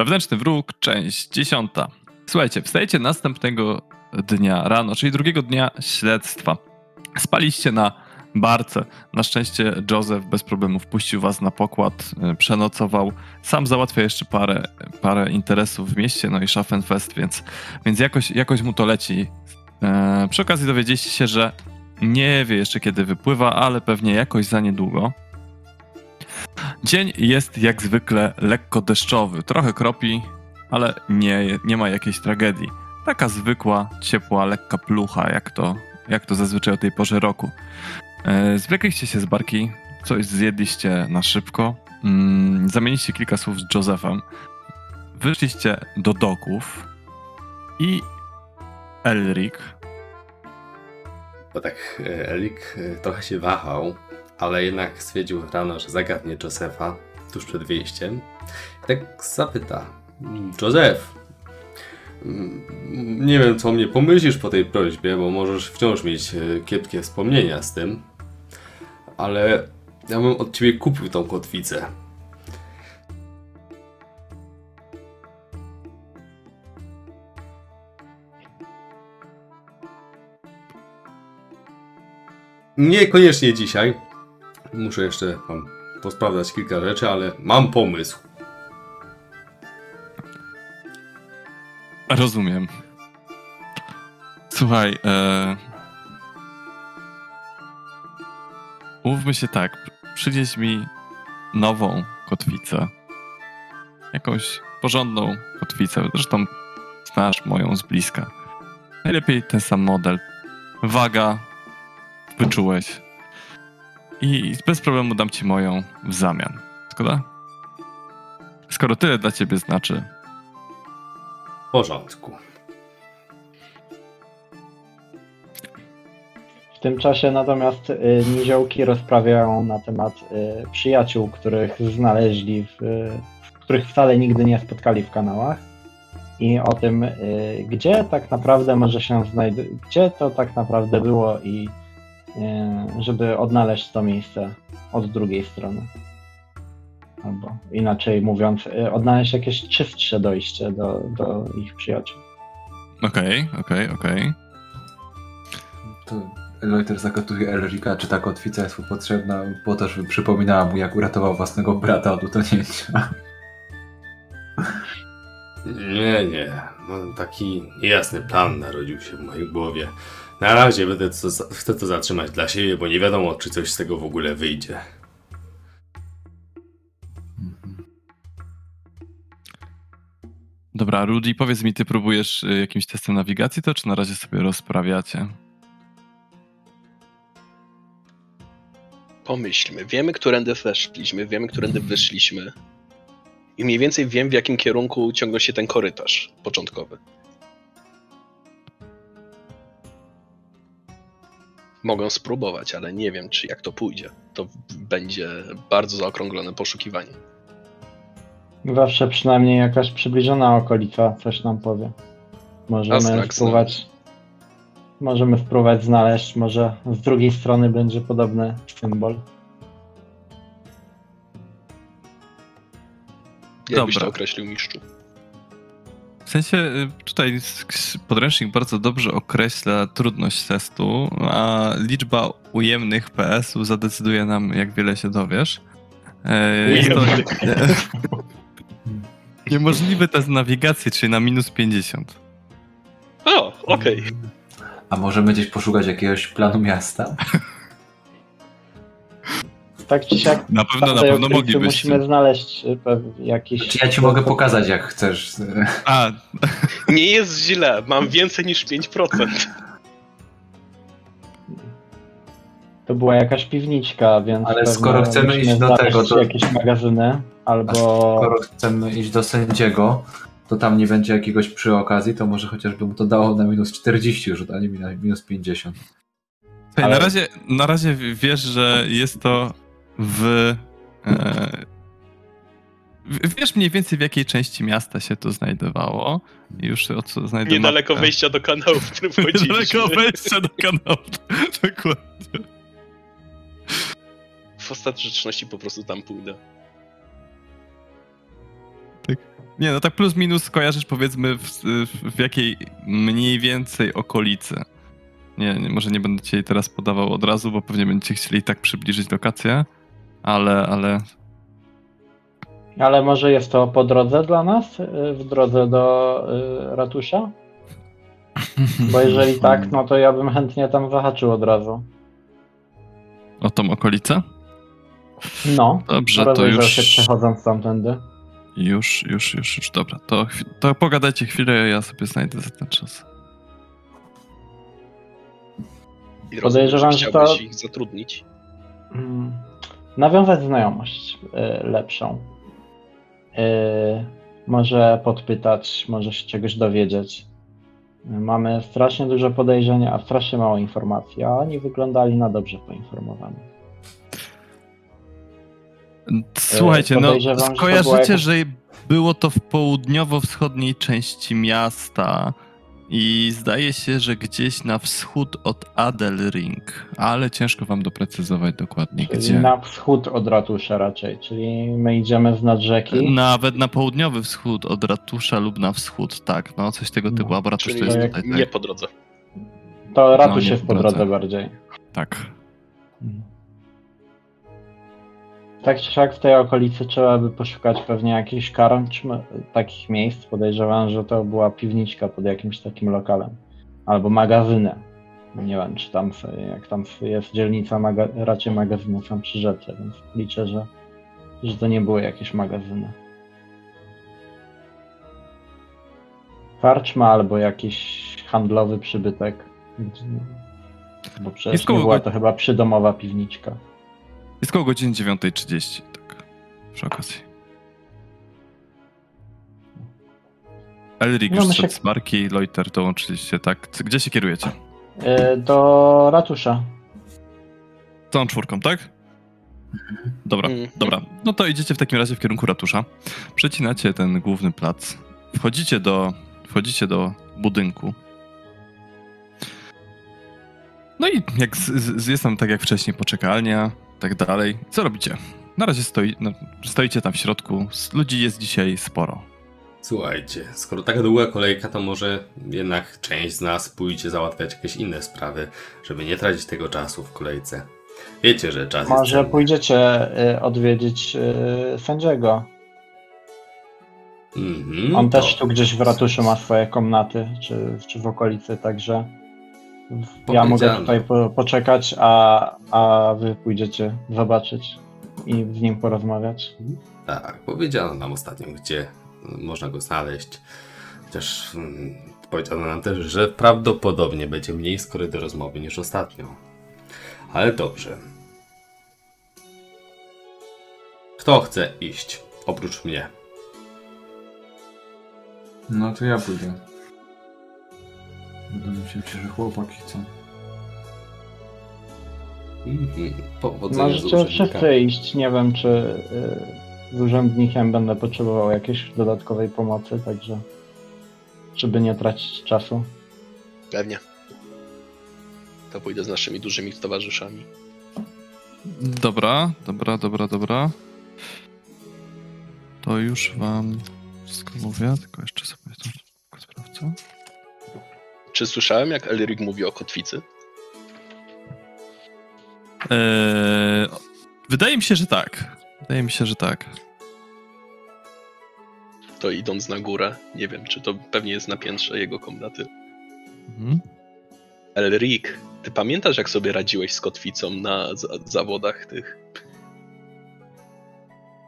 Wewnętrzny wróg, część 10. Słuchajcie, wstajecie następnego dnia rano, czyli drugiego dnia śledztwa. Spaliście na barce. Na szczęście Joseph bez problemu wpuścił was na pokład, przenocował. Sam załatwia jeszcze parę interesów w mieście, no i Schaffenfest, więc jakoś mu to leci. Przy okazji dowiedzieliście się, że nie wie jeszcze kiedy wypływa, ale pewnie jakoś za niedługo. Dzień jest jak zwykle lekko deszczowy, trochę kropi, ale nie ma jakiejś tragedii. Taka zwykła, ciepła, lekka plucha, jak to zazwyczaj o tej porze roku. Zwlekliście się z barki, coś zjedliście na szybko, zamieniliście kilka słów z Josephem, wyszliście do doków i Elric. No tak, Elric trochę się wahał, ale jednak stwierdził rano, że zagadnie Josepha tuż przed wyjściem. Tak zapyta: Joseph, nie wiem co mnie pomyślisz po tej prośbie, bo możesz wciąż mieć kiepskie wspomnienia z tym, ale ja bym od ciebie kupił tą kotwicę. Niekoniecznie dzisiaj. Muszę jeszcze posprawdzać kilka rzeczy, ale mam pomysł. Rozumiem. Słuchaj, umówmy się tak. Przynieś mi nową kotwicę. Jakąś porządną kotwicę. Zresztą znasz moją z bliska. Najlepiej ten sam model. Waga, wyczułeś. I bez problemu dam ci moją w zamian. Zgoda? Skoro tyle dla ciebie znaczy. W porządku. W tym czasie natomiast Niziołki rozprawiają na temat przyjaciół, których znaleźli, których wcale nigdy nie spotkali w kanałach, i o tym, gdzie tak naprawdę może się znajdować, gdzie to tak naprawdę było i żeby odnaleźć to miejsce od drugiej strony. Albo inaczej mówiąc, odnaleźć jakieś czystsze dojście do ich przyjaciół. Okej. To Leuter zakotuje Elrica, czy ta kotwica jest mu potrzebna, po to, żeby przypominała mu, jak uratował własnego brata od utonięcia. Nie. No, taki niejasny plan narodził się w mojej głowie. Na razie chcę to zatrzymać dla siebie, bo nie wiadomo, czy coś z tego w ogóle wyjdzie. Dobra, Rudi, powiedz mi, ty próbujesz jakimś testem nawigacji to, czy na razie sobie rozprawiacie? Pomyślmy. Wiemy, którędy weszliśmy, wiemy, którędy wyszliśmy. I mniej więcej wiem, w jakim kierunku ciągnął się ten korytarz początkowy. Mogę spróbować, ale nie wiem, czy jak to pójdzie. To będzie bardzo zaokrąglone poszukiwanie. Zawsze przynajmniej jakaś przybliżona okolica coś nam powie. Możemy spróbować znaleźć, może z drugiej strony będzie podobny symbol. Jakbyś to określił, mistrzu? W sensie tutaj podręcznik bardzo dobrze określa trudność testu, a liczba ujemnych PS-ów zadecyduje nam, jak wiele się dowiesz. Niemożliwy test nawigacji, czyli na -50. O, okej. A możemy gdzieś poszukać jakiegoś planu miasta? Tak czy siak. Na pewno moglibyśmy. Musimy znaleźć jakiś... Znaczy, ja ci mogę pokazać, jak chcesz. A. Nie jest źle, mam więcej niż 5%. To była jakaś piwniczka, więc... Ale skoro chcemy iść do tego... To... jakieś magazyny, albo... Skoro chcemy iść do sędziego, to tam nie będzie jakiegoś przy okazji, to może chociażby mu to dało na -40 rzut, a nie na -50. Ale... Na razie wiesz, że jest to wiesz mniej więcej, w jakiej części miasta się to znajdowało. Już od co znajdowało. Niedaleko wejścia do kanału, w którym wchodziliśmy. Niedaleko wejścia do kanału, dokładnie. W ostateczności po prostu tam pójdę. tak. Nie, no tak plus minus kojarzysz, powiedzmy, w jakiej mniej więcej okolicy. Nie, może nie będę ci jej teraz podawał od razu, bo pewnie będziecie chcieli tak przybliżyć lokację, ale może jest to po drodze dla nas? W drodze do ratusza? Bo jeżeli tak, no to ja bym chętnie tam zahaczył od razu. O tą okolicę? No, dobrze, to już się przechodząc tamtędy. Już, dobra. To pogadajcie chwilę, ja sobie znajdę za ten czas. I podejrzewam, że to... ich zatrudnić. Nawiązać znajomość lepszą. Może podpytać, może się czegoś dowiedzieć. Mamy strasznie dużo podejrzeń, a strasznie mało informacji, a oni wyglądali na dobrze poinformowanych. Słuchajcie, no skojarzycie, że było to w południowo-wschodniej części miasta i zdaje się, że gdzieś na wschód od Adelring, ale ciężko wam doprecyzować dokładnie gdzie. Na wschód od ratusza raczej, czyli my idziemy znad rzeki. Nawet na południowy wschód od ratusza lub na wschód, tak, no coś tego typu, a ratusz to jest tutaj. Tak. Nie po drodze. To ratusz jest po drodze bardziej. Tak. Tak czy siak w tej okolicy trzeba by poszukać pewnie jakichś karczm, takich miejsc. Podejrzewam, że to była piwniczka pod jakimś takim lokalem. Albo magazynem. Nie wiem, czy tam sobie, jak tam jest dzielnica raczej magazynu tam przy rzece, więc liczę, że to nie były jakieś magazyny. Karczma albo jakiś handlowy przybytek. Bo przecież nie była to chyba przydomowa piwniczka. Jest koło godziny 9:30, tak, przy okazji. Elric już szedł z barki, Leuter dołączyliście, tak? Gdzie się kierujecie? Do ratusza. Całą czwórką, tak? Dobra. No to idziecie w takim razie w kierunku ratusza. Przecinacie ten główny plac. Wchodzicie do budynku. No i jak jest tam tak jak wcześniej poczekalnia. Tak dalej. Co robicie? Na razie stoicie tam w środku. Ludzi jest dzisiaj sporo. Słuchajcie, skoro taka długa kolejka, to może jednak część z nas pójdzie załatwiać jakieś inne sprawy, żeby nie tracić tego czasu w kolejce. Wiecie, że czas jest... Może pójdziecie odwiedzić sędziego. On też tu gdzieś w ratuszu ma swoje komnaty, czy w okolicy, także... Ja mogę tutaj poczekać, a wy pójdziecie zobaczyć i z nim porozmawiać. Tak, powiedziano nam ostatnio, gdzie można go znaleźć. Chociaż powiedziano nam też, że prawdopodobnie będzie mniej skory do rozmowy niż ostatnio. Ale dobrze. Kto chce iść, oprócz mnie? No to ja pójdę. Wydaje mi się, że chłopaki chcą. Możecie wszyscy iść. Nie wiem, czy z urzędnikiem będę potrzebował jakiejś dodatkowej pomocy, także żeby nie tracić czasu. Pewnie. To pójdę z naszymi dużymi towarzyszami. Dobra. To już wam wszystko mówię, tylko jeszcze sobie to sprawdzę. Czy słyszałem, jak Elric mówi o kotwicy? Wydaje mi się, że tak. To idąc na górę, nie wiem, czy to pewnie jest na piętrze jego komnaty. Elric, ty pamiętasz, jak sobie radziłeś z kotwicą na zawodach tych?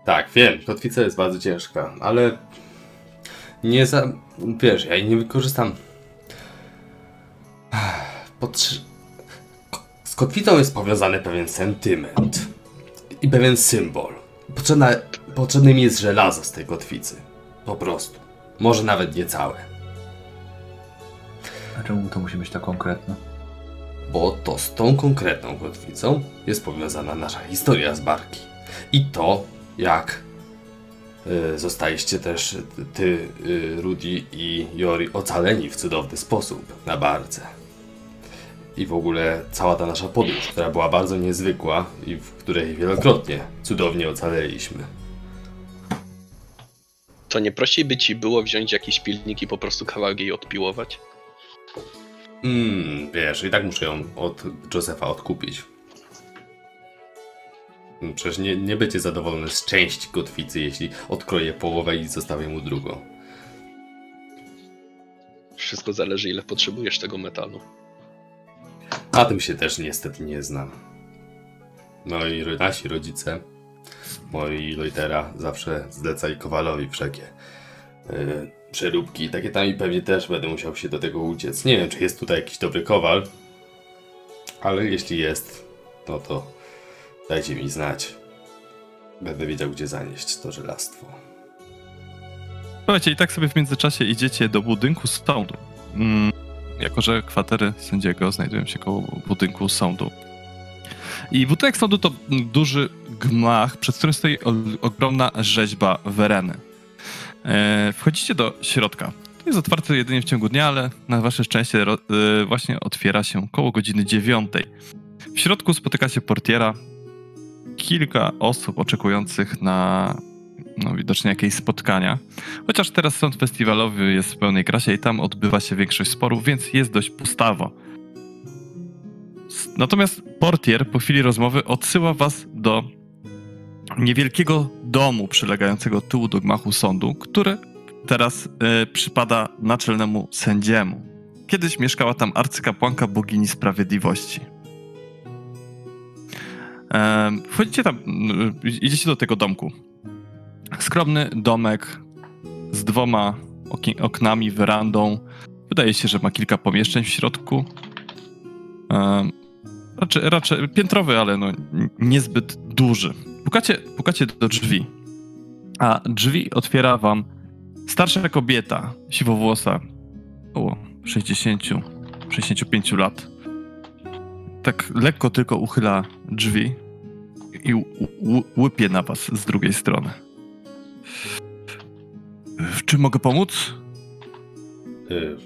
Tak, wiem. Kotwica jest bardzo ciężka, ale nie za... Wiesz, ja jej nie wykorzystam. Z kotwicą jest powiązany pewien sentyment i pewien symbol. Potrzebne mi jest żelazo z tej kotwicy. Po prostu. Może nawet nie całe. A czemu to musi być tak konkretne? Bo to z tą konkretną kotwicą jest powiązana nasza historia z barki. I to, jak zostaliście też ty, Rudi i Jori ocaleni w cudowny sposób na barce. I w ogóle cała ta nasza podróż, która była bardzo niezwykła i w której wielokrotnie cudownie ocaleliśmy. Co, nie prościej by ci było wziąć jakiś pilnik i po prostu kawałek jej odpiłować? Wiesz, i tak muszę ją od Josepha odkupić. Przecież nie będzie zadowolony z części kotwicy, jeśli odkroję połowę i zostawię mu drugą. Wszystko zależy, ile potrzebujesz tego metalu. Na tym się też niestety nie znam. Nasi rodzice, moi Leutera, zawsze zlecali Kowalowi wszelkie przeróbki. Takie tam i pewnie też będę musiał się do tego uciec. Nie wiem, czy jest tutaj jakiś dobry kowal, ale jeśli jest, no to dajcie mi znać. Będę wiedział, gdzie zanieść to żelastwo. Słuchajcie, i tak sobie w międzyczasie idziecie do budynku sądu. Jako że kwatery sędziego znajdują się koło budynku sądu. I budynek sądu to duży gmach, przed którym stoi ogromna rzeźba Wereny. Wchodzicie do środka. To jest otwarte jedynie w ciągu dnia, ale na wasze szczęście właśnie otwiera się koło godziny 9. W środku spotyka się portiera, kilka osób oczekujących na widocznie jakieś spotkania. Chociaż teraz sąd festiwalowy jest w pełnej krasie i tam odbywa się większość sporów, więc jest dość pustawo. Natomiast portier po chwili rozmowy odsyła was do niewielkiego domu przylegającego tyłu do gmachu sądu, który teraz przypada naczelnemu sędziemu. Kiedyś mieszkała tam arcykapłanka bogini sprawiedliwości. Wchodzicie tam, idziecie do tego domku. Skromny domek z dwoma oknami, werandą. Wydaje się, że ma kilka pomieszczeń w środku. Raczej piętrowy, ale niezbyt duży. Pukacie do drzwi, a drzwi otwiera wam starsza kobieta, siwowłosa, około 60-65 lat. Tak lekko tylko uchyla drzwi i łypie na was z drugiej strony. W czym mogę pomóc?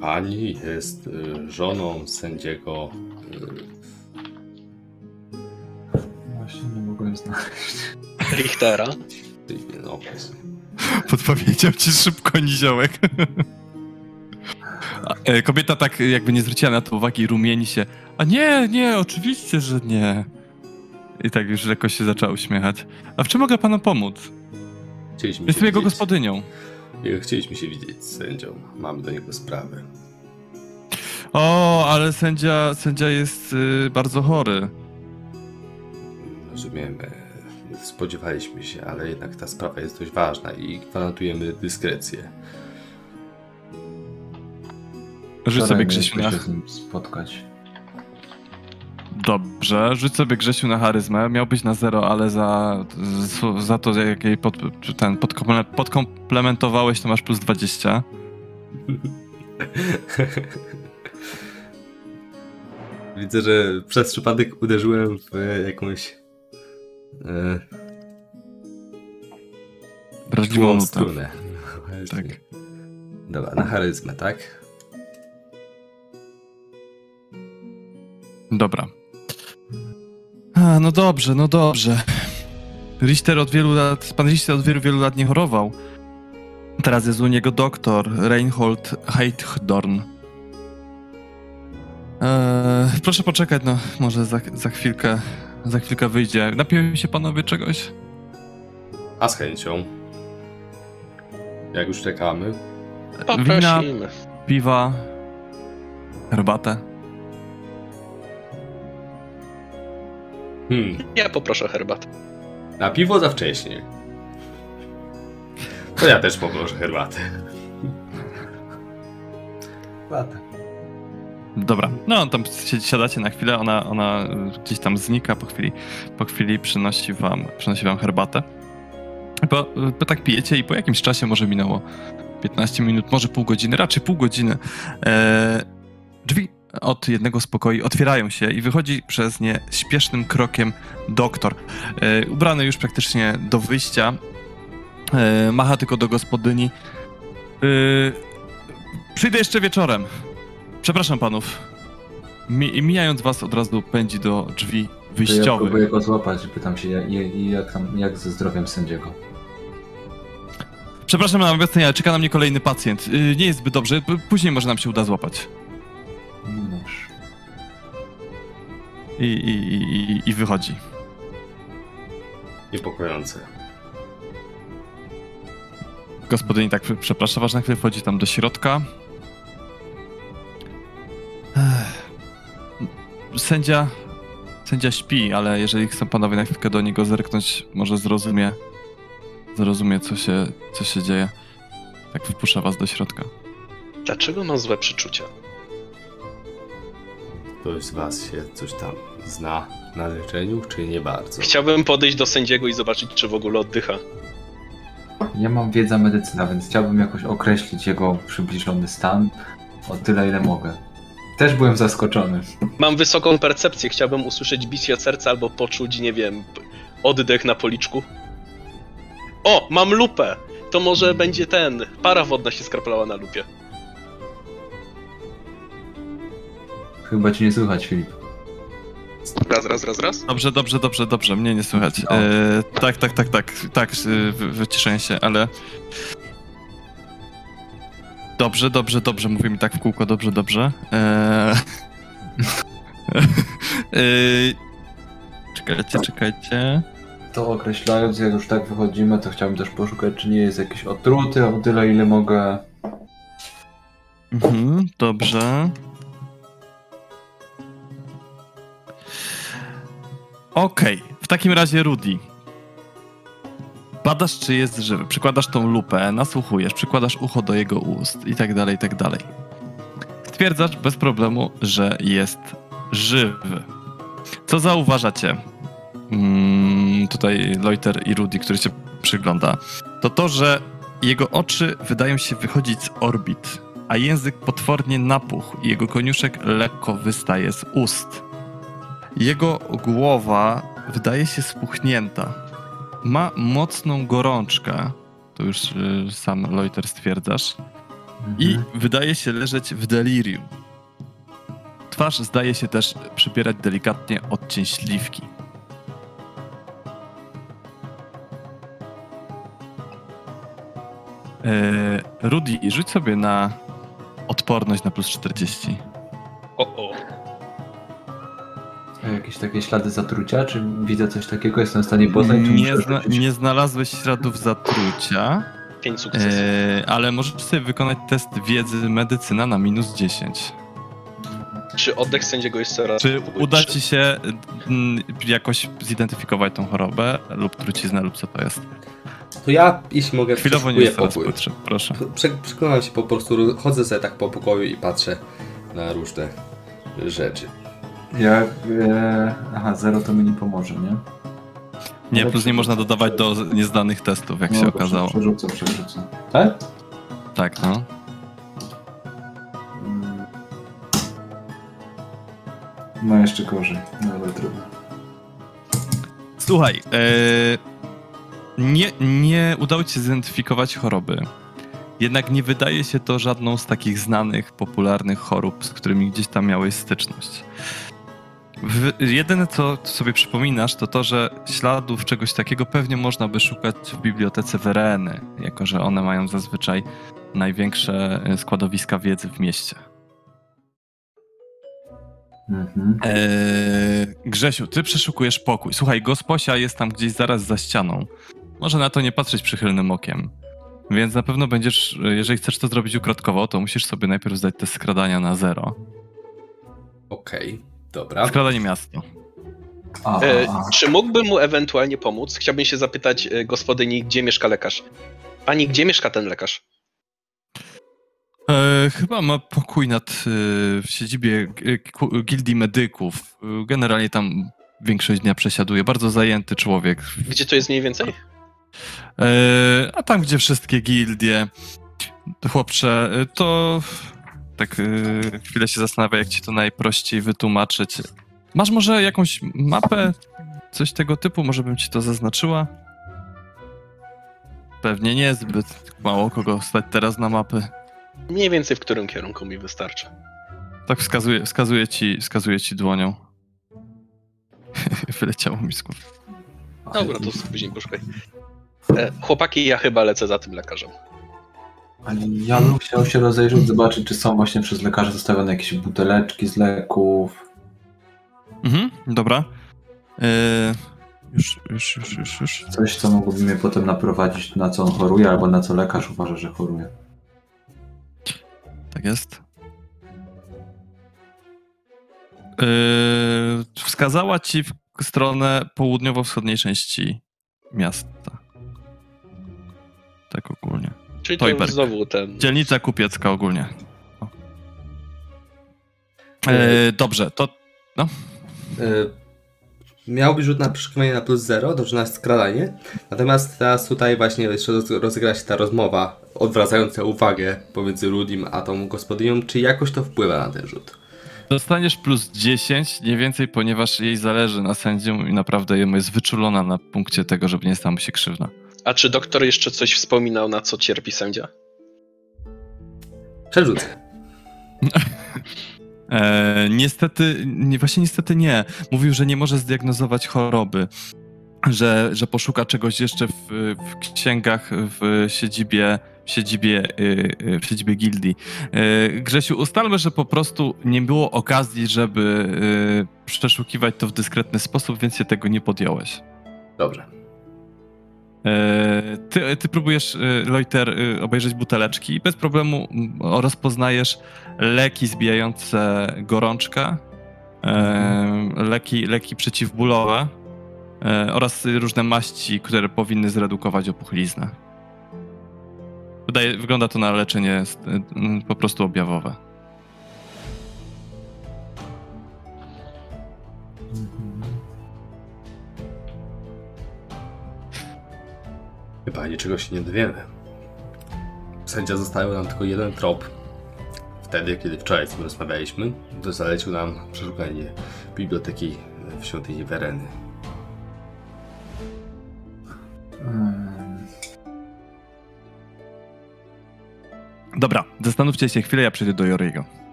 Pani jest żoną sędziego. Właśnie nie mogłem znaleźć. Richtera? No. Podpowiedział ci szybko Niziołek. Kobieta tak jakby nie zwróciła na to uwagi, rumieni się. A nie, oczywiście, że nie. I tak już lekko się zaczęła uśmiechać. A w czym mogę panu pomóc? Jestem jego gospodynią. Chcieliśmy się widzieć z sędzią. Mamy do niego sprawę. O, ale sędzia jest bardzo chory. Rozumiemy. Spodziewaliśmy się, ale jednak ta sprawa jest dość ważna i gwarantujemy dyskrecję. Rzuć sobie, Grzesiu, na... spotkać. Dobrze, rzuć sobie, Grzesiu, na charyzmę. Miał być na 0, ale za to, jak jej podkomplementowałeś, to masz plus 20. Widzę, że przez przypadek uderzyłem w jakąś... wrażliwą stronę. Tak. Dobra, na charyzmę, tak? Dobra. A, no dobrze. Pan Richter od wielu lat nie chorował. Teraz jest u niego doktor Reinhold Heidhorn. Proszę poczekać, może za chwilkę wyjdzie. Napiłem się panowie czegoś? A z chęcią. Jak już czekamy. Wina, piwa, herbatę. Ja poproszę herbatę. Na piwo za wcześnie. To ja też poproszę herbatę. Dobra, tam siadacie na chwilę, ona gdzieś tam znika, po chwili przynosi wam herbatę. Bo tak pijecie i po jakimś czasie, może minęło 15 minut, może pół godziny, raczej pół godziny, drzwi od jednego z pokoi otwierają się i wychodzi przez nie śpiesznym krokiem doktor. Ubrany już praktycznie do wyjścia, macha tylko do gospodyni. Przyjdę jeszcze wieczorem. Przepraszam panów. Mijając was od razu pędzi do drzwi wyjściowych. Ja próbuję go złapać, pytam się jak ze zdrowiem sędziego. Przepraszam na obecnie, ale czeka na mnie kolejny pacjent. Nie jest zbyt dobrze, później może nam się uda złapać. Noż. I wychodzi. Niepokojące. Gospodyni tak przepraszam, ważna chwilę wchodzi tam do środka. Sędzia śpi, ale jeżeli chcą panowie na chwilkę do niego zerknąć, może zrozumie co się dzieje. Tak wpuszcza was do środka. Dlaczego ma złe przeczucia? Ktoś z was się coś tam zna na leczeniu, czy nie bardzo? Chciałbym podejść do sędziego i zobaczyć, czy w ogóle oddycha. Ja mam wiedzę medycyna, więc chciałbym jakoś określić jego przybliżony stan o tyle, ile mogę. Też byłem zaskoczony. Mam wysoką percepcję, chciałbym usłyszeć bicie serca albo poczuć, nie wiem, oddech na policzku. O, mam lupę! To może będzie para wodna się skraplała na lupie. Chyba cię nie słychać, Filip. Raz. Dobrze, mnie nie słychać. No. Tak, wyciszę się, ale... Dobrze, mówię mi tak w kółko, dobrze. Czekajcie. To określając, jak już tak wychodzimy, to chciałbym też poszukać, czy nie jest jakiś otruty, o tyle, ile mogę. Mhm, dobrze. Okej, w takim razie Rudi. Badasz, czy jest żywy, przykładasz tą lupę, nasłuchujesz, przykładasz ucho do jego ust i tak dalej. Stwierdzasz bez problemu, że jest żywy. Co zauważacie? Tutaj Leuter i Rudi, który się przygląda, to, że jego oczy wydają się wychodzić z orbit, a język potwornie napuchł i jego koniuszek lekko wystaje z ust. Jego głowa wydaje się spuchnięta. Ma mocną gorączkę, to już sam Leuter stwierdzasz, i wydaje się leżeć w delirium. Twarz zdaje się też przybierać delikatnie odcień śliwki. Rudi, rzuć sobie na odporność na plus 40. Jakieś takie ślady zatrucia? Czy widzę coś takiego? Jestem w stanie poznać? Nie znalazłeś śladów zatrucia. 5 sukcesów. Ale możesz sobie wykonać test wiedzy medycyna na minus 10. Czy oddech sędziego jest coraz... Czy uda ci się jakoś zidentyfikować tą chorobę lub truciznę lub co to jest? To ja, jeśli mogę, chwilowo nie potrzeb, proszę. Przekonam się po prostu, chodzę sobie tak po pokoju i patrzę na różne rzeczy. Jak... aha, 0 to mi nie pomoże, nie? Nie, plus nie można dodawać do nieznanych testów, jak się okazało. Przerzucę. Tak? Tak, no. No jeszcze gorzej, ale trudno. Słuchaj, nie udało ci się zidentyfikować choroby. Jednak nie wydaje się to żadną z takich znanych, popularnych chorób, z którymi gdzieś tam miałeś styczność. Jedyne, co sobie przypominasz, to, że śladów czegoś takiego pewnie można by szukać w bibliotece Wereny, jako że one mają zazwyczaj największe składowiska wiedzy w mieście. Grzesiu, ty przeszukujesz pokój. Słuchaj, gosposia jest tam gdzieś zaraz za ścianą. Może na to nie patrzeć przychylnym okiem. Więc na pewno będziesz, jeżeli chcesz to zrobić ukradkowo, to musisz sobie najpierw zdać test skradania na 0. Okej. Dobra. Skradanie miasto. Czy mógłbym mu ewentualnie pomóc? Chciałbym się zapytać gospodyni, gdzie mieszka lekarz. Pani, gdzie mieszka ten lekarz? Chyba ma pokój w siedzibie Gildii Medyków. Generalnie tam większość dnia przesiaduje. Bardzo zajęty człowiek. Gdzie to jest mniej więcej? A tam, gdzie wszystkie gildie. Chłopcze, to... Tak chwilę się zastanawia, jak ci to najprościej wytłumaczyć. Masz może jakąś mapę? Coś tego typu? Może bym ci to zaznaczyła? Pewnie nie, zbyt mało kogo stać teraz na mapy. Mniej więcej w którym kierunku mi wystarczy. Tak wskazuje ci dłonią. Wyleciało mi z głowy. Dobra, to później poszukaj. Chłopaki, ja chyba lecę za tym lekarzem. Ale ja bym chciał się rozejrzeć, zobaczyć, czy są właśnie przez lekarzy zostawione jakieś buteleczki z leków. Mhm, dobra. Już. Coś, co mogłoby mnie potem naprowadzić, na co on choruje, albo na co lekarz uważa, że choruje. Tak jest. Wskazała ci w stronę południowo-wschodniej części miasta. Tak ogólnie. Czyli to znowu ten... Dzielnica kupiecka ogólnie. Dobrze, to... No. Miałby rzut na przeszukiwanie na plus 0, dobrze, na skradanie. Natomiast teraz tutaj właśnie jeszcze rozegra się ta rozmowa odwracająca uwagę pomiędzy Rudim a tą gospodynią. Czy jakoś to wpływa na ten rzut? Dostaniesz plus 10, nie więcej, ponieważ jej zależy na sędzium i naprawdę jest wyczulona na punkcie tego, żeby nie stała mu się krzywda. A czy doktor jeszcze coś wspominał, na co cierpi sędzia? Przerzucę. Niestety nie. Mówił, że nie może zdiagnozować choroby, że poszuka czegoś jeszcze w księgach, w siedzibie gildii. Grzesiu, ustalmy, że po prostu nie było okazji, żeby przeszukiwać to w dyskretny sposób, więc się tego nie podjąłeś. Dobrze. Ty próbujesz, Leuter, obejrzeć buteleczki i bez problemu rozpoznajesz leki zbijające gorączkę, leki przeciwbólowe oraz różne maści, które powinny zredukować opuchliznę. Wygląda to na leczenie po prostu objawowe. Chyba niczego się nie dowiemy. Sędzia zostawił nam tylko jeden trop. Wtedy, kiedy wczoraj z nim rozmawialiśmy, to zalecił nam przeszukanie biblioteki w świątyni Wereny. Dobra, zastanówcie się chwilę, ja przejdę do Joriego.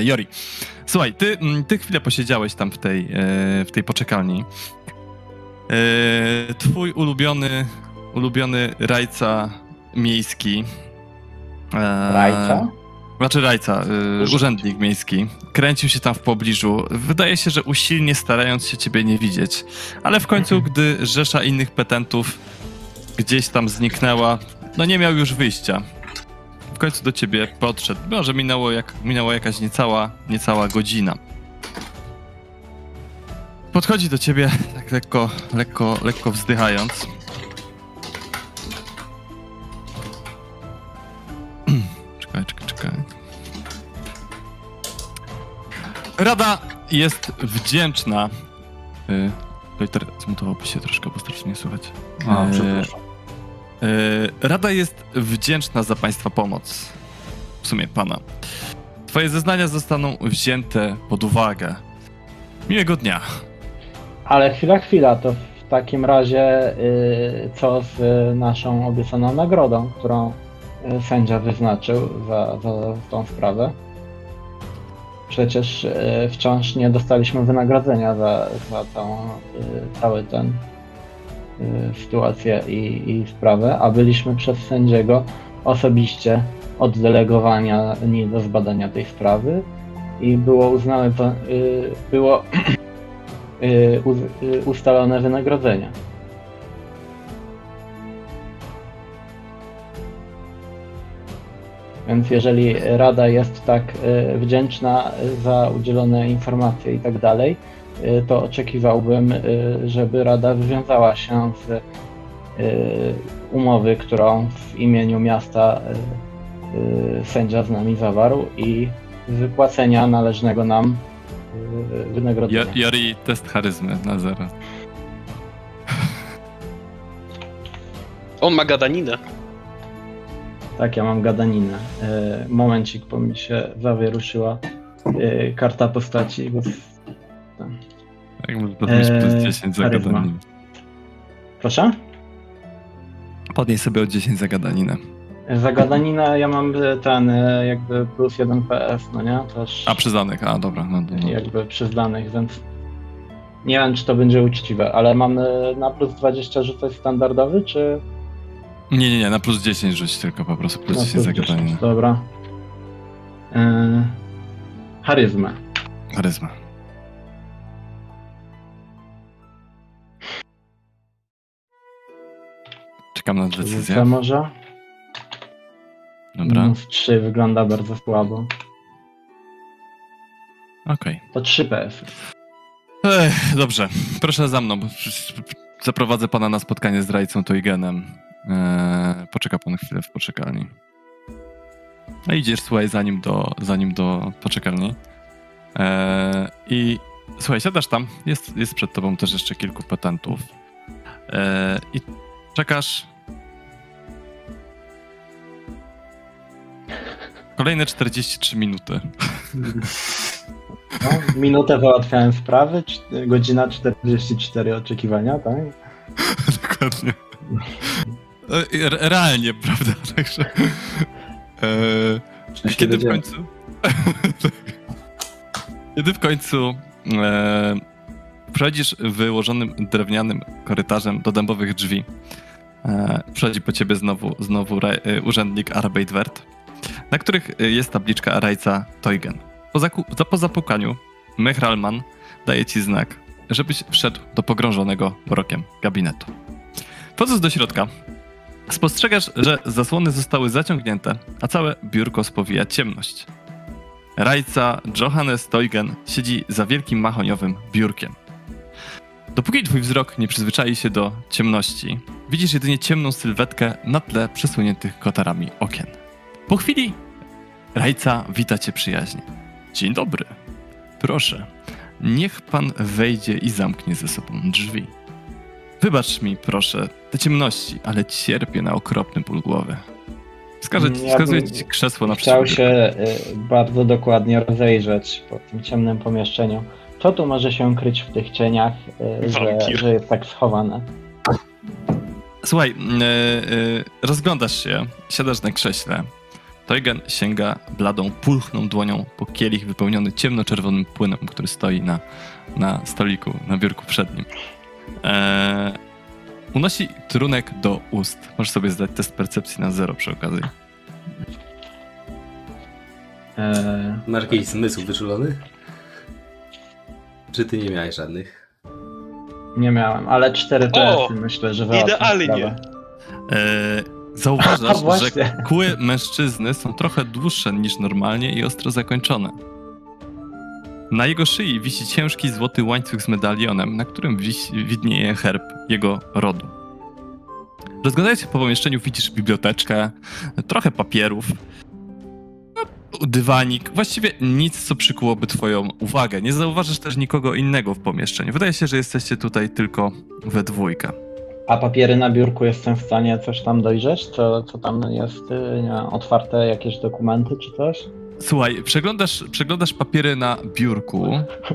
Jori, słuchaj, ty chwilę posiedziałeś tam w tej poczekalni. Twój ulubiony rajca miejski. Rajca? Znaczy rajca, urzędnik miejski. Kręcił się tam w pobliżu. Wydaje się, że usilnie starając się ciebie nie widzieć. Ale w końcu, gdy rzesza innych petentów gdzieś tam zniknęła, no nie miał już wyjścia. W końcu do ciebie podszedł. Może minęła jakaś niecała godzina. Podchodzi do ciebie tak lekko wzdychając. Czekaj. Rada jest wdzięczna. Leuter, zmutowałby się troszkę, bo strasznie nie słychać. Przepraszam. Rada jest wdzięczna za państwa pomoc. W sumie pana. Twoje zeznania zostaną wzięte pod uwagę. Miłego dnia. Ale chwila, to w takim razie co z naszą obiecaną nagrodą, którą sędzia wyznaczył za tą sprawę? Przecież wciąż nie dostaliśmy wynagrodzenia za tą cały ten sytuację i sprawę, a byliśmy przez sędziego osobiście oddelegowani do zbadania tej sprawy i było ustalone wynagrodzenie. Więc jeżeli Rada jest tak wdzięczna za udzielone informacje i tak dalej, to oczekiwałbym, żeby Rada wywiązała się z umowy, którą w imieniu miasta sędzia z nami zawarł i wypłacenia należnego nam wynagrodzenia. Jori, test charyzmy na 0. On ma gadaninę. Tak, ja mam gadaninę. Momencik, bo mi się zawieruszyła karta postaci. Tak, może podnieść plus 10 za gadaninę. Proszę? Podnieś sobie o 10 za gadaninę. Za gadaninę ja mam ten jakby plus 1 PS, no nie? Też przy danych, dobra. No, jakby przy danych, więc Nie wiem, czy to będzie uczciwe, ale mam na plus 20 rzucać standardowy, czy... Nie, na plus 10 rzuć tylko po prostu, plus 10 zagadanie. Dobra. Charyzma. Czekam na decyzję. Co może? Dobra. Minus 3 wygląda bardzo słabo. Okej. To 3 PS. Dobrze, proszę za mną. Zaprowadzę pana na spotkanie z Rajcą Teugenem. Poczeka pan chwilę w poczekalni. A idziesz, słuchaj, zanim do poczekalni. I słuchaj, siadasz tam. Jest przed tobą też jeszcze kilku petentów. I czekasz. Kolejne 43 minuty. No, minutę załatwiałem sprawy, godzina 44 oczekiwania, tak? Dokładnie. Realnie, prawda? Także. Kiedy w końcu? Przechodzisz wyłożonym drewnianym korytarzem do dębowych drzwi. Przechodzi po ciebie znowu urzędnik Arbeitwert, na których jest tabliczka Rajca Teugen. Po zapukaniu Mechralman daje ci znak, żebyś wszedł do pogrążonego mrokiem gabinetu. Wchodząc do środka, spostrzegasz, że zasłony zostały zaciągnięte, a całe biurko spowija ciemność. Rajca Johannes Teugen siedzi za wielkim mahoniowym biurkiem. Dopóki twój wzrok nie przyzwyczai się do ciemności, widzisz jedynie ciemną sylwetkę na tle przesuniętych kotarami okien. Po chwili Rajca wita cię przyjaźnie. Dzień dobry. Proszę, niech pan wejdzie i zamknie ze sobą drzwi. Wybacz mi, proszę, te ciemności, ale cierpię na okropny ból głowy. Wskazuję ci krzesło na przykład. Chciał się bardzo dokładnie rozejrzeć po tym ciemnym pomieszczeniu. Co tu może się kryć w tych cieniach, że jest tak schowane? Słuchaj, rozglądasz się, siadasz na krześle. Teugen sięga bladą, pulchną dłonią po kielich wypełniony ciemnoczerwonym płynem, który stoi na stoliku, na biurku przed nim. Unosi trunek do ust. Możesz sobie zdać test percepcji na 0 przy okazji. Masz jakiś zmysł wyczulony? Czy ty nie miałeś żadnych? Nie miałem, ale 4 testy myślę, że wyłatwiam. Idealnie! Zauważasz, że kły mężczyzny są trochę dłuższe niż normalnie i ostro zakończone. Na jego szyi wisi ciężki złoty łańcuch z medalionem, na którym widnieje herb jego rodu. Rozglądając się po pomieszczeniu, widzisz biblioteczkę, trochę papierów, dywanik, właściwie nic, co przykułoby twoją uwagę. Nie zauważysz też nikogo innego w pomieszczeniu. Wydaje się, że jesteście tutaj tylko we dwójkę. A papiery na biurku, jestem w stanie coś tam dojrzeć? Co tam jest? Nie wiem, otwarte jakieś dokumenty czy coś? Słuchaj, przeglądasz papiery na biurku,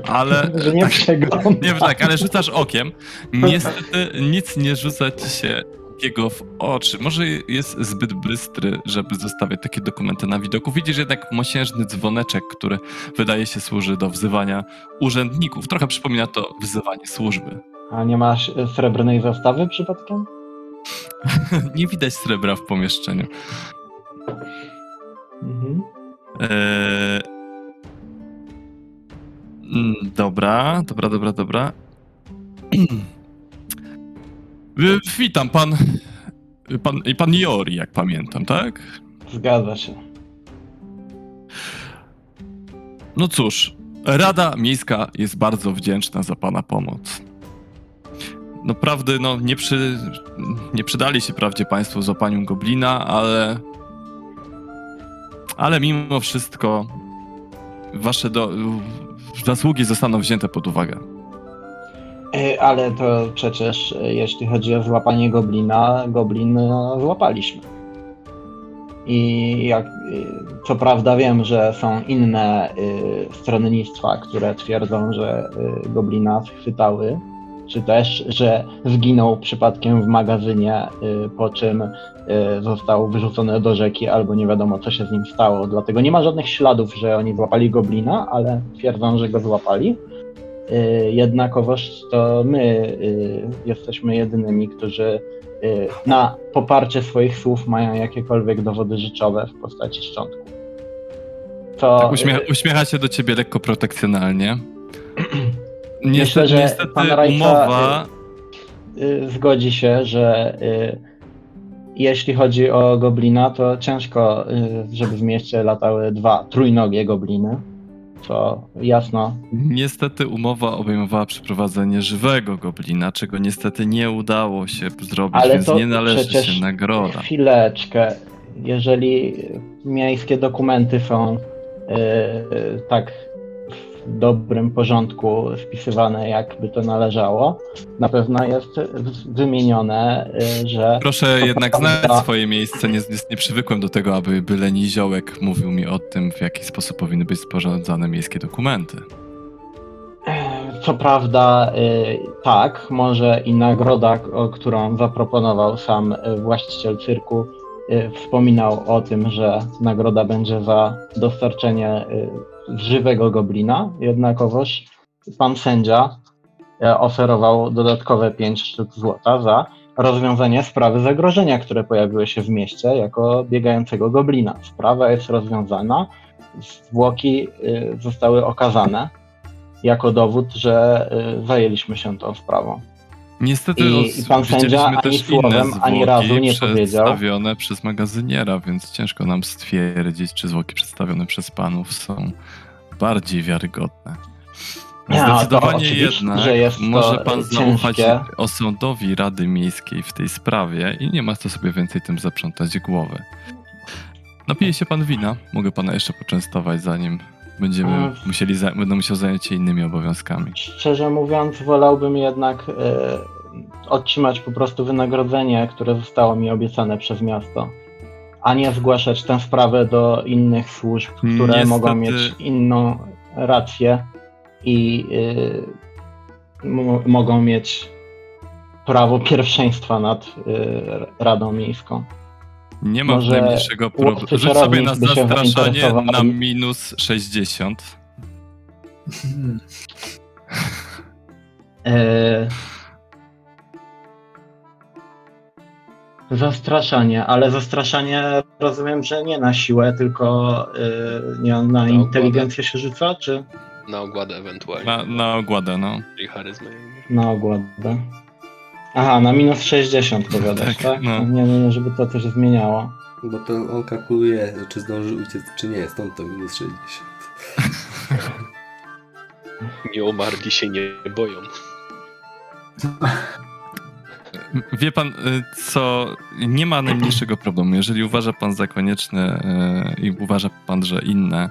ale... Że nie przeglądasz. Nie, tak, ale rzucasz okiem. Niestety nic nie rzuca ci się takiego w oczy. Może jest zbyt bystry, żeby zostawiać takie dokumenty na widoku. Widzisz jednak mosiężny dzwoneczek, który wydaje się służy do wzywania urzędników. Trochę przypomina to wzywanie służby. A nie masz srebrnej zastawy przypadkiem? Nie widać srebra w pomieszczeniu. Mhm. Dobra. Witam, pan Jori, jak pamiętam, tak? Zgadza się. No cóż, Rada Miejska jest bardzo wdzięczna za pana pomoc. Naprawdę, nie przydali się prawdzie państwu za panią Goblina, ale mimo wszystko wasze zasługi zostaną wzięte pod uwagę. Ale to przecież, jeśli chodzi o złapanie Goblina, Goblin złapaliśmy. I co prawda wiem, że są inne stronnictwa, które twierdzą, że Goblina schwytały, czy też, że zginął przypadkiem w magazynie, po czym został wyrzucony do rzeki albo nie wiadomo, co się z nim stało. Dlatego nie ma żadnych śladów, że oni złapali Goblina, ale twierdzą, że go złapali. Jednakowoż to my jesteśmy jedynymi, którzy na poparcie swoich słów mają jakiekolwiek dowody rzeczowe w postaci szczątków. To... Tak, uśmiecha się do ciebie lekko protekcjonalnie. Myślę, że niestety pan Rajka umowa... zgodzi się, że jeśli chodzi o goblina, to ciężko, żeby w mieście latały dwa trójnogie gobliny. To jasno. Niestety umowa obejmowała przeprowadzenie żywego goblina, czego niestety nie udało się zrobić, ale więc to nie należy się nagroda. Chwileczkę. Jeżeli miejskie dokumenty są tak w dobrym porządku spisywane, jakby to należało, na pewno jest wymienione, że... Proszę jednak znać swoje miejsce, nie przywykłem do tego, aby byle Niziołek mówił mi o tym, w jaki sposób powinny być sporządzane miejskie dokumenty. Co prawda tak, może i nagroda, którą zaproponował sam właściciel cyrku, wspominał o tym, że nagroda będzie za dostarczenie żywego goblina, jednakowoż pan sędzia oferował dodatkowe 5 sztuk złota za rozwiązanie sprawy zagrożenia, które pojawiły się w mieście jako biegającego goblina. Sprawa jest rozwiązana, zwłoki zostały okazane jako dowód, że zajęliśmy się tą sprawą. Niestety pan sędzia ani słowem, ani razu nie powiedział. Przedstawione przez magazyniera, więc ciężko nam stwierdzić, czy zwłoki przedstawione przez panów są bardziej wiarygodne. Zdecydowanie jednak może pan zaufać osądowi Rady Miejskiej w tej sprawie i nie ma co sobie więcej tym zaprzątać głowy. Napije się pan wina, mogę pana jeszcze poczęstować, zanim będę musiał zająć się innymi obowiązkami. Szczerze mówiąc, wolałbym jednak otrzymać po prostu wynagrodzenie, które zostało mi obiecane przez miasto, a nie zgłaszać tę sprawę do innych służb, które niestety mogą mieć inną rację i mogą mieć prawo pierwszeństwa nad Radą Miejską. Nie ma najmniejszego problemu. Rzuć sobie na zastraszanie na minus 60. Zastraszanie, ale zastraszanie rozumiem, że nie na siłę, tylko na inteligencję się rzuca, czy? Na ogładę ewentualnie. Na ogładę, no. I charyzmę. Na ogładę. Aha, na minus 60 powiadasz, tak? No. Nie, żeby to coś zmieniało. Bo to on kalkuluje, czy zdąży uciec, czy nie, stąd to minus 60. Nie omarli się nie boją. Wie pan co, nie ma najmniejszego problemu. Jeżeli uważa pan za konieczne i uważa pan, że inne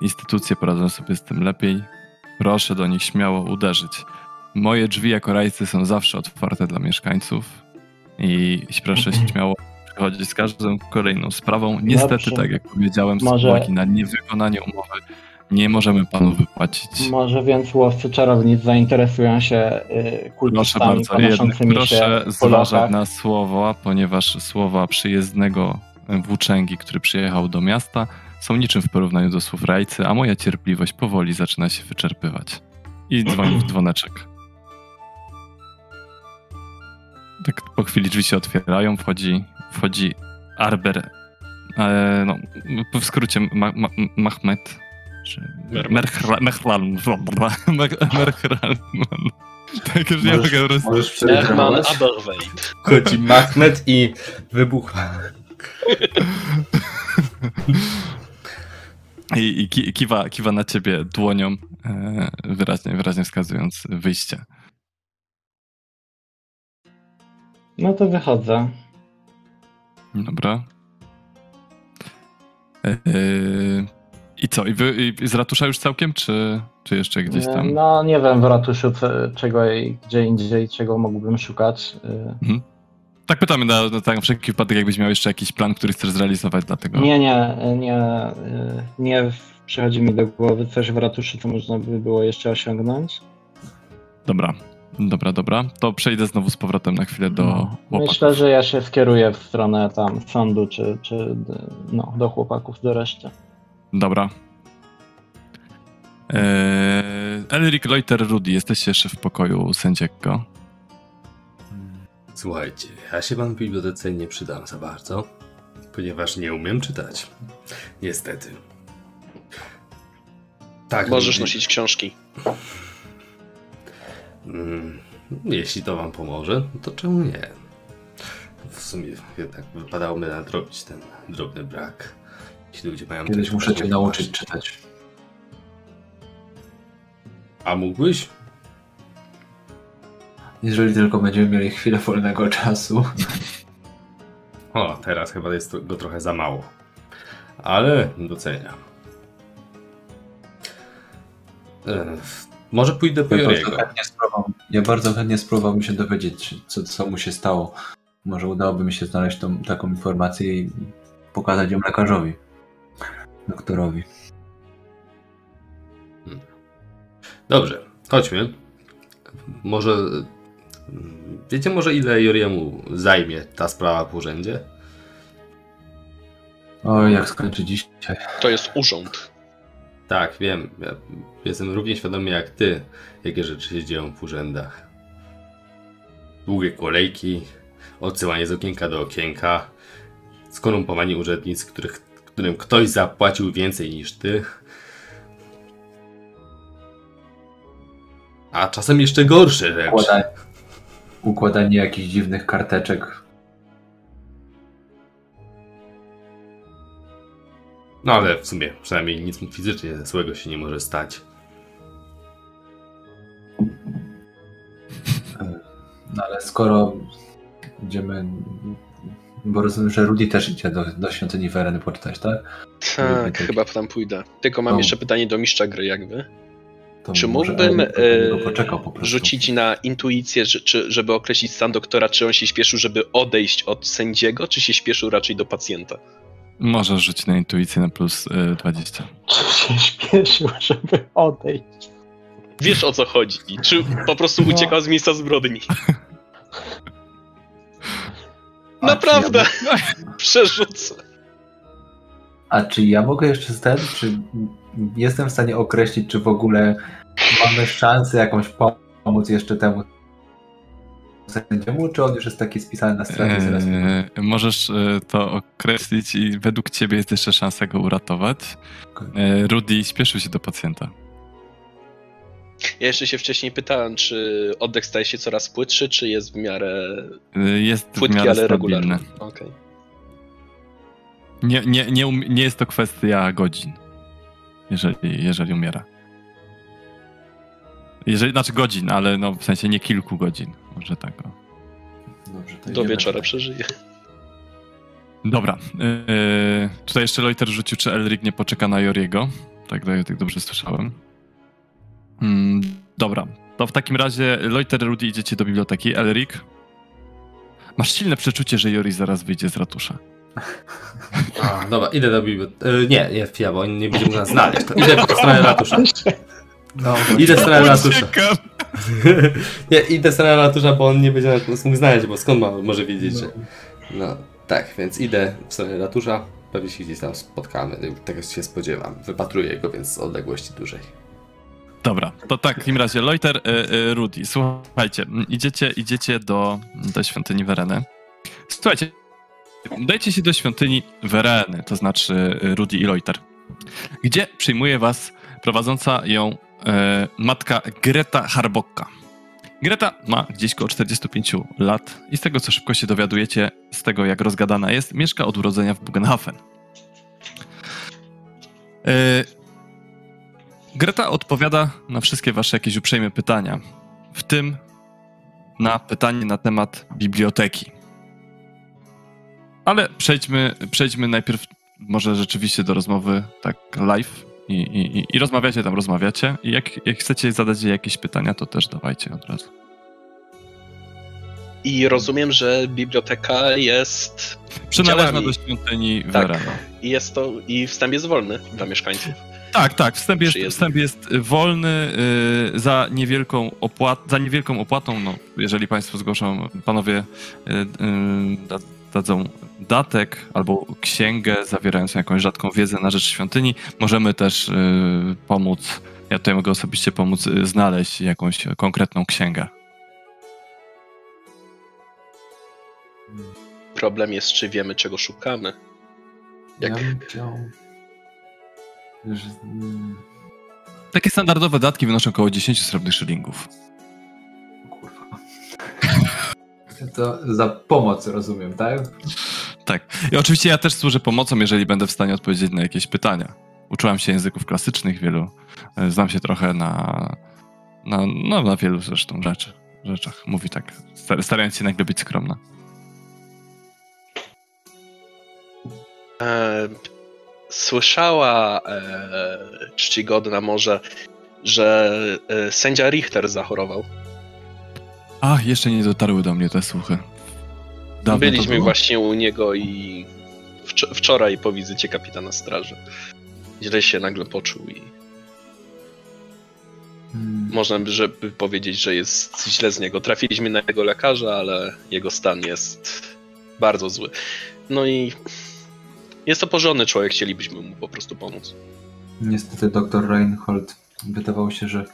instytucje poradzą sobie z tym lepiej, proszę do nich śmiało uderzyć. Moje drzwi jako rajcy są zawsze otwarte dla mieszkańców i proszę śmiało przychodzić z każdą kolejną sprawą. Niestety, dobrze, tak jak powiedziałem, spłaki na niewykonanie umowy nie możemy panu wypłacić. Może więc łowcy czarownic zainteresują się kultystami panoszącymi się. Proszę zważać na słowa, ponieważ słowa przyjezdnego włóczęgi, który przyjechał do miasta, są niczym w porównaniu do słów rajcy, a moja cierpliwość powoli zaczyna się wyczerpywać. I dzwoni w dzwoneczek. Tak po chwili drzwi się otwierają, wchodzi Arber, w skrócie Mehmet, czy Merchran. Tak, już nie mogę rozpocząć. Merchran Aberweit. Wchodzi Mehmet i wybucha. I kiwa na ciebie dłonią, wyraźnie wskazując wyjście. No to wychodzę. Dobra. I co? I z ratusza już całkiem, czy jeszcze gdzieś tam? No nie wiem w ratuszu czego i gdzie indziej, czego mógłbym szukać. Tak pytamy na wszelki wypadek, jakbyś miał jeszcze jakiś plan, który chcesz zrealizować dla tego. Nie przychodzi mi do głowy coś w ratuszu, co można by było jeszcze osiągnąć. Dobra. To przejdę znowu z powrotem na chwilę do chłopaków. Myślę, że ja się skieruję w stronę tam sądu, czy do chłopaków, do reszty. Dobra. Elric, Leuter, Rudi, jesteście jeszcze w pokoju sędziego. Słuchajcie, ja się wam w bibliotece nie przydam za bardzo, ponieważ nie umiem czytać. Niestety. Tak, możesz nosić książki. Jeśli to wam pomoże, to czemu nie? W sumie jednak wypadałoby nadrobić ten drobny brak. Jeśli ludzie mają kiedyś muszę cię nauczyć czytać. A mógłbyś? Jeżeli tylko będziemy mieli chwilę wolnego czasu. O, teraz chyba jest go trochę za mało. Ale doceniam. Może pójdę po Joriego. Ja bardzo chętnie spróbowałbym się dowiedzieć, co mu się stało. Może udałoby mi się znaleźć taką informację i pokazać ją lekarzowi, doktorowi. Dobrze, chodźmy. Może... Wiecie może ile Joriemu zajmie ta sprawa w urzędzie? Oj, jak skończy dzisiaj. To jest urząd. Tak, wiem. Ja jestem równie świadomy jak ty, jakie rzeczy się dzieją w urzędach. Długie kolejki, odsyłanie z okienka do okienka, skorumpowani urzędnicy, którym ktoś zapłacił więcej niż ty. A czasem jeszcze gorsze rzeczy. Układanie jakichś dziwnych karteczek. No ale w sumie przynajmniej nic fizycznie złego się nie może stać. No ale skoro idziemy... Bo rozumiem, że Rudi też idzie do świątyni Wereny poczytać, tak? Tak, chyba tam pójdę. Tylko mam jeszcze pytanie do mistrza gry jakby. Czy mógłbym rzucić na intuicję, żeby określić stan doktora, czy on się śpieszył, żeby odejść od sędziego, czy się śpieszył raczej do pacjenta? Możesz rzucić na intuicję na plus 20. Czy się śpieszył, żeby odejść? Wiesz o co chodzi. Czy po prostu uciekał z miejsca zbrodni? Naprawdę! Przerzucę. A czy ja mogę jeszcze zdać, czy... Jestem w stanie określić, czy w ogóle mamy szansę jakąś pomóc jeszcze temu sędziemu, czy on już jest taki spisany na straty? Możesz to określić i według ciebie jest jeszcze szansa go uratować. Okay. Rudi śpieszył się do pacjenta. Ja jeszcze się wcześniej pytałem, czy oddech staje się coraz płytszy, czy jest w miarę płytki, ale regularny. Okay. Nie jest to kwestia godzin. Jeżeli umiera. Znaczy godzin, ale no w sensie nie kilku godzin. Może tak. Dobrze, to do wieczora przeżyje. Dobra. Czy to jeszcze Leuter rzucił, czy Elric nie poczeka na Joriego? Tak dobrze słyszałem. Dobra. To w takim razie Leuter, Rudi idziecie do biblioteki. Elric, masz silne przeczucie, że Jori zaraz wyjdzie z ratusza. A, dobra, idę do biblioteki. Nie, FIA, bo on nie będzie mógł nas znaleźć. Idę po stronę ratusza. Idę w stronę ratusza. Nie, idę w stronę ratusza, bo on nie będzie nas mógł znaleźć, bo skąd może wiedzieć, że... No, tak, więc idę w stronę ratusza. Pewnie się gdzieś tam spotkamy, tego się spodziewam. Wypatruję go, więc z odległości dłużej. Dobra, to tak, w takim razie Leuter, Rudi, słuchajcie, idziecie do świątyni Wereny. Słuchajcie, udajcie się do świątyni Wereny, to znaczy Rudi i Leuter, gdzie przyjmuje was prowadząca ją matka Greta Harbocka. Greta ma gdzieś koło 45 lat i z tego, co szybko się dowiadujecie, z tego jak rozgadana jest, mieszka od urodzenia w Bögenhafen. Greta odpowiada na wszystkie wasze jakieś uprzejme pytania, w tym na pytanie na temat biblioteki. Ale przejdźmy najpierw może rzeczywiście do rozmowy tak live i rozmawiacie. I jak chcecie zadać jej jakieś pytania, to też dawajcie od razu. I rozumiem, że biblioteka jest... Przynależna do świątyni Wereny. Tak, i wstęp jest wolny dla mieszkańców. Tak, wstęp jest wolny za niewielką opłatą, no, jeżeli państwo zgłoszą, panowie dadzą datek albo księgę zawierającą jakąś rzadką wiedzę na rzecz świątyni. Możemy też pomóc Ja tutaj mogę osobiście pomóc znaleźć jakąś konkretną księgę. Problem jest, czy wiemy, czego szukamy. Jak... Ja bym chciał... Takie standardowe datki wynoszą około 10 srebrnych szylingów. Kurwa. To za pomoc, rozumiem, tak? Tak. I oczywiście ja też służę pomocą, jeżeli będę w stanie odpowiedzieć na jakieś pytania. Uczyłam się języków klasycznych wielu. Znam się trochę na wielu zresztą rzeczach. Mówi tak, starając się nagle być skromna. Słyszała czcigodna może, że sędzia Richter zachorował. Ach, jeszcze nie dotarły do mnie te słuchy. Dawno byliśmy właśnie u niego i wczoraj po wizycie kapitana straży. Źle się nagle poczuł i można by powiedzieć, że jest źle z niego. Trafiliśmy na jego lekarza, ale jego stan jest bardzo zły. No i jest to porządny człowiek, chcielibyśmy mu po prostu pomóc. Niestety doktor Reinhold wydawało się, że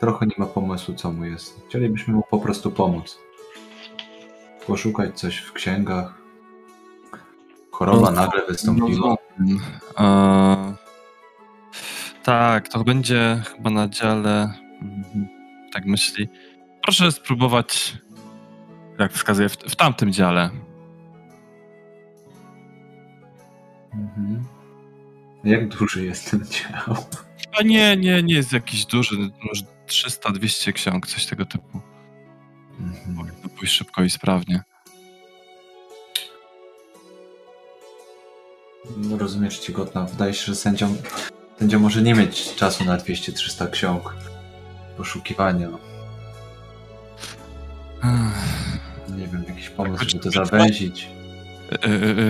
trochę nie ma pomysłu, co mu jest. Chcielibyśmy mu po prostu pomóc. Poszukać coś w księgach. Choroba nagle wystąpiła. Tak, to będzie chyba na dziale. Tak myśli. Proszę spróbować, jak wskazuję, w tamtym dziale. Mhm. Jak duży jest ten dział? A nie jest jakiś duży. Może 300-200 ksiąg, coś tego typu. Mogę to pójść szybko i sprawnie. No rozumiesz, czcigodna. Wydaje się, że sędzia może nie mieć czasu na 200-300 ksiąg poszukiwania. Nie wiem, jakiś pomysł, żeby to zawęzić.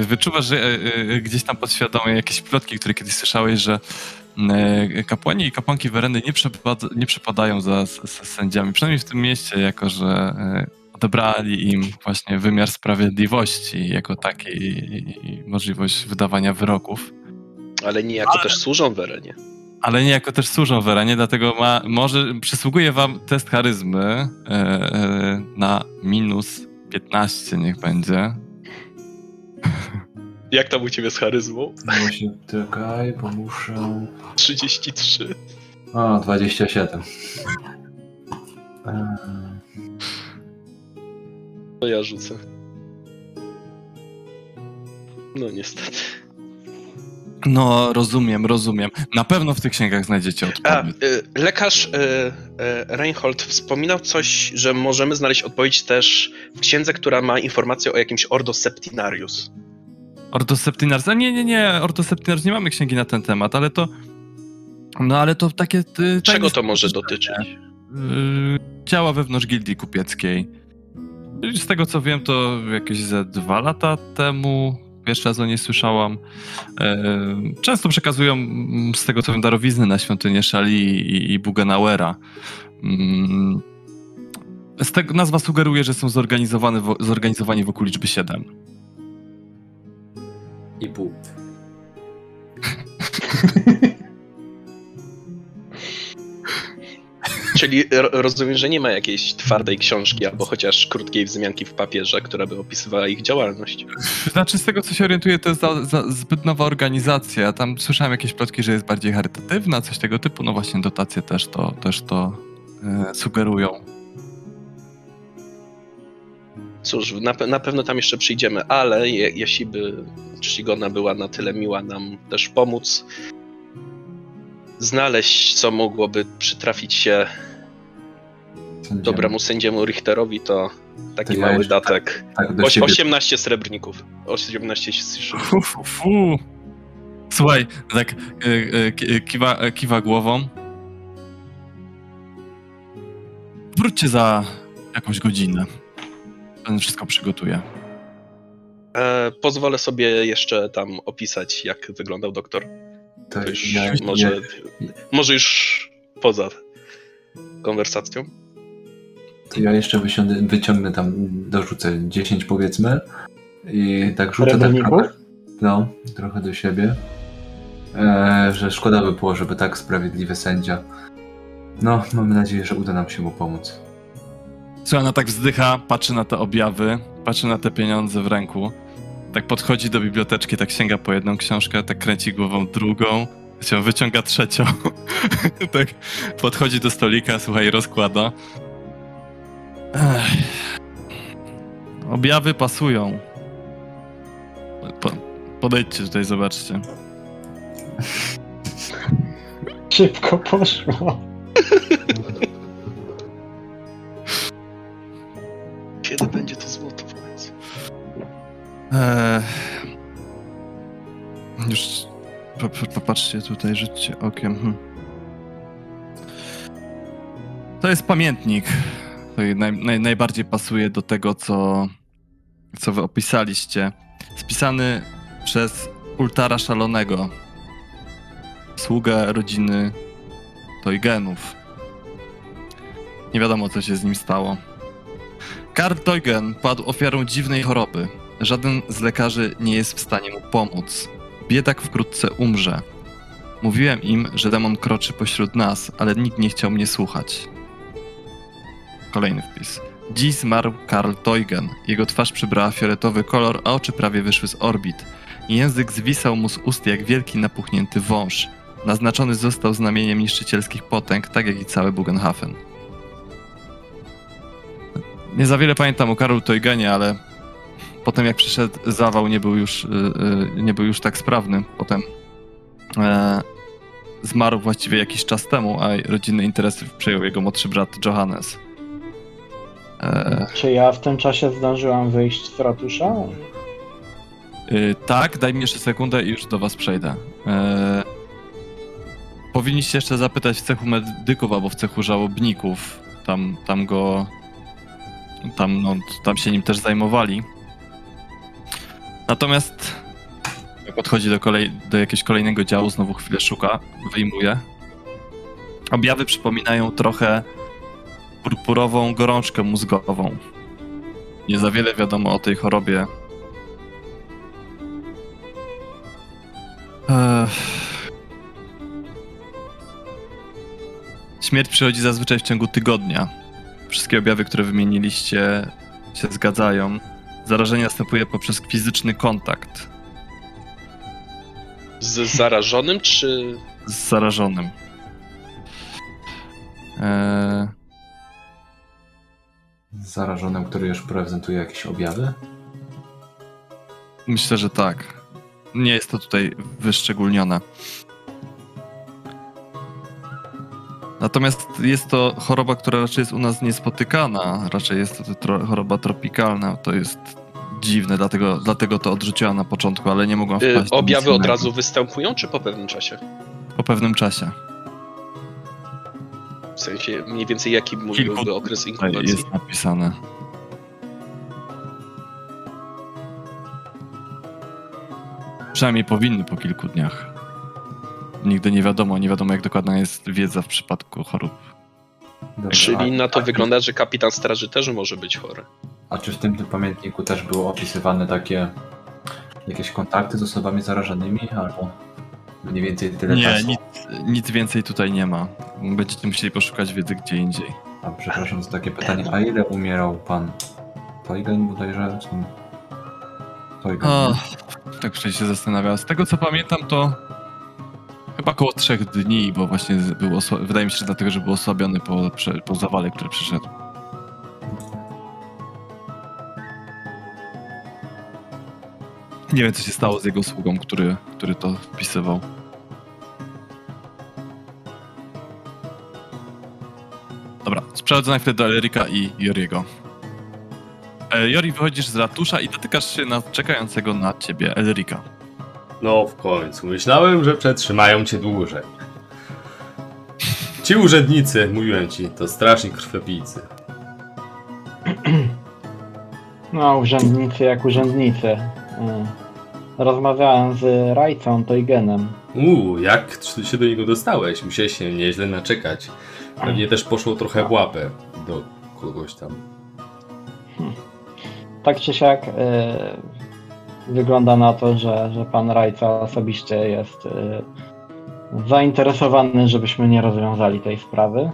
Wyczuwasz, że gdzieś tam podświadomie jakieś plotki, które kiedyś słyszałeś, że kapłani i kapłanki Wereny nie przepadają za sędziami, przynajmniej w tym mieście, jako że odebrali im właśnie wymiar sprawiedliwości jako taki i możliwość wydawania wyroków. Ale niejako też służą Werenie. Ale niejako też służą Werenie, dlatego może przysługuje wam test charyzmy na minus 15 niech będzie. Jak tam u ciebie z charyzmą? Właśnie, czekaj, bo muszę... 33. O, 27. To ja rzucę. No niestety. No, rozumiem. Na pewno w tych księgach znajdziecie odpowiedź. Lekarz Reinhold wspominał coś, że możemy znaleźć odpowiedź też w księdze, która ma informację o jakimś Ordo Septinarius. Ordo Septinarius? Nie, Ordo Septinarius nie mamy księgi na ten temat, ale to... No, ale to takie... Czego to może dotyczyć? Ciała wewnątrz gildii kupieckiej. Z tego co wiem, to jakieś ze 2 lata temu... Jeszcze raz o niej słyszałam. Często przekazują, z tego co wiem, darowizny na świątynię Szali i Bugenauera. Z tego nazwa sugeruje, że są zorganizowani wokół liczby 7. I pół. Czyli rozumiem, że nie ma jakiejś twardej książki, albo chociaż krótkiej wzmianki w papierze, która by opisywała ich działalność. Znaczy, z tego co się orientuję, to jest zbyt nowa organizacja. Tam słyszałem jakieś plotki, że jest bardziej charytatywna, coś tego typu. No właśnie, dotacje też to sugerują. Cóż, na pewno tam jeszcze przyjdziemy, ale jeśli by czcigodna była na tyle miła nam też pomóc, znaleźć, co mogłoby przytrafić się dobremu sędziemu Richterowi, to taki to mały datek. Tak, 18 srebrników. 18 srebrników. Słuchaj, tak kiwa głową. Wróćcie za jakąś godzinę. On wszystko przygotuje. Pozwolę sobie jeszcze tam opisać, jak wyglądał doktor. To już może już poza konwersacją. To ja jeszcze wyciągnę tam, dorzucę 10 powiedzmy i tak rzucę ten kabel, no, trochę do siebie, że szkoda by było, żeby tak sprawiedliwy sędzia No, mamy nadzieję, że uda nam się mu pomóc. Słuchaj, ona tak wzdycha, patrzy na te objawy, patrzy na te pieniądze w ręku. Tak podchodzi do biblioteczki, tak sięga po jedną książkę, tak kręci głową drugą, wyciąga trzecią. Tak podchodzi do stolika, słuchaj, rozkłada. Objawy pasują. Podejdźcie tutaj, zobaczcie. Szybko poszło. Kiedy będzie to złoto, powiedz? Już popatrzcie tutaj, rzućcie okiem. To jest pamiętnik. To najbardziej pasuje do tego, co wy opisaliście. Spisany przez Ultara Szalonego, sługę rodziny Teugenów. Nie wiadomo, co się z nim stało. Karl Teugen padł ofiarą dziwnej choroby. Żaden z lekarzy nie jest w stanie mu pomóc. Biedak wkrótce umrze. Mówiłem im, że demon kroczy pośród nas, ale nikt nie chciał mnie słuchać. Kolejny wpis. Dziś zmarł Karl Teugen. Jego twarz przybrała fioletowy kolor, a oczy prawie wyszły z orbit. Język zwisał mu z ust jak wielki napuchnięty wąż. Naznaczony został znamieniem niszczycielskich potęg, tak jak i cały Bögenhafen. Nie za wiele pamiętam o Karlu Teugenie, ale potem jak przyszedł zawał, nie był już tak sprawny. Potem zmarł właściwie jakiś czas temu, a rodzinne interesy przejął jego młodszy brat Johannes. Czy ja w tym czasie zdążyłam wyjść z ratusza? Tak, daj mi jeszcze sekundę i już do was przejdę. Powinniście jeszcze zapytać w cechu medyków albo w cechu żałobników. Tam się nim też zajmowali. Natomiast podchodzi do jakiegoś kolejnego działu, znowu chwilę szuka, wyjmuje. Objawy przypominają trochę purpurową gorączkę mózgową. Nie za wiele wiadomo o tej chorobie. Śmierć przychodzi zazwyczaj w ciągu tygodnia. Wszystkie objawy, które wymieniliście, się zgadzają. Zarażenie następuje poprzez fizyczny kontakt. Z zarażonym czy... Z zarażonym. Z zarażonym, który już prezentuje jakieś objawy? Myślę, że tak. Nie jest to tutaj wyszczególnione. Natomiast jest to choroba, która raczej jest u nas niespotykana. Raczej jest to choroba tropikalna. To jest dziwne, dlatego to odrzuciłam na początku, ale nie mogłam wpaść. Objawy od razu występują, czy po pewnym czasie? Po pewnym czasie. W sensie mniej więcej jaki byłby okres inkubacji? Jest napisane. Przynajmniej powinny po kilku dniach. Nigdy nie wiadomo jak dokładna jest wiedza w przypadku chorób. Dobra, czyli na to wygląda, że kapitan straży też może być chory. A czy w tym pamiętniku też były opisywane takie jakieś kontakty z osobami zarażonymi? Albo mniej więcej tyle czasu? Nie, nic więcej tutaj nie ma. Będziecie musieli poszukać wiedzy gdzie indziej. A przepraszam za takie pytanie, a ile umierał pan Teugen bodajże? Tak wcześniej się zastanawiałem. Z tego co pamiętam, to chyba około 3 dni, bo właśnie był wydaje mi się, że dlatego, że był osłabiony po zawale, który przyszedł. Nie wiem, co się stało z jego sługą, który to wpisywał. Dobra, przechodzę na chwilę do Elrica i Joriego. Jori, wychodzisz z ratusza i dotykasz się na czekającego na ciebie Elrica. No w końcu, myślałem, że przetrzymają cię dłużej. Ci urzędnicy, mówiłem ci, to straszni krwiopijcy. No urzędnicy jak urzędnicy. Rozmawiałem z Rajcą Teugenem. Jak się do niego dostałeś? Musiałeś się nieźle naczekać. Pewnie też poszło trochę w łapę do kogoś tam. Tak czy siak wygląda na to, że pan Rajca osobiście jest zainteresowany, żebyśmy nie rozwiązali tej sprawy.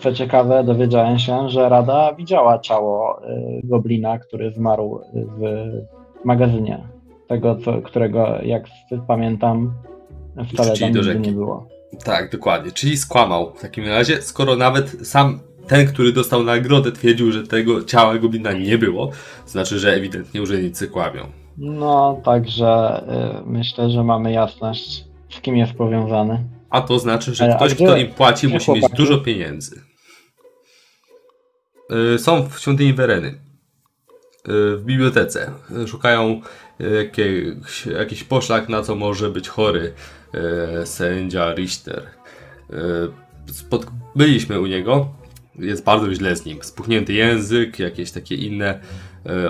Co ciekawe, dowiedziałem się, że Rada widziała ciało goblina, który zmarł w magazynie. Tego, którego, jak pamiętam, wcale tam nigdy nie było. Tak, dokładnie. Czyli skłamał w takim razie, skoro nawet sam ten, który dostał nagrodę, twierdził, że tego ciała goblina nie było, znaczy, że ewidentnie urzędnicy kłamią. No, także myślę, że mamy jasność, z kim jest powiązany. A to znaczy, że ktoś, kto im płaci, musi mieć dużo pieniędzy. Są w świątyni Wereny. W bibliotece. Szukają jakiś poszlak, na co może być chory sędzia Richter. Byliśmy u niego. Jest bardzo źle z nim. Spuchnięty język, jakieś takie inne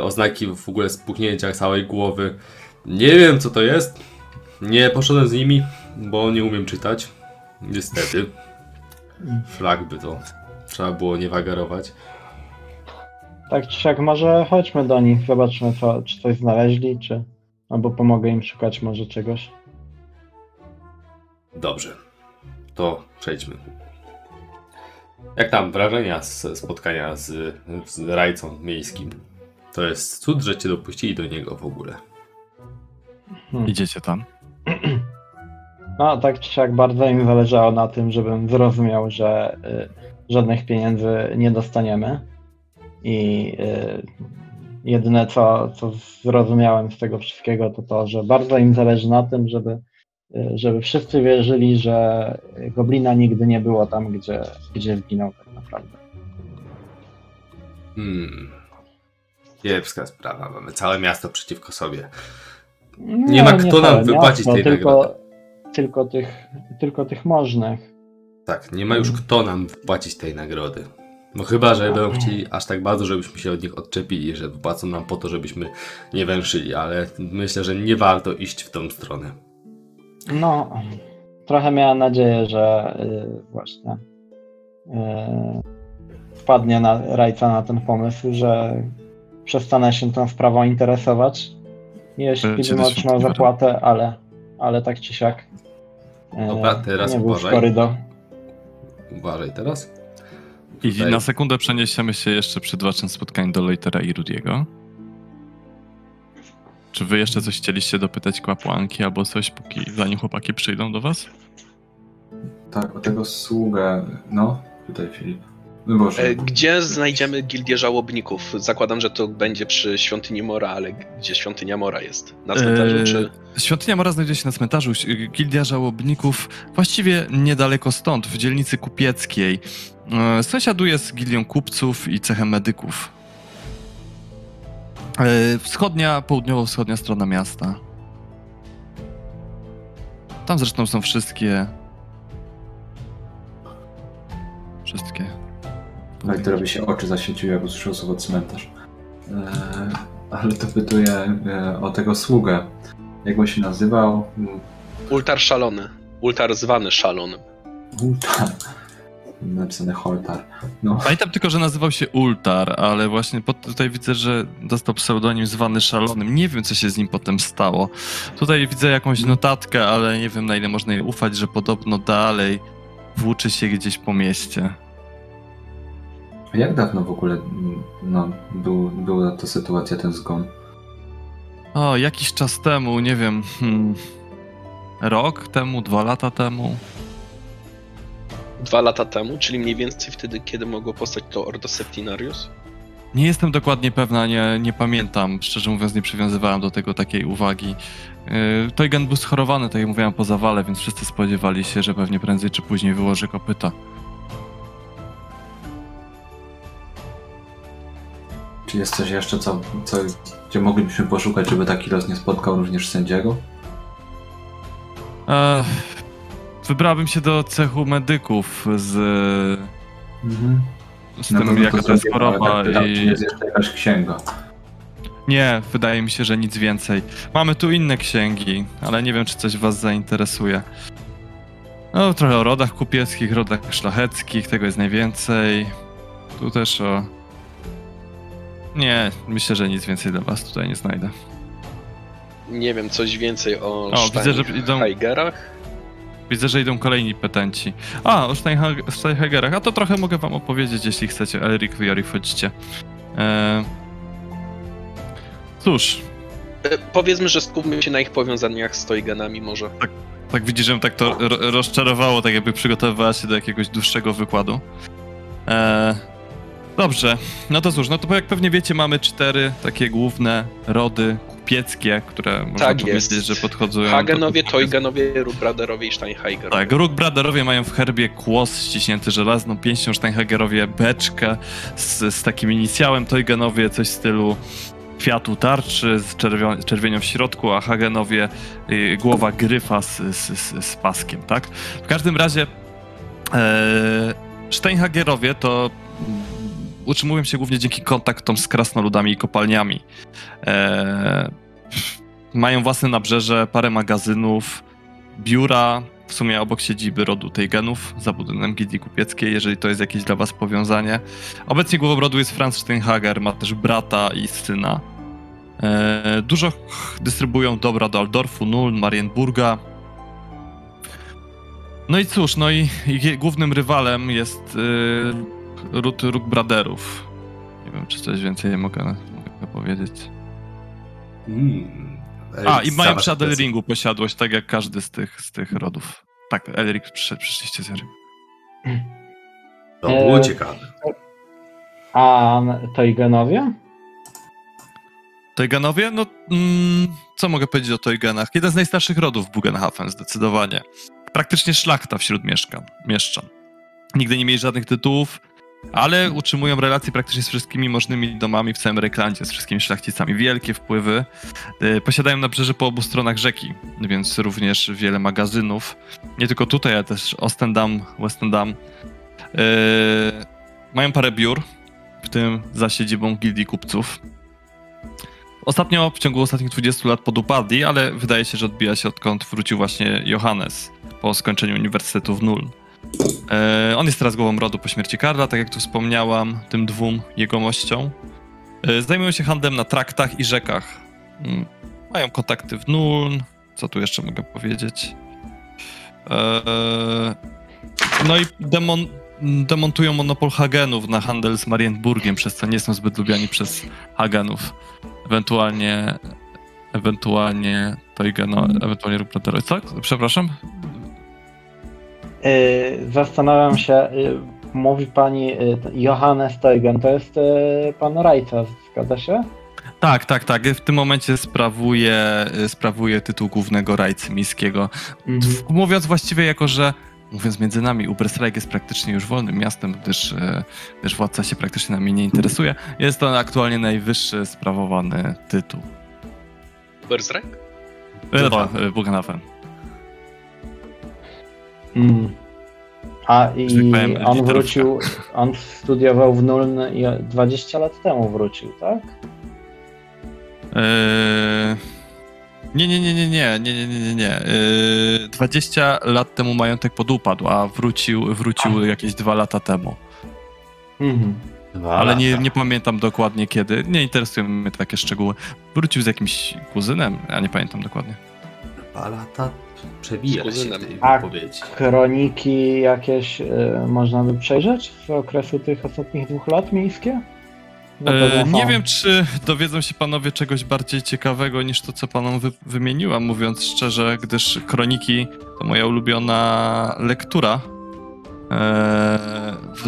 oznaki w ogóle spuchnięcia całej głowy. Nie wiem, co to jest. Nie poszedłem z nimi, bo nie umiem czytać. Niestety. Szlak by to. Trzeba było nie wagarować. Tak czy siak, może chodźmy do nich, zobaczmy, czy coś znaleźli, czy... Albo pomogę im szukać może czegoś. Dobrze. To przejdźmy. Jak tam wrażenia z spotkania z rajcą miejskim? To jest cud, że cię dopuścili do niego w ogóle. Idziecie tam? No, tak czy siak bardzo im zależało na tym, żebym zrozumiał, że żadnych pieniędzy nie dostaniemy. I jedyne co zrozumiałem z tego wszystkiego to to, że bardzo im zależy na tym, żeby wszyscy wierzyli, że goblina nigdy nie było tam, gdzie zginął tak naprawdę. Kiepska sprawa, mamy całe miasto przeciwko sobie. Nie ma kto nam wypłacić tej nagrody. Tylko tych możnych. Tak, nie ma już kto nam wypłacić tej nagrody. No chyba, że będą chcieli aż tak bardzo, żebyśmy się od nich odczepili, że wypłacą nam po to, żebyśmy nie węszyli, ale myślę, że nie warto iść w tą stronę. No, trochę miałem nadzieję, że właśnie wpadnie rajca na ten pomysł, że przestanę się tą sprawą interesować, jeśli bym otrzymał zapłatę, ale tak czy siak dobra, teraz nie był skory do... Uważaj teraz. I tutaj na sekundę przeniesiemy się jeszcze przed waszym spotkaniem do Leutera i Rudiego. Czy wy jeszcze coś chcieliście dopytać kapłanki albo coś, póki zanim chłopaki przyjdą do was? Tak, o tego sługę. No, tutaj Filip. Boże. Gdzie znajdziemy gildię żałobników? Zakładam, że to będzie przy świątyni Mora, ale gdzie świątynia Mora jest? Na cmentarzu czy... Świątynia Mora znajduje się na cmentarzu. Gildia żałobników właściwie niedaleko stąd, w dzielnicy kupieckiej. Sąsiaduje z gildią kupców i cechem medyków. Wschodnia, południowo-wschodnia strona miasta. Tam zresztą są wszystkie. Tak, to robi się oczy zaświeciły, jak usłyszał słowo cmentarz. Ale to pytuję o tego sługę. Jak on się nazywał? Ultar szalony. Ultar zwany szalonym. Ultar. Napisane Holtar. No. Pamiętam tylko, że nazywał się Ultar, ale właśnie tutaj widzę, że dostał pseudonim zwany szalonym. Nie wiem, co się z nim potem stało. Tutaj widzę jakąś notatkę, ale nie wiem, na ile można jej ufać, że podobno dalej włóczy się gdzieś po mieście. A jak dawno w ogóle była ta sytuacja, ten zgon? O, jakiś czas temu, nie wiem, rok temu, 2 lata temu. 2 lata temu, czyli mniej więcej wtedy, kiedy mogło powstać to Ordo Septinarius? Nie jestem dokładnie pewna, nie pamiętam. Szczerze mówiąc, nie przywiązywałem do tego takiej uwagi. Teugen był schorowany, tak jak mówiłem, po zawale, więc wszyscy spodziewali się, że pewnie prędzej czy później wyłoży kopyta. Czy jest coś jeszcze, gdzie moglibyśmy poszukać, żeby taki los nie spotkał również sędziego? Wybrałbym się do cechu medyków z tym, jaka to jest choroba. Czy jest jeszcze jakaś księga? Nie, wydaje mi się, że nic więcej. Mamy tu inne księgi, ale nie wiem, czy coś was zainteresuje. No, trochę o rodach kupieckich, rodach szlacheckich, tego jest najwięcej. Tu też o... Nie, myślę, że nic więcej dla was tutaj nie znajdę. Nie wiem, coś więcej o Steinhägerach? Widzę, że idą kolejni petenci. A, o Steinhägerach. A to trochę mogę wam opowiedzieć, jeśli chcecie. Elric, wy Jori, wchodźcie. Cóż. Powiedzmy, że skupmy się na ich powiązaniach z Teugenami może. Tak, tak widzisz, że tak to rozczarowało, tak jakby przygotowywała się do jakiegoś dłuższego wykładu. Dobrze, no to cóż, no to jak pewnie wiecie, mamy 4 takie główne rody kupieckie, które można tak powiedzieć, jest, że podchodzą... Hagenowie, Teugenowie, Ruckbräderowie i Steinhäger. Tak, Ruckbräderowie mają w herbie kłos ściśnięty żelazną pięścią, Steinhägerowie beczkę z takim inicjałem, Teugenowie coś w stylu kwiatu tarczy z czerwienią w środku, a Hagenowie głowa gryfa z paskiem, tak? W każdym razie Steinhägerowie to... utrzymują się głównie dzięki kontaktom z krasnoludami i kopalniami. Mają własne nabrzeże, parę magazynów, biura, w sumie obok siedziby rodu Teugenów, za budynkiem gildii kupieckiej, jeżeli to jest jakieś dla was powiązanie. Obecnie głową rodu jest Franz Steinhäger, ma też brata i syna. Dużo dystrybuują dobra do Altdorfu, Nuln, Marienburga. No i cóż, no i głównym rywalem jest... ród Ruckbräderów. Nie wiem, czy coś więcej mogę powiedzieć. A, i mają przy Adelringu posiadłość, tak jak każdy z tych rodów. Tak, Elric, przyszliście z Elricem. To było ciekawe. A Teugenowie? Teugenowie? No, co mogę powiedzieć o Teugenach? Jeden z najstarszych rodów w Bögenhafen, zdecydowanie. Praktycznie szlachta wśród mieszczan. Nigdy nie mieli żadnych tytułów, ale utrzymują relacje praktycznie z wszystkimi możliwymi domami w całym Reiklandzie, z wszystkimi szlachcicami. Wielkie wpływy. Posiadają nabrzeże po obu stronach rzeki, więc również wiele magazynów. Nie tylko tutaj, ale też Ostendam, Westendam. Mają parę biur, w tym za siedzibą gildii kupców. Ostatnio, w ciągu ostatnich 20 lat podupadli, ale wydaje się, że odbija się, odkąd wrócił właśnie Johannes po skończeniu uniwersytetu w Nuln. On jest teraz głową rodu po śmierci Karla, tak jak tu wspomniałam, tym 2 jegomościom. Zajmują się handlem na traktach i rzekach. Mają kontakty w Nuln. Co tu jeszcze mogę powiedzieć? No i demontują monopol Hagenów na handel z Marienburgiem, przez co nie są zbyt lubiani przez Hagenów. Ewentualnie Teugena, ewentualnie Ruckbräderowie. Co? Przepraszam? Zastanawiam się, mówi pani Johannes Teugen, to jest pan Rajca, zgadza się? Tak. W tym momencie sprawuje tytuł głównego Rajcy miejskiego. Mówiąc właściwie jako, że mówiąc między nami, Ubersreich jest praktycznie już wolnym miastem, gdyż władca się praktycznie nami nie interesuje. Jest to aktualnie najwyższy sprawowany tytuł. Ubersreich? Dobra, Bögenhafen. A i on wrócił, on studiował w Nuln i 20 lat temu wrócił, tak? Nie. 20 lat temu majątek podupadł, a wrócił jakieś 2 lata temu. Ale nie pamiętam dokładnie kiedy, nie interesują mnie takie szczegóły. Wrócił z jakimś kuzynem, a nie pamiętam dokładnie. 2 lata przewija się w tej wypowiedzi. Kroniki jakieś można by przejrzeć w okresu tych ostatnich 2 lat miejskie? Nie wiem, czy dowiedzą się panowie czegoś bardziej ciekawego niż to, co panom wymieniłam, mówiąc szczerze, gdyż kroniki to moja ulubiona lektura.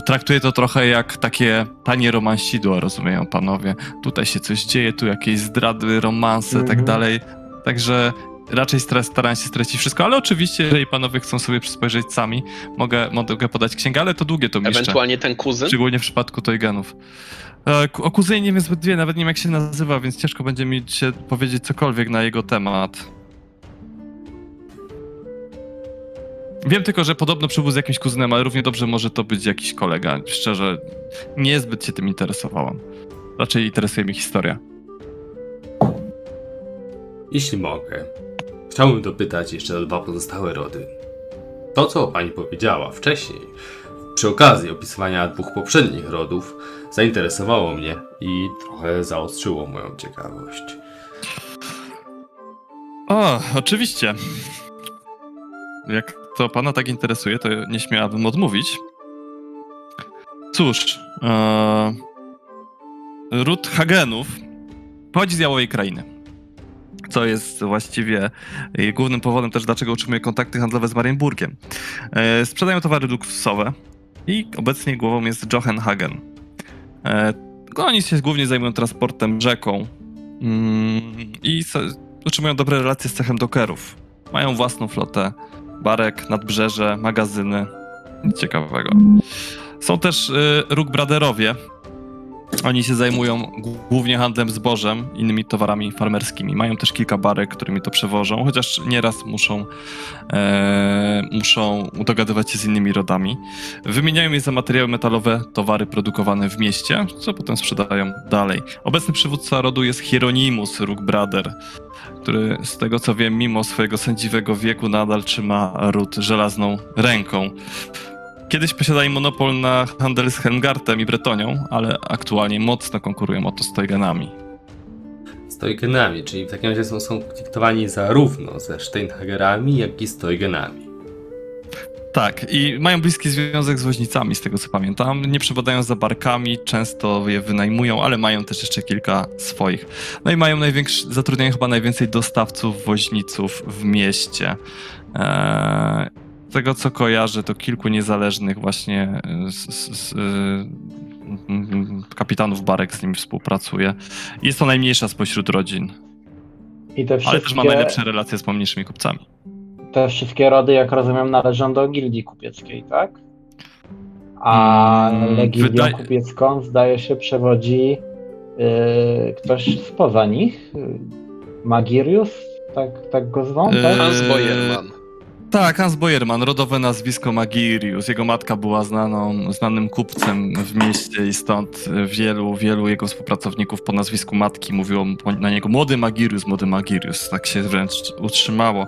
Traktuję to trochę jak takie tanie romansidło, rozumieją panowie. Tutaj się coś dzieje, tu jakieś zdrady, romanse, tak dalej. Także raczej starałem się stracić wszystko, ale oczywiście, jeżeli panowie chcą sobie spojrzeć sami, mogę podać księgę, ale to długie to mieszczę. Ewentualnie ten kuzyn? Szczególnie w przypadku Teugenów. O kuzynie nie wiem zbyt wiele, nawet nie wiem jak się nazywa, więc ciężko będzie mi się powiedzieć cokolwiek na jego temat. Wiem tylko, że podobno przybył z jakimś kuzynem, ale równie dobrze może to być jakiś kolega. Szczerze, niezbyt się tym interesowałam. Raczej interesuje mnie historia. Jeśli mogę, chciałbym dopytać jeszcze o 2 pozostałe rody. To, co pani powiedziała wcześniej, przy okazji opisywania 2 poprzednich rodów, zainteresowało mnie i trochę zaostrzyło moją ciekawość. Oczywiście. Jak to pana tak interesuje, to nie śmiałabym odmówić. Cóż, ród Hagenów pochodzi z Białej Krainy, co jest właściwie głównym powodem też, dlaczego utrzymuje kontakty handlowe z Marienburgiem. Sprzedają towary luksusowe i obecnie głową jest Johannes Teugen. Oni się głównie zajmują transportem rzeką i utrzymują dobre relacje z cechem dokerów. Mają własną flotę, barek, nadbrzeże, magazyny, nic ciekawego. Są też Ruckbräderowie. Oni się zajmują głównie handlem zbożem, innymi towarami farmerskimi. Mają też kilka barek, którymi to przewożą, chociaż nieraz muszą dogadywać się z innymi rodami. Wymieniają je za materiały metalowe, towary produkowane w mieście, co potem sprzedają dalej. Obecny przywódca rodu jest Hieronimus Ruckbräder, który z tego co wiem, mimo swojego sędziwego wieku nadal trzyma ród żelazną ręką. Kiedyś posiadali monopol na handel z Hengartem i Bretonią, ale aktualnie mocno konkurują o to z Teugenami. Z Teugenami, czyli w takim razie są traktowani zarówno ze Steinhägerami, jak i z Teugenami. Tak, i mają bliski związek z woźnicami, z tego co pamiętam. Nie przepadają za barkami, często je wynajmują, ale mają też jeszcze kilka swoich. No i mają zatrudniają chyba najwięcej dostawców, woźniców w mieście. Z tego co kojarzę, to kilku niezależnych właśnie kapitanów barek z nimi współpracuje. Jest to najmniejsza spośród rodzin. I te wszystkie... Ale też ma najlepsze relacje z pomniejszymi kupcami. Te wszystkie rody, jak rozumiem, należą do gildii kupieckiej, tak? A gildią kupiecką, zdaje się, przewodzi ktoś spoza nich. Magirius? Tak go zwą? Tak? Hans Bojerman. Tak, Hans Bojerman, rodowe nazwisko Magirius. Jego matka była znanym kupcem w mieście i stąd wielu jego współpracowników po nazwisku matki mówiło na niego młody Magirius. Tak się wręcz utrzymało.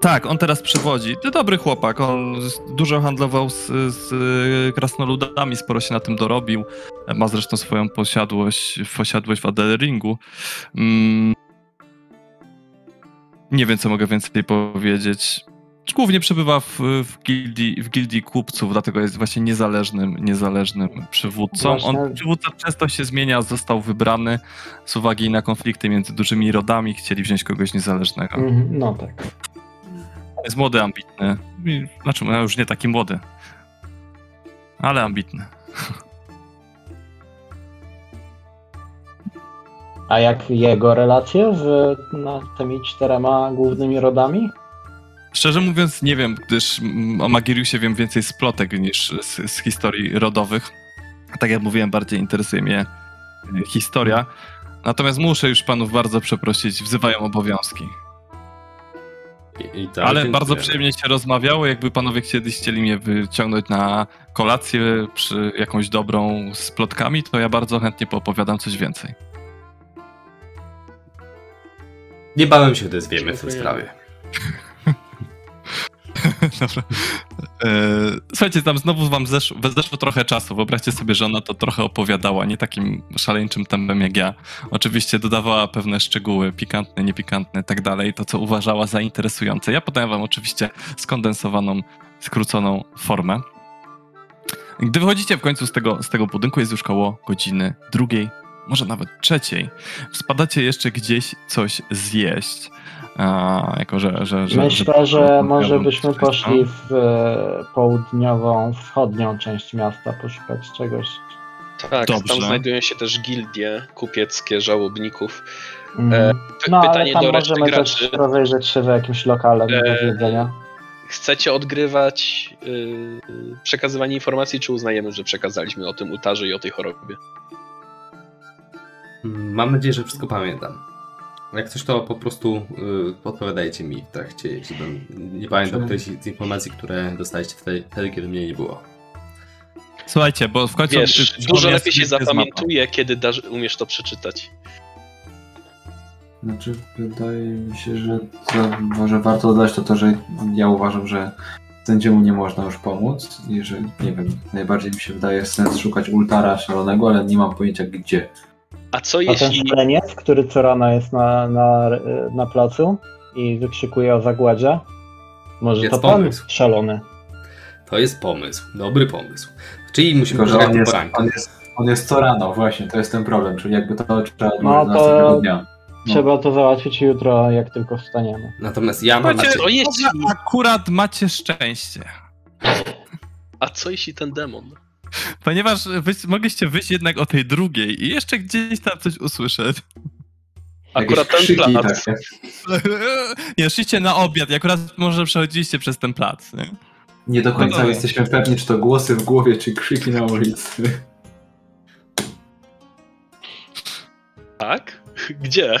Tak, on teraz przywodzi. To dobry chłopak, on dużo handlował z krasnoludami, sporo się na tym dorobił. Ma zresztą swoją posiadłość w Adelringu. Nie wiem, co mogę więcej powiedzieć. Głównie przebywa w gildii kupców, dlatego jest właśnie niezależnym przywódcą. Przywódca często się zmienia, został wybrany z uwagi na konflikty między dużymi rodami. Chcieli wziąć kogoś niezależnego. No tak. Jest młody, ambitny. Znaczy, już nie taki młody, ale ambitny. A jak jego relacje z tymi 4 głównymi rodami? Szczerze mówiąc nie wiem, gdyż o Magiriusie wiem więcej z plotek niż z historii rodowych. Tak jak mówiłem, bardziej interesuje mnie historia. Natomiast muszę już panów bardzo przeprosić, wzywają obowiązki. I tak, ale dziękuję. Bardzo przyjemnie się rozmawiało, jakby panowie chcieli mnie wyciągnąć na kolację przy jakąś dobrą z plotkami, to ja bardzo chętnie poopowiadam coś więcej. Niebawem się odezwiemy w tej sprawie. Dobra. Słuchajcie, tam znowu wam zeszło trochę czasu. Wyobraźcie sobie, że ona to trochę opowiadała, nie takim szaleńczym tempem jak ja. Oczywiście dodawała pewne szczegóły, pikantne, niepikantne, tak dalej, to co uważała za interesujące. Ja podaję wam oczywiście skondensowaną, skróconą formę. Gdy wychodzicie w końcu z tego budynku, jest już koło godziny 2. Może nawet 3. Spadacie jeszcze gdzieś coś zjeść. Jako, że myślę, że może byśmy poszli w południową, wschodnią część miasta poszukać czegoś. Tak, dobrze. Tam znajdują się też gildie kupieckie żałobników. No, pytanie ale tam do możemy graczy. Też rozejrzeć się w jakimś lokale do jedzenia. Chcecie odgrywać przekazywanie informacji, czy uznajemy, że przekazaliśmy o tym Ultarze i o tej chorobie? Mam nadzieję, że wszystko pamiętam. Jak coś, to po prostu odpowiadajcie mi w trakcie, jeśli nie pamiętam którejś z informacji, które dostaliście wtedy, kiedy mnie nie było. Słuchajcie, bo w końcu... Wiesz, dużo lepiej się zapamiętuje, kiedy umiesz to przeczytać. Znaczy, wydaje mi się, że to może warto dodać to, że ja uważam, że sędziemu nie można już pomóc i że, nie wiem, najbardziej mi się wydaje sens szukać Ultara szalonego, ale nie mam pojęcia gdzie. A co jeśli... ten szaleniec, który co rano jest na placu? i wykrzykuje o zagładzie. Może jest to pomysł. Pan szalony. To jest pomysł, dobry pomysł. Czyli musimy grać po poranku. On jest co rano, właśnie, to jest ten problem, czyli jakby to trzeba odłożyć następnego dnia. No. Trzeba to załatwić jutro, jak tylko wstaniemy. Natomiast ja mam... Akurat macie szczęście. A co jeśli ten demon? Ponieważ mogliście wyjść jednak o tej drugiej i jeszcze gdzieś tam coś usłyszeć. Akurat ten plac. Tak. Nie, szliście na obiad i akurat może przechodziliście przez ten plac. Nie do końca jesteśmy pewni, czy to głosy w głowie, czy krzyki na ulicy. Tak? Gdzie?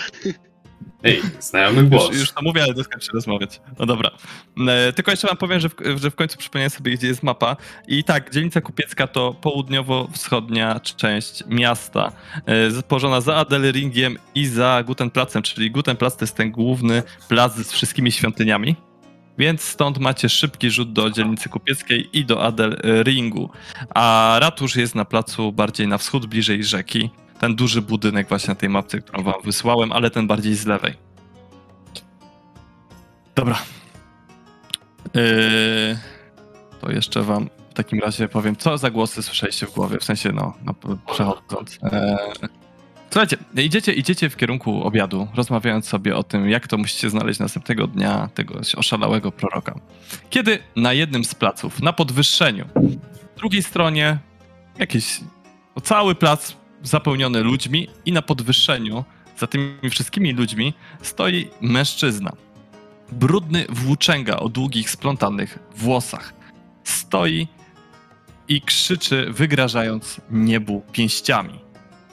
Ej, znajomy głos. Już to mówię, ale doskam się rozmawiać. No dobra. Tylko jeszcze wam powiem, że w końcu przypomniałem sobie, gdzie jest mapa. I tak, dzielnica kupiecka to południowo-wschodnia część miasta. Położona za Adelringiem i za Gutenplatzem, czyli Gutenplatz to jest ten główny plac z wszystkimi świątyniami. Więc stąd macie szybki rzut do dzielnicy kupieckiej i do Adelringu. A ratusz jest na placu bardziej na wschód, bliżej rzeki. Ten duży budynek właśnie na tej mapce, którą wam wysłałem, ale ten bardziej z lewej. Dobra. To jeszcze wam w takim razie powiem, co za głosy słyszeliście w głowie, w sensie przechodząc. Słuchajcie, idziecie w kierunku obiadu, rozmawiając sobie o tym, jak to musicie znaleźć następnego dnia tego oszalałego proroka. Kiedy na jednym z placów, na podwyższeniu, w drugiej stronie jakiś cały plac zapełniony ludźmi i na podwyższeniu za tymi wszystkimi ludźmi stoi mężczyzna. Brudny włóczęga o długich, splątanych włosach. Stoi i krzyczy, wygrażając niebu pięściami.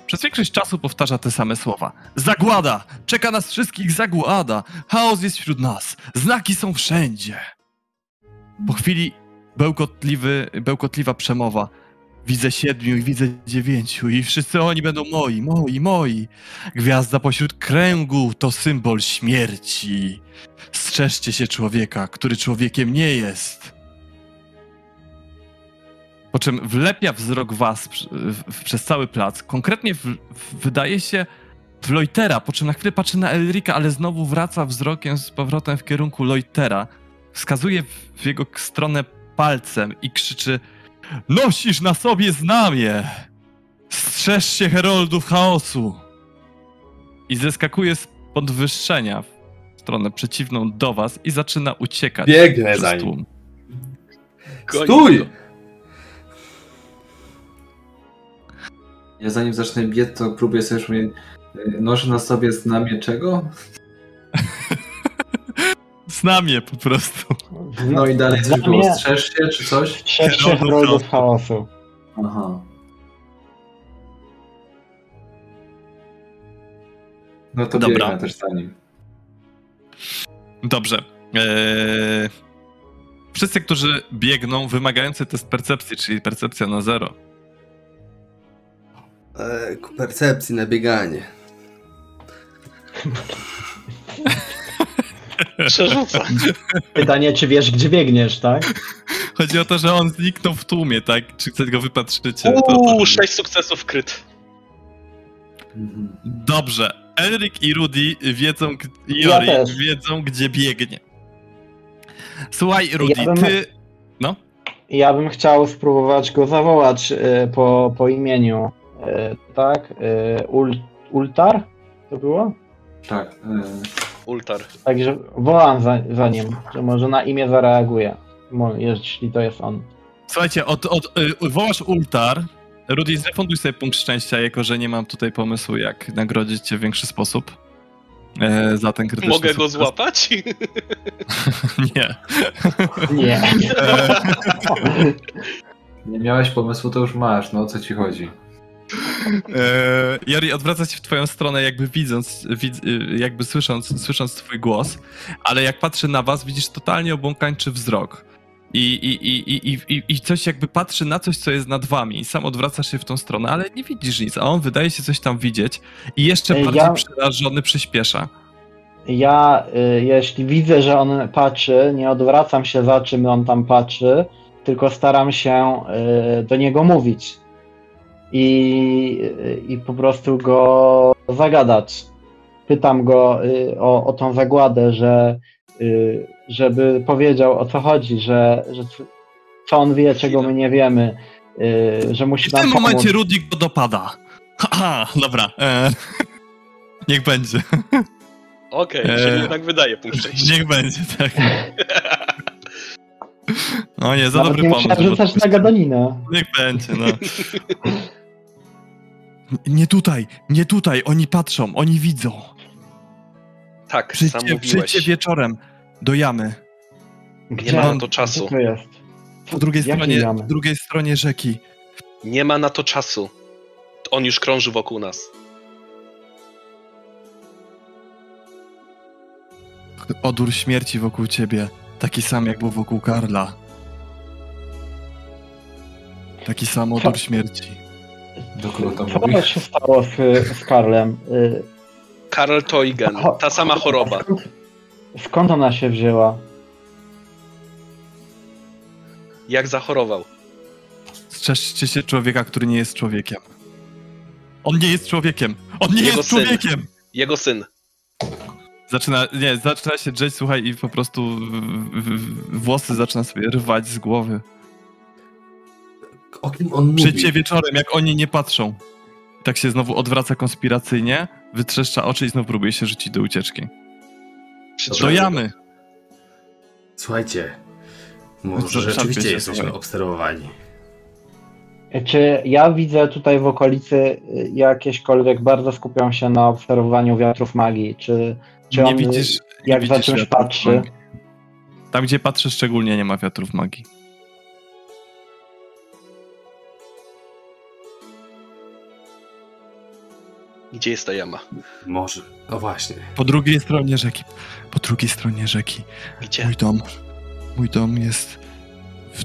Przez większość czasu powtarza te same słowa. Zagłada! Czeka nas wszystkich zagłada! Chaos jest wśród nas! Znaki są wszędzie! Po chwili bełkotliwa przemowa. Widzę 7 i widzę 9 i wszyscy oni będą moi, moi, moi. Gwiazda pośród kręgu to symbol śmierci. Strzeżcie się człowieka, który człowiekiem nie jest. Po czym wlepia wzrok was przez cały plac. Konkretnie wydaje się w Leutera, po czym na chwilę patrzy na Elrica, ale znowu wraca wzrokiem z powrotem w kierunku Leutera. Wskazuje w jego stronę palcem i krzyczy: Nosisz na sobie znamię! Strzeż się heroldów chaosu! I zeskakuje z podwyższenia w stronę przeciwną do was i zaczyna uciekać. Biegnę za nim. Stój! Ja zanim zacznę biec, to próbuję sobie już mówić, noszę na sobie znamię czego? Znamię po prostu. No i dalej coś było, strzeż się czy coś? Strzeż się heroldów chaosu. Aha. No to biegnę też za nim. Dobrze. Wszyscy, którzy biegną, wymagający test percepcji, czyli percepcja na 0. Percepcji na bieganie. Przerzucam. Pytanie, czy wiesz, gdzie biegniesz, tak? Chodzi o to, że on zniknął w tłumie, tak? Czy chcecie go wypatrzycie? To 6 sukcesów kryt. Dobrze. Elric i Rudi wiedzą, Jori wiedzą, gdzie biegnie. Słuchaj, Rudi, ty... No? Ja bym chciał spróbować go zawołać po imieniu. Tak? Ultar? To było? Tak. Ultar. Także wołam za nim, że może na imię zareaguje, jeśli to jest on. Słuchajcie, wołasz Ultar. Rudi, zrefunduj sobie punkt szczęścia, jako że nie mam tutaj pomysłu, jak nagrodzić cię w większy sposób za ten krytyczny sukces. Mogę go złapać? Nie. Nie. Nie miałeś pomysłu, to już masz, no o co ci chodzi? Jori odwraca się w twoją stronę, jakby słysząc twój głos, ale jak patrzy na was, widzisz totalnie obłąkańczy wzrok i coś jakby patrzy na coś, co jest nad wami i sam odwracasz się w tą stronę, ale nie widzisz nic, a on wydaje się coś tam widzieć i jeszcze bardziej przerażony przyspiesza. Jeśli widzę, że on patrzy, nie odwracam się za czym on tam patrzy, tylko staram się do niego mówić. I po prostu go zagadać. pytam go o tą zagładę, że żeby powiedział, o co chodzi, że co on wie, czego my nie wiemy, że musi nam pomóc. W tym momencie Rudi go dopada. Aha, dobra. Niech będzie. Okej, czyli jednak wydaje punkt szczęścia. Niech będzie, tak. No nie, za nawet dobry nie pomysł. Musiałem rzucać na gadaninę. Niech będzie, no. Nie tutaj, nie tutaj, oni patrzą, oni widzą. Tak, sam mówiłeś. Przyjdźcie wieczorem do jamy. Gdzie? Nie ma na to czasu. To jest? Po drugiej stronie rzeki. Nie ma na to czasu. On już krąży wokół nas. Odór śmierci wokół ciebie. Taki sam jak był wokół Karla. Taki sam odór śmierci. Co się stało z Karlem? Karl Teugen. Ta sama choroba. Skąd ona się wzięła? Jak zachorował? Strzeżcie się człowieka, który nie jest człowiekiem. On nie jest człowiekiem! On nie jest człowiekiem! Jego syn. Zaczyna się drzeć, słuchaj, i po prostu włosy zaczyna sobie rwać z głowy. O kim on mówi? Przyjdźcie wieczorem, jak oni nie patrzą. Tak się znowu odwraca konspiracyjnie, wytrzeszcza oczy i znowu próbuje się rzucić do ucieczki. Do jamy! Słuchajcie, może rzeczywiście jesteśmy obserwowani. Czy ja widzę tutaj w okolicy jakieśkolwiek, bardzo skupiam się na obserwowaniu wiatrów magii, czy on widzisz, jak za czymś patrzy? Tam, gdzie patrzy, szczególnie nie ma wiatrów magii. Gdzie jest ta jama? Może, no właśnie. Po drugiej stronie rzeki. Po drugiej stronie rzeki. Gdzie? Mój dom jest... w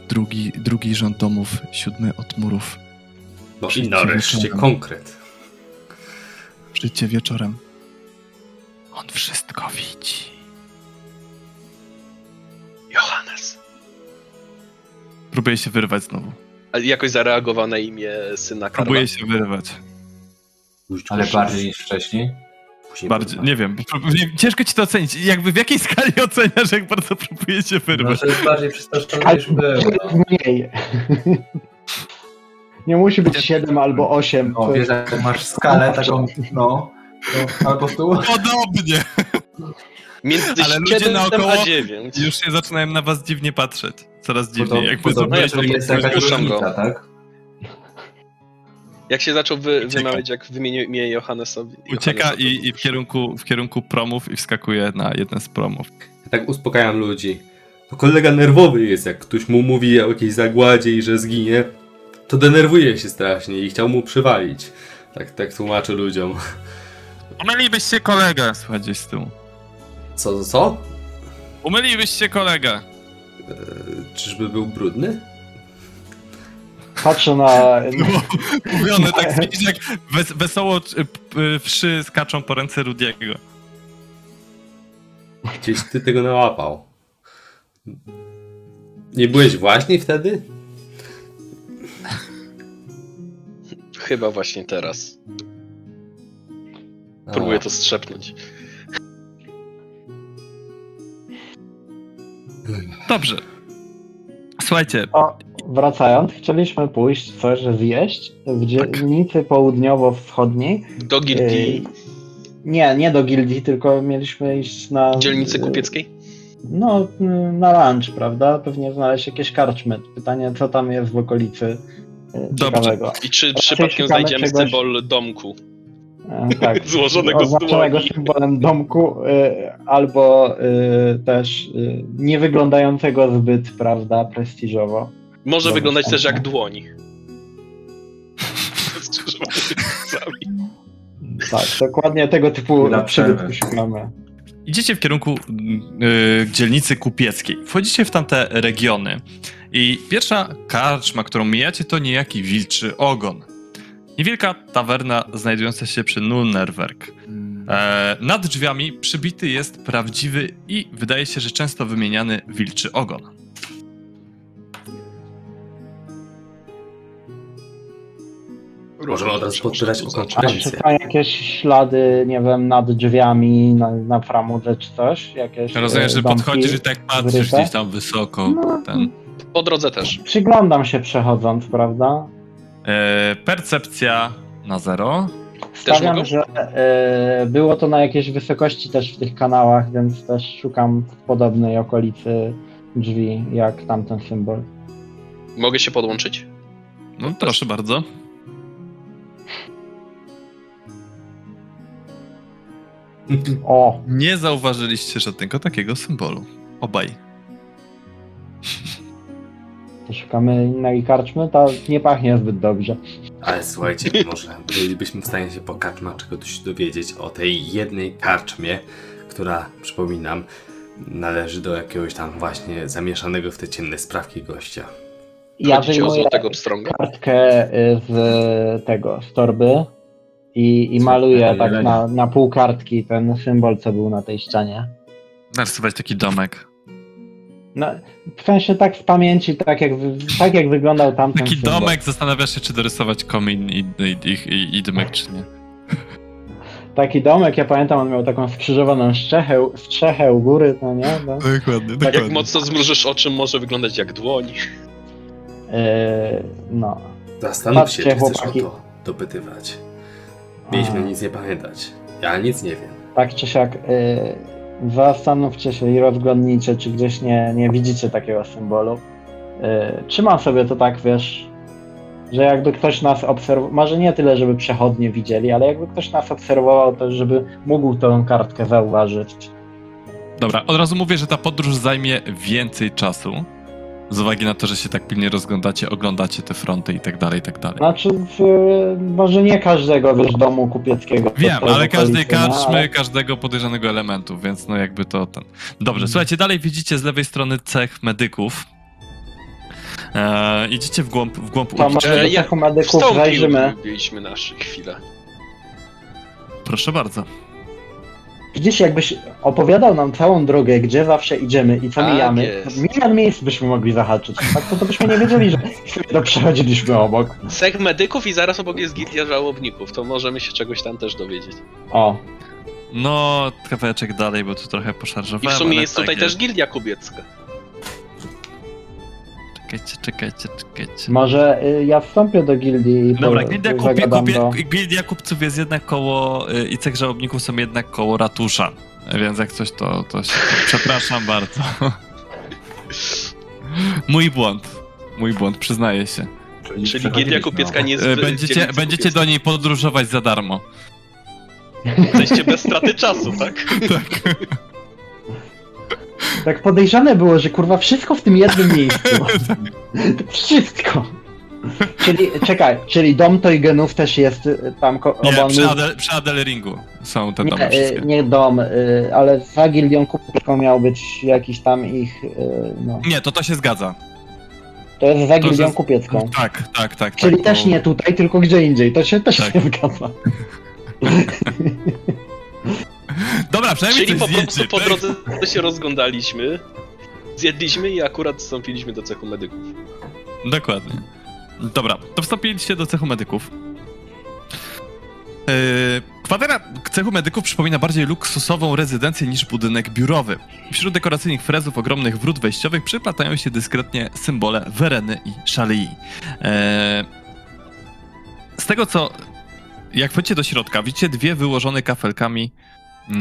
drugi rząd domów, 7 od murów. No i nareszcie konkret. Przyjdźcie wieczorem. On wszystko widzi. Johannes. Próbuję się wyrwać znowu. Ale jakoś zareagował na imię syna Karla. Próbuję się wyrwać. Ale bardziej niż wcześniej? Bardziej, nie wiem. Ciężko ci to ocenić. Jakby w jakiej skali oceniasz, jak bardzo próbuje się wyrwać? No, bardziej przystoszczone niż było. Mniej. Nie musi być 7 albo 8. No, wiesz, jak masz skalę taką, no, to albo tu. Podobnie. Ale ludzie naokoło już się zaczynają na was dziwnie patrzeć. Coraz dziwniej. Jakby zobaczyli, że jest jakaś różnica, tak? Jak się zaczął wymawiać, jak wymienił imię Johannesowi. Ucieka i w kierunku promów i wskakuje na jeden z promów. Ja tak uspokajam ludzi. To kolega nerwowy jest, jak ktoś mu mówi o jakiejś zagładzie i że zginie, to denerwuje się strasznie i chciał mu przywalić. Tak tłumaczę ludziom. Umylibyście kolegę, słuchaj, gdzieś z tyłu. Co? Umylibyście kolegę. Czyżby był brudny? Patrzę na... Mówione tak, jak wesoło wszy skaczą po ręce Rudiego. Gdzieś ty tego nałapał. Nie byłeś właśnie wtedy? Chyba właśnie teraz. Próbuję to strzepnąć. Dobrze. Słuchajcie... Wracając, chcieliśmy pójść coś zjeść w dzielnicy południowo-wschodniej. Do gildii? Nie do gildii, tylko mieliśmy iść na... Dzielnicy kupieckiej? No, na lunch, prawda? Pewnie znaleźć jakieś karczmy. Pytanie, co tam jest w okolicy ciekawego. Dobrze. I czy przypadkiem znajdziemy czegoś... symbol domku? Tak, złożonego z dłoni. Symbolem domku, albo też nie wyglądającego zbyt, prawda, prestiżowo. Może wyglądać też jak dłoni. Tak, dokładnie tego typu przybytku szukamy. Idziecie w kierunku dzielnicy kupieckiej. Wchodzicie w tamte regiony i pierwsza karczma, którą mijacie, to niejaki Wilczy Ogon. Niewielka tawerna znajdująca się przy Nulnerwerk. Nad drzwiami przybity jest prawdziwy i wydaje się, że często wymieniany Wilczy Ogon. Możemy od razu podpytać o konkurencję. A jakieś ślady, nie wiem, nad drzwiami, na framudze czy coś? Jakieś rozumiem, że podchodzisz i tak patrzysz gdzieś tam wysoko. No, ten. Po drodze też. Przyglądam się przechodząc, prawda? Percepcja na 0. Stawiam, że było to na jakiejś wysokości też w tych kanałach, więc też szukam w podobnej okolicy drzwi jak tamten symbol. Mogę się podłączyć? No proszę bardzo. O. Nie zauważyliście żadnego takiego symbolu. Obaj. To szukamy innej karczmy, to nie pachnie zbyt dobrze. Ale słuchajcie, może bylibyśmy w stanie się po karczmach czegoś dowiedzieć o tej jednej karczmie, która, przypominam, należy do jakiegoś tam właśnie zamieszanego w te ciemne sprawki gościa. Ja wyjmuję kartkę z tego, z torby i maluję tak na pół kartki ten symbol, co był na tej ścianie. Narysować taki domek. No, w sensie tak z pamięci, tak jak wyglądał tamten taki symbol. Domek, zastanawiasz się, czy dorysować komin i dymek, czy nie. Taki domek, ja pamiętam, on miał taką skrzyżowaną strzechę u góry, no nie? No. Dokładnie, tak dokładnie. Jak mocno zmrużysz oczy, może wyglądać jak dłoń. No. Zastanów się, czy chcesz o to dopytywać. Mieliśmy nic nie pamiętać. Ja nic nie wiem. Tak czy siak, zastanówcie się i rozglądnijcie, czy gdzieś nie widzicie takiego symbolu. Trzymam sobie to tak, wiesz, że jakby ktoś nas obserwował, może nie tyle, żeby przechodnie widzieli, ale jakby ktoś nas obserwował, to żeby mógł tą kartkę zauważyć. Dobra, od razu mówię, że ta podróż zajmie więcej czasu. Z uwagi na to, że się tak pilnie rozglądacie, oglądacie te fronty i tak dalej, i tak dalej. Znaczy, może nie każdego, wiesz, domu kupieckiego. Wiem, ale każdej karczmy, każdego podejrzanego elementu, więc no jakby to ten... Dobrze, słuchajcie, dalej widzicie z lewej strony Cech Medyków. Idziecie w głąb ulicy. Cech Medyków zajrzymy. Byliśmy nasze chwile. Proszę bardzo. Widzisz, jakbyś opowiadał nam całą drogę, gdzie zawsze idziemy i co mijamy, milion miejsc byśmy mogli zahaczyć. Tak to byśmy nie wiedzieli, że to przechodziliśmy obok. Cech Medyków i zaraz obok jest Gildia Żałobników, to możemy się czegoś tam też dowiedzieć. O. No, kawałeczek dalej, bo tu trochę poszarżowałem. I w sumie jest tutaj też Gildia Kubiecka. Czekajcie. Może ja wstąpię do gildii i dobra, gildia kupców jest jednak koło i Cech Żałobników są jednak koło ratusza, więc jak coś to się... Przepraszam bardzo. Mój błąd, przyznaję się. Czyli Gildia Kupiecka nie jest... Będziecie do niej podróżować za darmo. Jesteście bez straty czasu, tak? Tak. Tak podejrzane było, że kurwa wszystko w tym jednym miejscu. Wszystko. Czyli, czekaj, czyli dom Teugenów też jest tam... przy Adelringu są te domy wszystkie. Nie dom, ale za Gildią Kupiecką miał być jakiś tam ich... No. Nie, to się zgadza. To jest za Gildią Kupiecką. Tak. Czyli tak, też nie tutaj, tylko gdzie indziej. To się też tak nie zgadza. Dobra, przynajmniej czyli po prostu po drodze się rozglądaliśmy, zjedliśmy i akurat wstąpiliśmy do Cechu Medyków. Dokładnie. Dobra, to wstąpiliście do Cechu Medyków. Kwatera Cechu Medyków przypomina bardziej luksusową rezydencję niż budynek biurowy. Wśród dekoracyjnych frezów ogromnych wrót wejściowych przyplatają się dyskretnie symbole Vereny i Szalii. Z tego co... Jak wchodzicie do środka, widzicie dwie wyłożone kafelkami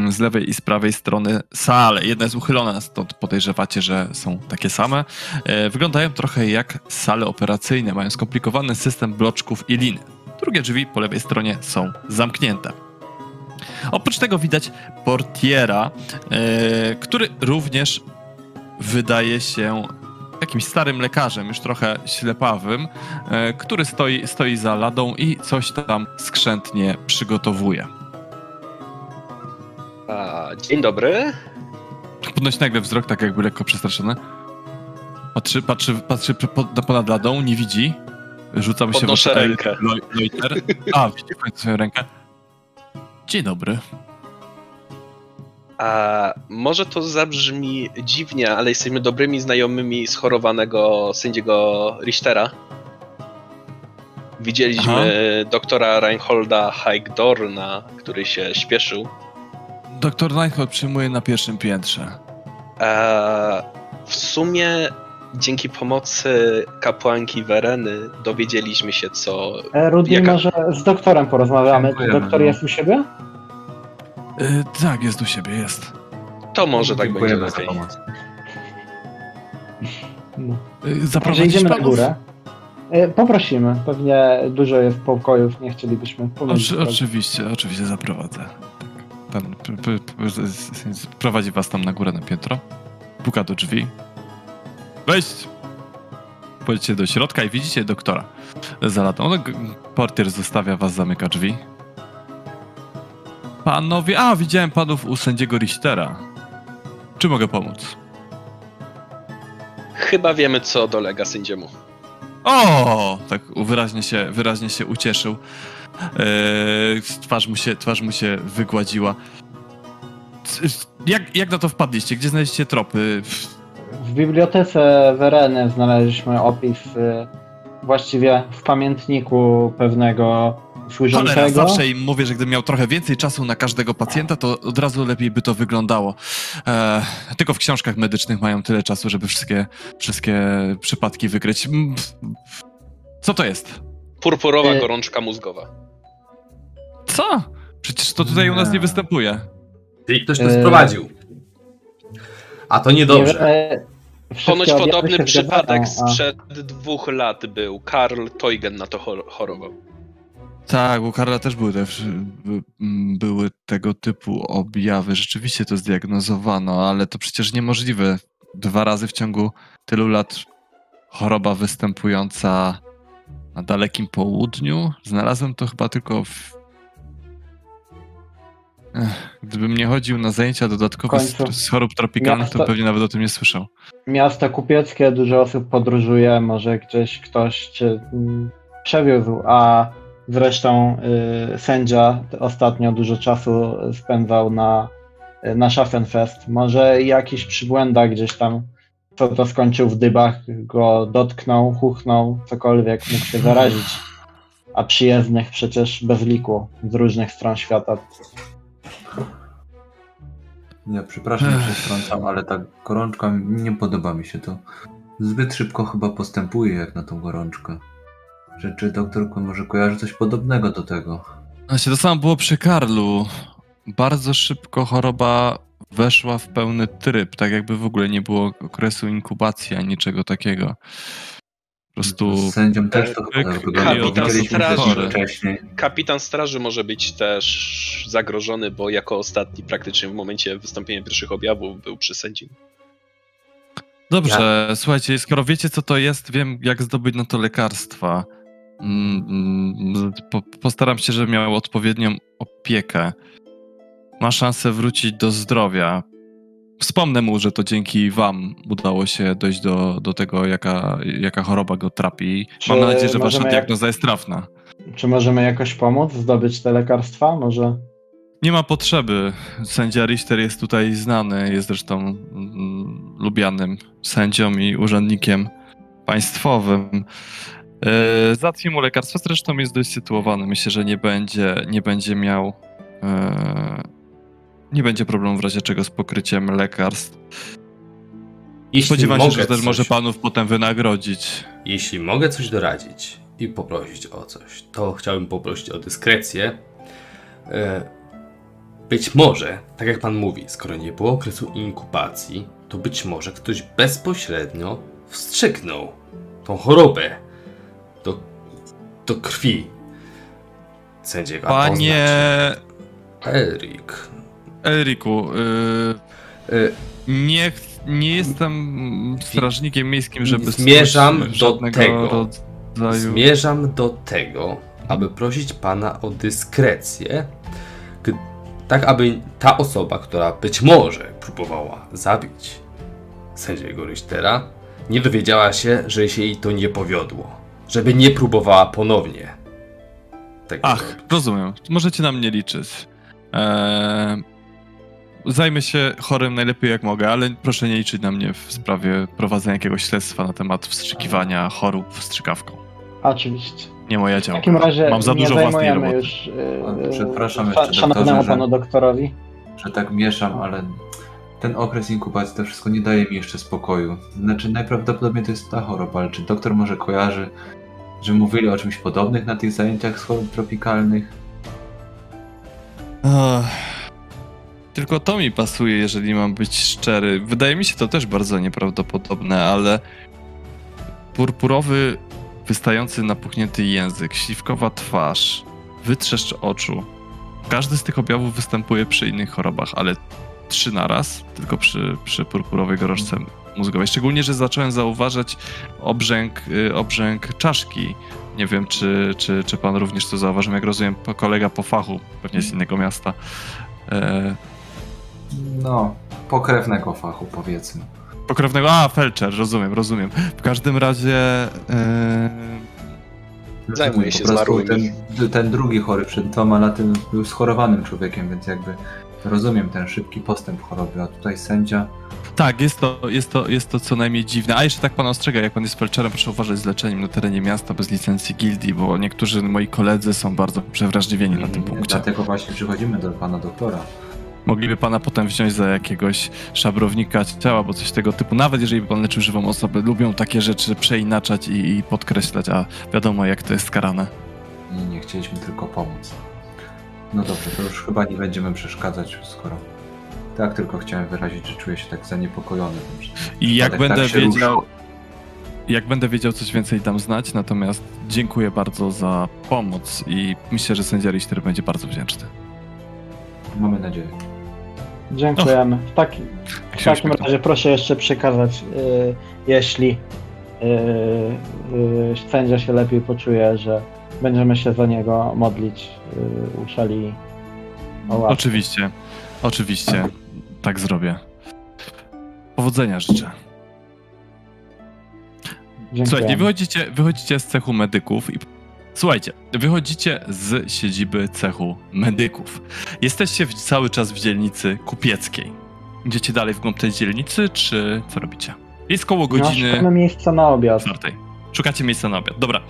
z lewej i z prawej strony sale. Jedna jest uchylona, stąd podejrzewacie, że są takie same. Wyglądają trochę jak sale operacyjne, mają skomplikowany system bloczków i lin. Drugie drzwi po lewej stronie są zamknięte. Oprócz tego widać portiera, który również wydaje się jakimś starym lekarzem, już trochę ślepawym, który stoi za ladą i coś tam skrzętnie przygotowuje. Dzień dobry. Podnosi nagle wzrok, tak jakby lekko przestraszony. Patrzy ponad ladą, nie widzi. Rzucam się w rękę. Leuter. Widzi swoją rękę. Dzień dobry. A może to zabrzmi dziwnie, ale jesteśmy dobrymi znajomymi schorowanego sędziego Richtera. Widzieliśmy doktora Reinholda Heidhorna, który się śpieszył. Doktor Reinhold przyjmuje na pierwszym piętrze. W sumie dzięki pomocy kapłanki Wereny dowiedzieliśmy się, co... Rudi, może z doktorem porozmawiamy. Dziękujemy. Doktor jest u siebie? Tak, jest u siebie, jest. To może tak będzie za pomoc. Zaprowadzić na górę. Poprosimy. Pewnie dużo jest pokojów, nie chcielibyśmy powiedzieć. Oczywiście zaprowadzę. Tak. Pan prowadzi was tam na górę na piętro. Puka do drzwi. Wejść! Pójdźcie do środka i widzicie doktora za ladą. No, portier zostawia was, zamyka drzwi. Panowie... A, widziałem panów u sędziego Richtera. Czy mogę pomóc? Chyba wiemy, co dolega sędziemu. O! Tak wyraźnie się ucieszył. Twarz mu się wygładziła. Jak na to wpadliście? Gdzie znaleźliście tropy? W bibliotece Wereny znaleźliśmy opis, właściwie w pamiętniku pewnego służącego. Cholera, zawsze im mówię, że gdybym miał trochę więcej czasu na każdego pacjenta, to od razu lepiej by to wyglądało. Tylko w książkach medycznych mają tyle czasu, żeby wszystkie przypadki wykryć. Co to jest? Purpurowa gorączka mózgowa. Co? Przecież to tutaj u nas nie występuje. I ktoś to sprowadził. A to niedobrze. Ponoć podobny przypadek sprzed 2 lat był. Karl Teugen na to chorował. Tak, u Karla też były tego typu objawy. Rzeczywiście to zdiagnozowano, ale to przecież niemożliwe. 2 razy w ciągu tylu lat choroba występująca na dalekim południu. Znalazłem to chyba tylko w... Gdybym nie chodził na zajęcia dodatkowe z chorób tropikalnych, to pewnie nawet o tym nie słyszał. Miasta kupieckie, dużo osób podróżuje, może gdzieś ktoś cię przewiózł, a zresztą sędzia ostatnio dużo czasu spędzał na Schaffenfest. Może jakiś przybłęda gdzieś tam, co to skończył w dybach, go dotknął, huchnął, cokolwiek, mógł się zarazić. A przyjezdnych przecież bez liku z różnych stron świata. Nie, przepraszam, że się wtrącam, ale ta gorączka, nie podoba mi się to. Zbyt szybko chyba postępuje jak na tą gorączkę. Czy doktorku może kojarzy coś podobnego do tego? Znaczy, to samo było przy Karlu. Bardzo szybko choroba weszła w pełny tryb, tak jakby w ogóle nie było okresu inkubacji ani niczego takiego. Po prostu... Z sędzią też to chyba Kapitan straży może być też zagrożony, bo jako ostatni praktycznie w momencie wystąpienia pierwszych objawów był przy sędzim. Dobrze, słuchajcie, skoro wiecie, co to jest, wiem, jak zdobyć na to lekarstwa. Postaram się, żeby miał odpowiednią opiekę. Ma szansę wrócić do zdrowia. Wspomnę mu, że to dzięki wam udało się dojść do tego, jaka choroba go trapi. Mam nadzieję, że wasza diagnoza jest trafna. Czy możemy jakoś pomóc zdobyć te lekarstwa? Może... Nie ma potrzeby. Sędzia Richter jest tutaj znany, jest zresztą lubianym sędzią i urzędnikiem państwowym. Zacznij mu lekarstwo, zresztą jest dość sytuowany. Myślę, że nie będzie miał... Nie będzie problemu w razie czego z pokryciem lekarstw. Spodziewam się, że też może panów potem wynagrodzić. Jeśli mogę coś doradzić i poprosić o coś, to chciałbym poprosić o dyskrecję. Być może, tak jak pan mówi, skoro nie było okresu inkubacji, to być może ktoś bezpośrednio wstrzyknął tą chorobę do krwi sędziego. Panie... Elriku, nie jestem strażnikiem miejskim, żeby... Zmierzam do tego, aby prosić pana o dyskrecję, tak aby ta osoba, która być może próbowała zabić sędziego Richtera, nie dowiedziała się, że się jej to nie powiodło. Żeby nie próbowała ponownie. Rozumiem. Możecie na mnie liczyć. Zajmę się chorym najlepiej jak mogę, ale proszę nie liczyć na mnie w sprawie prowadzenia jakiegoś śledztwa na temat wstrzykiwania chorób wstrzykawką. Oczywiście. Nie moja działka. W takim razie mam za dużo własnej roboty. Już, przepraszam jeszcze, doktorze, panu doktorowi, że tak mieszam, ale ten okres inkubacji to wszystko nie daje mi jeszcze spokoju. Znaczy najprawdopodobniej to jest ta choroba, ale czy doktor może kojarzy, że mówili o czymś podobnych na tych zajęciach z chorób tropikalnych? Tylko to mi pasuje, jeżeli mam być szczery. Wydaje mi się to też bardzo nieprawdopodobne, ale purpurowy, wystający napuchnięty język, śliwkowa twarz, wytrzeszcz oczu. Każdy z tych objawów występuje przy innych chorobach, ale 3 naraz, tylko przy purpurowej gorączce mózgowej. Szczególnie, że zacząłem zauważać obrzęk czaszki. Nie wiem, czy pan również to zauważył, jak rozumiem, kolega po fachu, pewnie z innego miasta. No, pokrewnego fachu, powiedzmy. Pokrewnego, felczer, rozumiem. W każdym razie... Zajmuje się zmarłymi. Ten drugi chory przed 2 laty był schorowanym człowiekiem, więc jakby rozumiem ten szybki postęp choroby, a tutaj sędzia... Tak, jest to co najmniej dziwne. A jeszcze tak pana ostrzega, jak pan jest felczerem, proszę uważać z leczeniem na terenie miasta bez licencji gildii, bo niektórzy moi koledzy są bardzo przewrażliwieni na tym punkcie. Dlatego właśnie przychodzimy do pana doktora. Mogliby pana potem wziąć za jakiegoś szabrownika ciała, bo coś tego typu. Nawet jeżeli by pan leczył żywą osobę, lubią takie rzeczy przeinaczać i podkreślać, a wiadomo jak to jest karane. Nie chcieliśmy tylko pomóc. No dobrze, to już chyba nie będziemy przeszkadzać, skoro... Tak, tylko chciałem wyrazić, że czuję się tak zaniepokojony. I jak będę wiedział coś więcej, dam znać, natomiast dziękuję bardzo za pomoc i myślę, że sędzia Richter będzie bardzo wdzięczny. Mamy nadzieję. Dziękujemy. W takim razie proszę jeszcze przekazać, jeśli sędzia się lepiej poczuje, że będziemy się za niego modlić u szali o łaskę. Oczywiście. Tak zrobię. Powodzenia życzę. Dziękuję. Słuchajcie, wychodzicie z cechu medyków i... Słuchajcie, wychodzicie z siedziby cechu medyków. Jesteście cały czas w dzielnicy kupieckiej. Idziecie dalej w głąb tej dzielnicy, czy co robicie? Jest koło godziny... Szukamy miejsca na obiad. 4. Szukacie miejsca na obiad, dobra.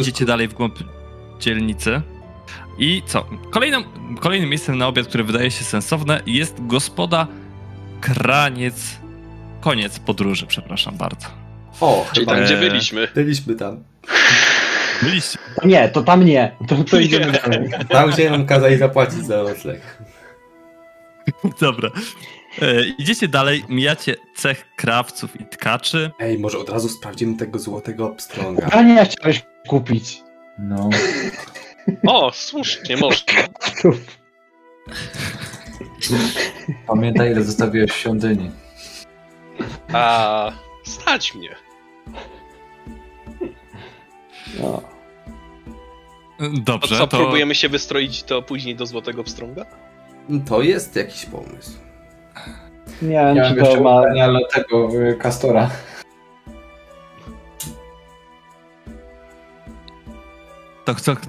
Idziecie dalej w głąb dzielnicy. I co? Kolejnym miejscem na obiad, które wydaje się sensowne, jest gospoda Kraniec. Koniec podróży, przepraszam bardzo. O, czyli tam, gdzie byliśmy. Byliśmy tam. Byliście. Nie, to tam nie. To idziemy dalej. Tam się nam kazali zapłacić za nocleg. Dobra. Idziecie dalej, mijacie cech krawców i tkaczy. Ej, może od razu sprawdzimy tego złotego pstrąga. A nie chciałeś kupić. No. O, słusznie, można. Pamiętaj, ile zostawiłeś w świątyni. A, stać mnie. No. Dobrze, to... próbujemy się wystroić to później do Złotego Pstrąga? To jest jakiś pomysł. Nie wiem, czy to ma... ale tego Kastora.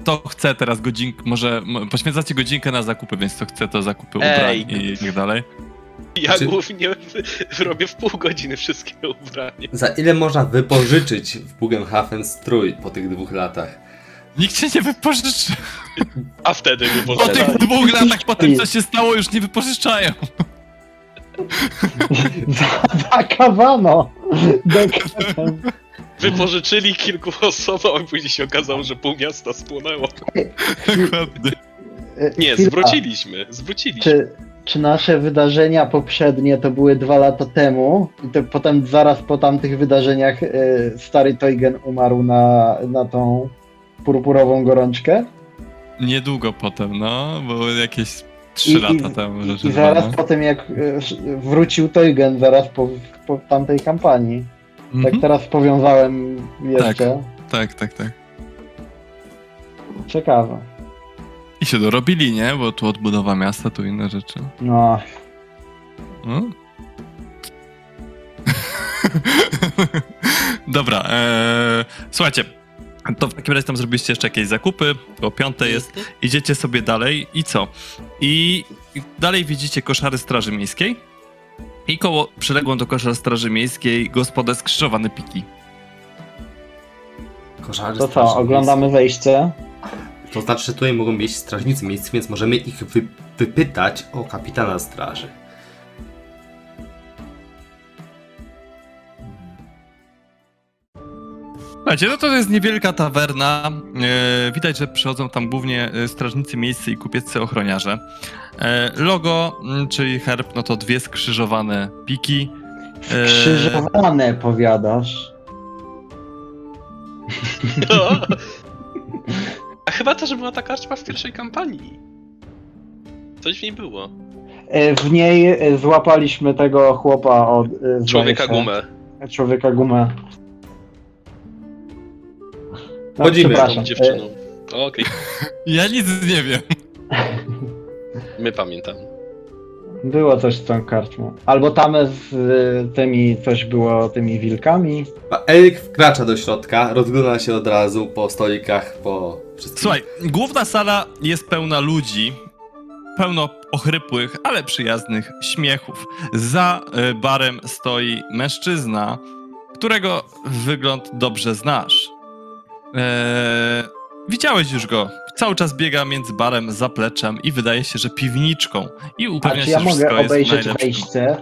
To chce teraz godzinkę, może poświęcacie godzinkę na zakupy, więc to chce to zakupy ubrań i tak dalej. Ja głównie robię w pół godziny wszystkie ubrania. Za ile można wypożyczyć w Bögenhafen strój po tych 2 latach? Nikt się nie wypożyczy. A wtedy wypożyczają. Po tych 2 latach, po tym co się stało, już nie wypożyczają. Zakawano. Wypożyczyli kilku osobom, a później się okazało, że pół miasta spłonęło. Dokładnie. Nie, zwróciliśmy. Czy nasze wydarzenia poprzednie to były 2 lata temu i to potem zaraz po tamtych wydarzeniach stary Teugen umarł na tą purpurową gorączkę? Niedługo potem, no, bo jakieś 3 lata temu. I zaraz po tym, jak wrócił Teugen, zaraz po tamtej kampanii. Tak teraz powiązałem jeszcze. Tak. Ciekawe. I się dorobili, nie? Bo tu odbudowa miasta, tu inne rzeczy. No. Dobra, słuchajcie, to w takim razie tam zrobiliście jeszcze jakieś zakupy, bo 5 jest, idziecie sobie dalej i co? I dalej widzicie koszary Straży Miejskiej i koło przyległą do koszar Straży Miejskiej gospodę Skrzyżowane Piki. Koszary to co, oglądamy wejście? To znaczy, że tutaj mogą mieć strażnicy miejscy, więc możemy ich wypytać o kapitana straży. Słuchajcie, no to jest niewielka tawerna. Widać, że przychodzą tam głównie strażnicy miejscy i kupieccy ochroniarze. Logo, czyli herb, no to dwie skrzyżowane piki. Skrzyżowane, powiadasz? No. A chyba też była ta karczma w pierwszej kampanii. Coś w niej było. W niej złapaliśmy tego chłopa od... Człowieka gumę. No, chodzimy tą dziewczyną. Okej. Ja nic nie wiem. My pamiętam. Było coś z tą karczmą. Albo tam z tymi, coś było tymi wilkami. A Elric wkracza do środka, rozgląda się od razu po stolikach, po wszystkim. Słuchaj, główna sala jest pełna ludzi, pełno ochrypłych, ale przyjaznych śmiechów. Za barem stoi mężczyzna, którego wygląd dobrze znasz. Widziałeś już go. Cały czas biega między barem, zapleczem i wydaje się, że piwniczką. I upewnia się, że wszystko jest najlepsze. Ja mogę obejrzeć wejście?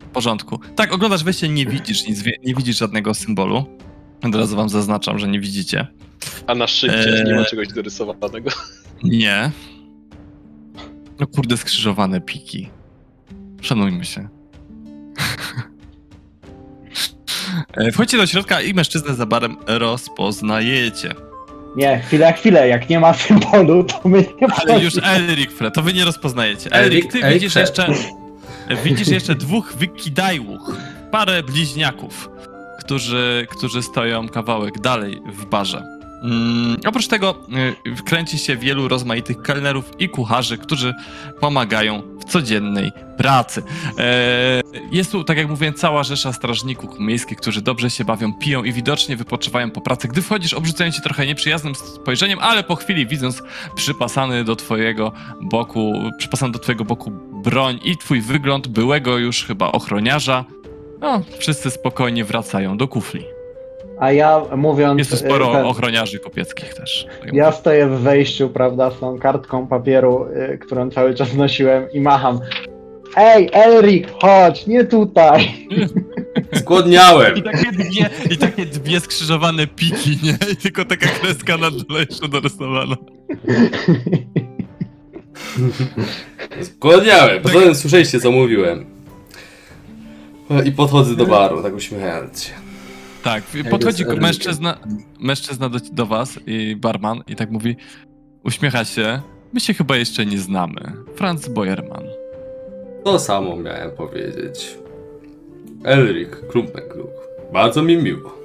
W porządku. Tak, oglądasz wejście, nie widzisz nic, nie widzisz żadnego symbolu. Od razu wam zaznaczam, że nie widzicie. A na szybcie nie ma czegoś dorysowanego. Nie. No kurde, skrzyżowane piki. Szanujmy się. Wchodźcie do środka i mężczyznę za barem rozpoznajecie. Nie, chwilę, jak nie ma symbolu, to my nie... Ale już Elric, to wy nie rozpoznajecie. Elric, ty widzisz jeszcze dwóch wikidajłuch, parę bliźniaków, którzy stoją kawałek dalej w barze. Oprócz tego kręci się wielu rozmaitych kelnerów i kucharzy, którzy pomagają w codziennej pracy. Jest tu, tak jak mówiłem, cała rzesza strażników miejskich, którzy dobrze się bawią, piją i widocznie wypoczywają po pracy. Gdy wchodzisz, obrzucają cię trochę nieprzyjaznym spojrzeniem, ale po chwili, widząc przypasany do twojego boku broń i twój wygląd byłego już chyba ochroniarza, no, wszyscy spokojnie wracają do kufli. A ja mówiąc... Jest tu sporo ochroniarzy kopieckich też. Ja stoję w wejściu, prawda, z tą kartką papieru, którą cały czas nosiłem i macham. Ej, Elric, chodź, nie tutaj! Zgłodniałem! I takie dwie skrzyżowane piki, nie? I tylko taka kreska na dole jeszcze dorysowana. Zgłodniałem, potem słyszeliście, co mówiłem. I podchodzę do baru, tak uśmiechając się. Tak, podchodzi mężczyzna do was i barman i tak mówi, uśmiecha się, my się chyba jeszcze nie znamy. Franz Bojerman. To samo miałem powiedzieć. Elric, Klumpenklug. Bardzo mi miło.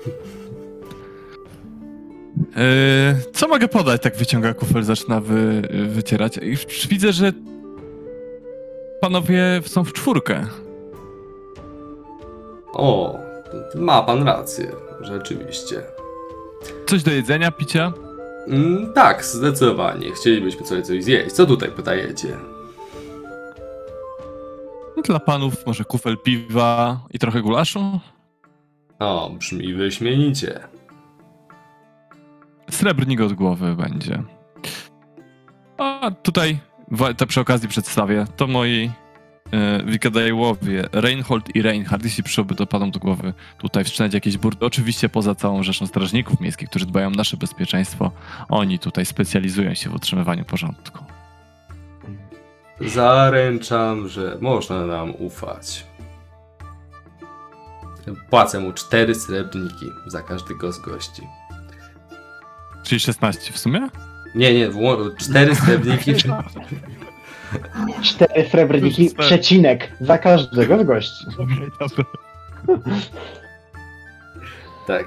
Co mogę podać? Tak wyciąga kufel, zaczyna wycierać. I widzę, że panowie są w czwórkę. O, ma pan rację. Rzeczywiście. Coś do jedzenia, picia? Tak, zdecydowanie. Chcielibyśmy coś zjeść. Co tutaj pytajecie? Dla panów może kufel piwa i trochę gulaszu? O, brzmi wyśmienicie. Srebrnik od głowy będzie. A tutaj, to przy okazji przedstawię, to moi wikadajłowie Reinhold i Reinhard, jeśli przyszłoby to panom do głowy tutaj wszczynać jakieś burdy. Oczywiście poza całą rzeszą strażników miejskich, którzy dbają o nasze bezpieczeństwo, oni tutaj specjalizują się w utrzymywaniu porządku. Zaręczam, że można nam ufać. Płacę mu 4 srebrniki za każdego z gości. Czyli 16 w sumie? Nie, 4 srebrniki. 4 srebrniki, przecinek, za każdego z gości. Tak.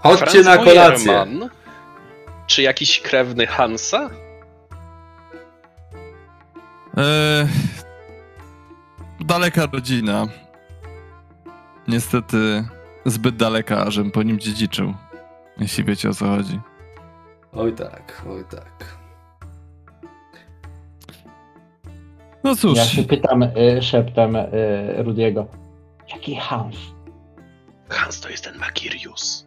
Chodźcie na kolację. Bojerman? Czy jakiś krewny Hansa? Daleka rodzina. Niestety zbyt daleka, żebym po nim dziedziczył. Jeśli wiecie, o co chodzi. Oj tak. No cóż. Ja się pytam szeptem Rudiego. Jaki Hans? Hans to jest ten Makirius.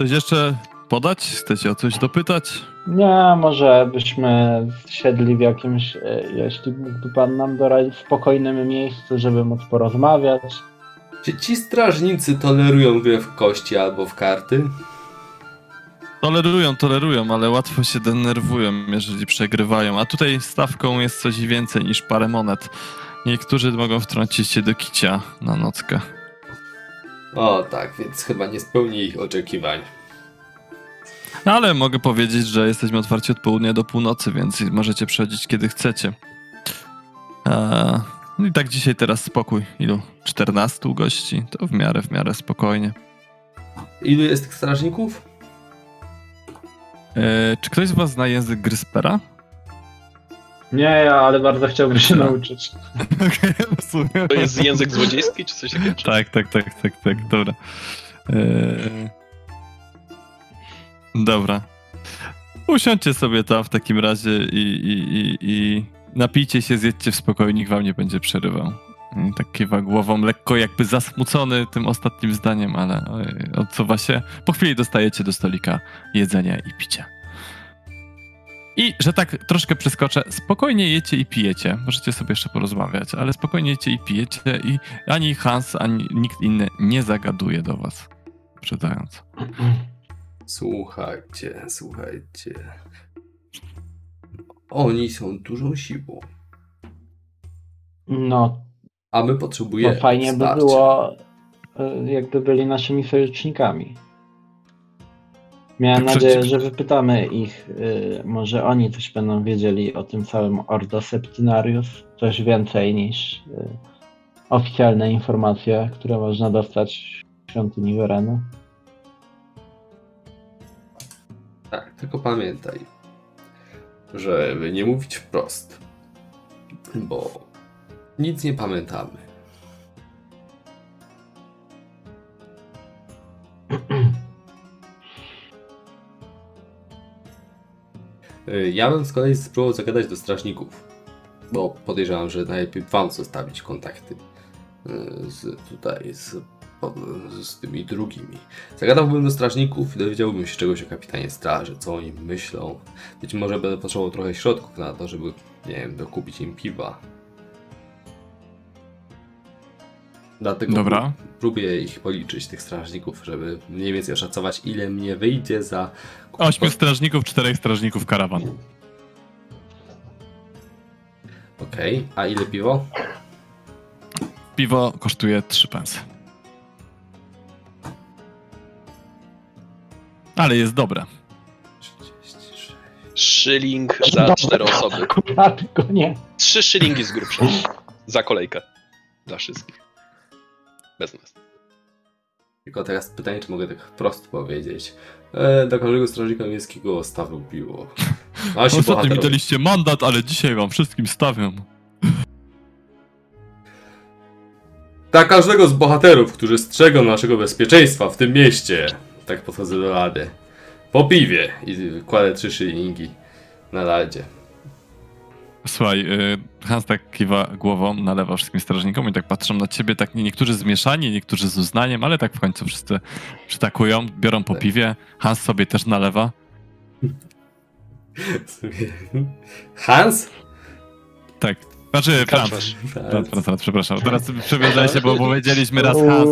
Coś jeszcze podać? Chcecie o coś dopytać? Nie, może byśmy siedli w jakimś, jeśli mógłby pan nam doradzić, w spokojnym miejscu, żeby móc porozmawiać. Czy ci strażnicy tolerują grę w kości albo w karty? Tolerują, ale łatwo się denerwują, jeżeli przegrywają. A tutaj stawką jest coś więcej niż parę monet. Niektórzy mogą wtrącić się do kicia na nockę. O tak, więc chyba nie spełni ich oczekiwań. No ale mogę powiedzieć, że jesteśmy otwarci od południa do północy, więc możecie przychodzić kiedy chcecie. No i tak dzisiaj teraz spokój. Ilu? 14 gości? To w miarę spokojnie. Ilu jest tych strażników? Czy ktoś z was zna język Gryspera? Nie, ja, ale bardzo chciałbym się nauczyć. Okay, to jest język złodziejski, czy coś takiego? Tak, dobra. Dobra. Usiądźcie sobie tam w takim razie i napijcie się, zjedźcie w spokoju, nikt wam nie będzie przerywał. Tak kiwa głową, lekko jakby zasmucony tym ostatnim zdaniem, ale odsuwa się. Po chwili dostajecie do stolika jedzenia i picia. I, że tak troszkę przeskoczę, spokojnie jecie i pijecie. Możecie sobie jeszcze porozmawiać, ale spokojnie jecie i pijecie i ani Hans, ani nikt inny nie zagaduje do was. Przedając. Słuchajcie. Oni są dużą siłą. No. A my potrzebujemy wsparcia. Fajnie by było, jakby byli naszymi sojusznikami. Miałem nadzieję, że wypytamy ich, może oni coś będą wiedzieli o tym całym Ordo Septinarius, coś więcej niż oficjalne informacje, które można dostać w świątyni Wereny. Tak, tylko pamiętaj, żeby nie mówić wprost, bo nic nie pamiętamy. Ja bym z kolei spróbował zagadać do strażników, bo podejrzewam, że najlepiej wam zostawić kontakty z tymi drugimi. Zagadałbym do strażników i dowiedziałbym się czegoś o kapitanie straży, co oni myślą. Być może będę potrzebował trochę środków na to, żeby, nie wiem, dokupić im piwa. Dlatego dobra. Próbuję ich policzyć, tych strażników, żeby mniej więcej oszacować, ile mnie wyjdzie za... 8 strażników, 4 strażników karawan. Okej, a ile piwo? Piwo kosztuje 3 pensy. Ale jest dobre. 36. Szyling za 4 osoby. Tylko nie. 3 szylingi z grubsza. Za kolejkę. Dla wszystkich. Bez nas. Tylko teraz pytanie, czy mogę tak wprost powiedzieć. Do każdego strażnika miejskiego stawią piło. Ostatnio mi daliście mandat, ale dzisiaj wam wszystkim stawiam. Dla każdego z bohaterów, którzy strzegą naszego bezpieczeństwa w tym mieście. Tak podchodzę do lady. Po piwie i kładę 3 szylingi na ladzie. Słuchaj, Hans tak kiwa głową, nalewa wszystkim strażnikom i tak patrzą na ciebie, tak niektórzy zmieszani, niektórzy z uznaniem, ale tak w końcu wszyscy przytakują, biorą po piwie. Hans sobie też nalewa. Hans? Tak, znaczy Franz, przepraszam. Teraz przewiązałem się, bo powiedzieliśmy raz Hans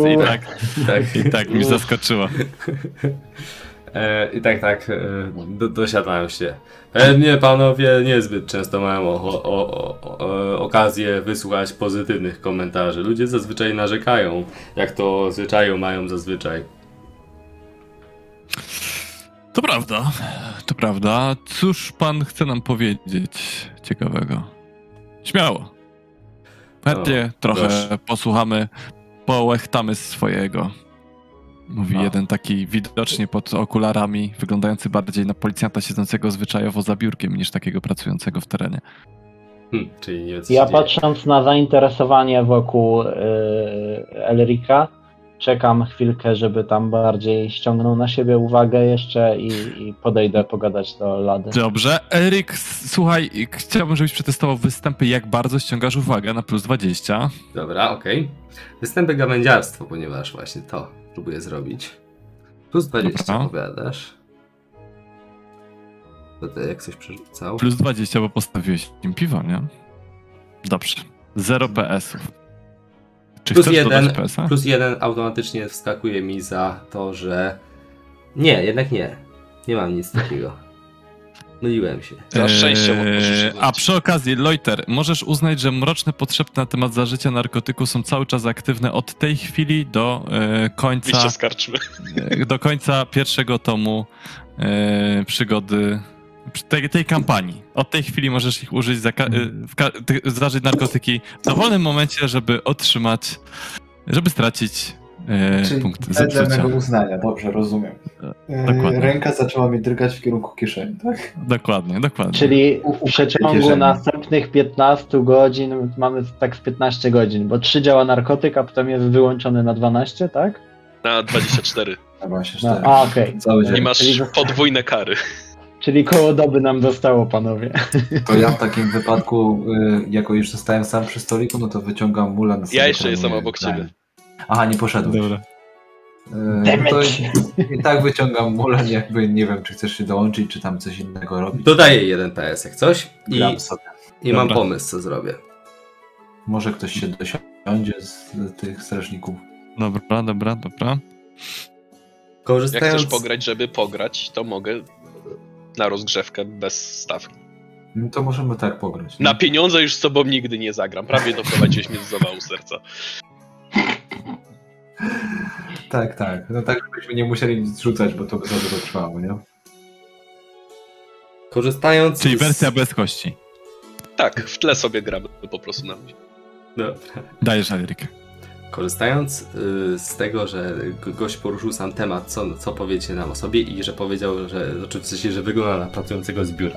i tak mi zaskoczyło. Dosiadałem się. Pewnie panowie niezbyt często mają okazję wysłuchać pozytywnych komentarzy. Ludzie zazwyczaj narzekają, jak to zwyczaju mają zazwyczaj. To prawda. Cóż pan chce nam powiedzieć ciekawego? Śmiało. Chętnie trochę posłuchamy, połechtamy swojego. Mówi jeden taki widocznie pod okularami, wyglądający bardziej na policjanta siedzącego zwyczajowo za biurkiem niż takiego pracującego w terenie. Czyli nie ja patrząc na zainteresowanie wokół Elrica, czekam chwilkę, żeby tam bardziej ściągnął na siebie uwagę jeszcze i podejdę pogadać do lady. Dobrze. Elric, słuchaj, chciałbym, żebyś przetestował występy, jak bardzo ściągasz uwagę na +20. Dobra, okej. Występy gawędziarstwo, ponieważ właśnie to próbuję zrobić. Plus 20 powiadasz. Będę jak coś przerzucał. Plus 20, bo postawiłeś im piwo, nie? Dobrze. 0 PS-ów. Czy plus 1, plus 1 automatycznie wskakuje mi za to, że... Nie, jednak nie. Nie mam nic takiego. Myliłem się. Na szczęście. A przy okazji, Leuter, możesz uznać, że mroczne potrzeby na temat zażycia narkotyku są cały czas aktywne od tej chwili do końca... do końca pierwszego tomu przygody... Tej kampanii. Od tej chwili możesz ich użyć, zażyć narkotyki w dowolnym momencie, żeby otrzymać, żeby stracić punkt zepsucia. Dla mego uznania, dobrze, rozumiem. Dokładnie. Ręka zaczęła mi drgać w kierunku kieszeni, tak? Dokładnie, dokładnie. Czyli w przeciągu następnych 15 godzin mamy tak z 15 godzin, bo 3 działa narkotyk, a potem jest wyłączony na 12, tak? Na 24. Na 24. A, okej. Okay. I masz podwójne kary. Czyli koło doby nam zostało, panowie. To ja w takim wypadku, jako już zostałem sam przy stoliku, no to wyciągam mulę na sobie. Ja jeszcze jestem obok ciebie. Aha, nie poszedłem. Dobra. To i tak wyciągam mulę, jakby nie wiem, czy chcesz się dołączyć, czy tam coś innego robić. Dodaję jeden PS jak coś i mam pomysł, co zrobię. Może ktoś się dosiądzie z tych strażników. Dobra, dobra, dobra. Korzystając... Jak chcesz pograć, żeby pograć, to mogę... na rozgrzewkę bez stawki. No to możemy tak pograć. Nie? Na pieniądze już z sobą nigdy nie zagram. Prawie doprowadziłeś mnie do zawału serca. Tak, tak. No tak, żebyśmy nie musieli nic rzucać, bo to by za dużo trwało, nie? Korzystając... Czyli wersja bez kości. Tak, w tle sobie gramy po prostu na mnie. Dobra. Dajesz, Elric. Korzystając z tego, że gość poruszył sam temat, co powiecie nam o sobie i że powiedział, że oczywiście, że wygląda na pracującego z biura,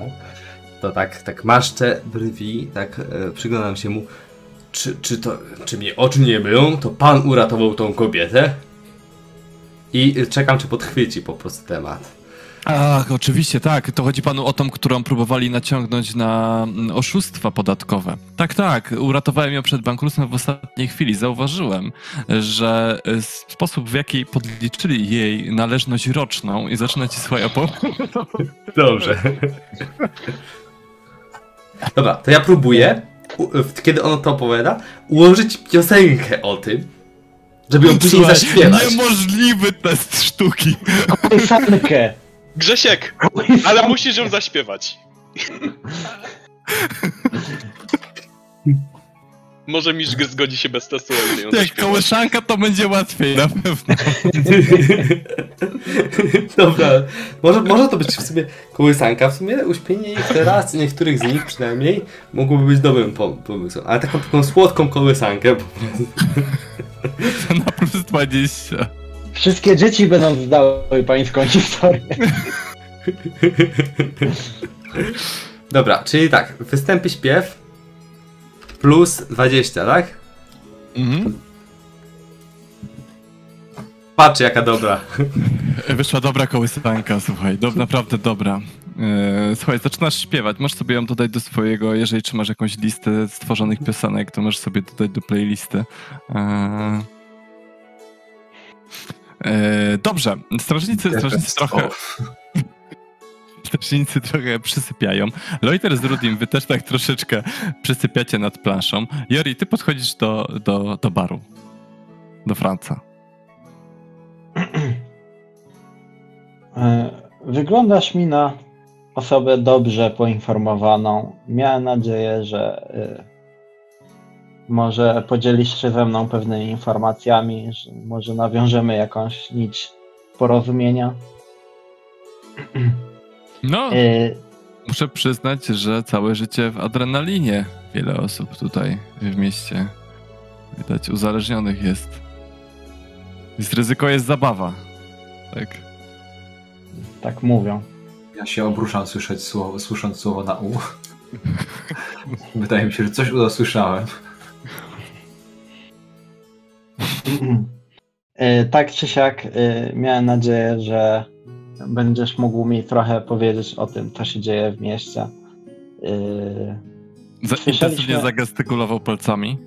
to tak maszczę brwi, tak przyglądam się mu. Czy mnie oczy nie mylą? To pan uratował tą kobietę? I czekam, czy podchwyci po prostu temat. Ach, oczywiście, tak. To chodzi panu o tą, którą próbowali naciągnąć na oszustwa podatkowe. Tak, tak. Uratowałem ją przed bankructwem w ostatniej chwili. Zauważyłem, że sposób, w jaki podliczyli jej należność roczną i zaczyna ci swoja Dobrze. Dobra, to ja próbuję, kiedy on to opowiada, ułożyć piosenkę o tym, żeby ją później zaśpiewać. Niemożliwy test sztuki. Piosenkę. Grzesiek, ale musisz ją zaśpiewać. Może Misz zgodzi się bez testu, ale ją zaśpiewać. Kołyszanka to będzie łatwiej, na pewno. Dobra, może to być w sumie kołysanka. W sumie uśpienie teraz niektórych z nich przynajmniej mogłoby być dobrym pomysłem. Ale taką słodką kołysankę po prostu. Na plus 20. Wszystkie dzieci będą zdały pańską historię. Dobra, czyli tak, występy, śpiew plus 20, tak? Mhm. Patrz, jaka dobra. Wyszła dobra kołysanka, słuchaj, naprawdę dobra. Słuchaj, zaczynasz śpiewać, możesz sobie ją dodać do swojego, jeżeli trzymasz jakąś listę stworzonych piosenek, to możesz sobie dodać do playlisty. Dobrze, strażnicy trochę przysypiają. Leuter z Rudim, wy też tak troszeczkę przysypiacie nad planszą. Jori, ty podchodzisz do baru. Do Franca. Wyglądasz mi na osobę dobrze poinformowaną. Miałem nadzieję, że może podzielisz się ze mną pewnymi informacjami, że może nawiążemy jakąś nić porozumienia. No, muszę przyznać, że całe życie w adrenalinie. Wiele osób tutaj w mieście widać uzależnionych jest. Więc ryzyko jest zabawa. Tak. Tak mówią. Ja się obruszam słysząc słowo na U. Wydaje mi się, że coś usłyszałem. Tak czy siak, miałem nadzieję, że będziesz mógł mi trochę powiedzieć o tym, co się dzieje w mieście. Intensywnie zagastykulował palcami.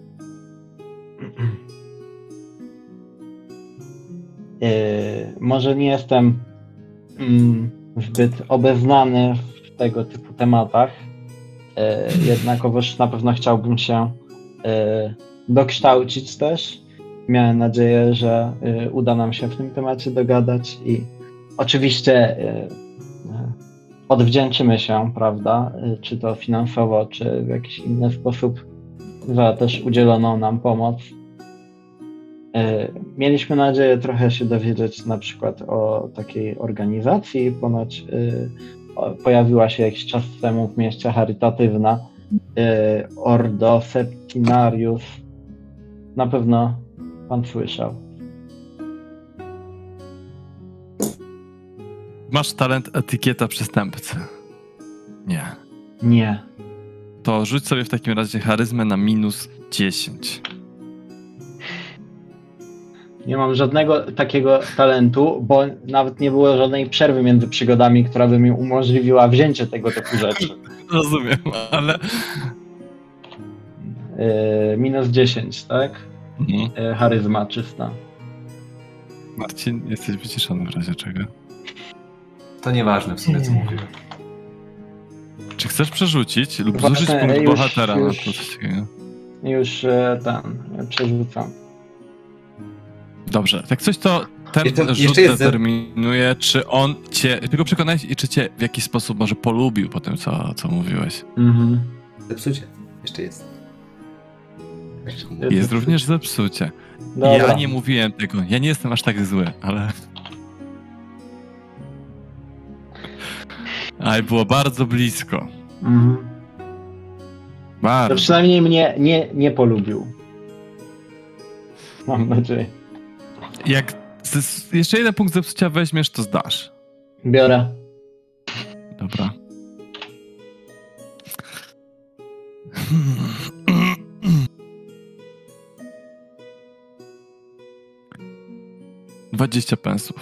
Może nie jestem zbyt obeznany w tego typu tematach, jednakowoż na pewno chciałbym się dokształcić też. Miałem nadzieję, że uda nam się w tym temacie dogadać i oczywiście odwdzięczymy się, prawda, czy to finansowo, czy w jakiś inny sposób za też udzieloną nam pomoc. Mieliśmy nadzieję trochę się dowiedzieć na przykład o takiej organizacji, ponoć pojawiła się jakiś czas temu w mieście charytatywna Ordo Septinarius. Na pewno pan słyszał. Masz talent etykieta przestępcy? Nie. Nie. To rzuć sobie w takim razie charyzmę na -10. Nie mam żadnego takiego talentu, bo nawet nie było żadnej przerwy między przygodami, która by mi umożliwiła wzięcie tego typu rzeczy. Rozumiem, ale... -10, tak? Mhm. Charyzma czysta. Marcin, jesteś wyciszony w razie czego. To nieważne w sumie, co mówię. Czy chcesz przerzucić lub zużyć punkt bohatera na coś takiego? Już tam, przerzucam. Dobrze, tak coś to ten to rzut determinuje, czy on cię, tylko przekonałeś i czy cię w jakiś sposób może polubił po tym, co mówiłeś. Mhm. Zepsucie jeszcze jest. Jest również zepsucie. Dobra. Ja nie mówiłem tego, ja nie jestem aż tak zły, ale... Ale było bardzo blisko. Mhm. Bardzo. To przynajmniej mnie nie polubił. Mam nadzieję. Jak jeszcze jeden punkt zepsucia weźmiesz, to zdasz. Biorę. Dobra. $20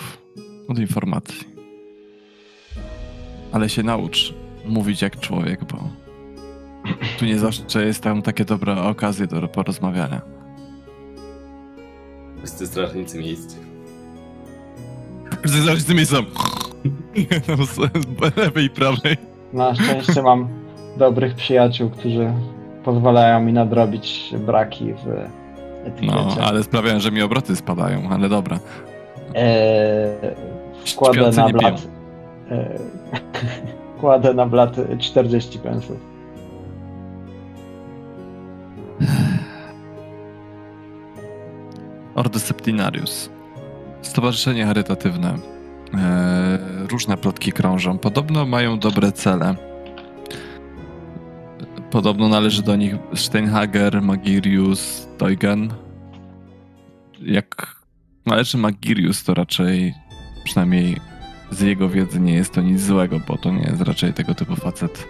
od informacji. Ale się naucz mówić jak człowiek, bo tu nie zawsze jest tam takie dobre okazje do porozmawiania. Wszyscy strażnicy miejsc. Wszyscy strażnicy miejsc są. Lewej i prawej. Na szczęście mam dobrych przyjaciół, którzy pozwalają mi nadrobić braki w etykiecie. No, ale sprawiają, że mi obroty spadają, ale dobra. Wkładę na blat. Kładę na blat 40 pensów. Ordo Septinarius. Stowarzyszenie charytatywne. Różne plotki krążą. Podobno mają dobre cele. Podobno należy do nich Steinhäger, Magirius, Teugen. Jak należy Magirius, to raczej przynajmniej z jego wiedzy nie jest to nic złego, bo to nie jest raczej tego typu facet.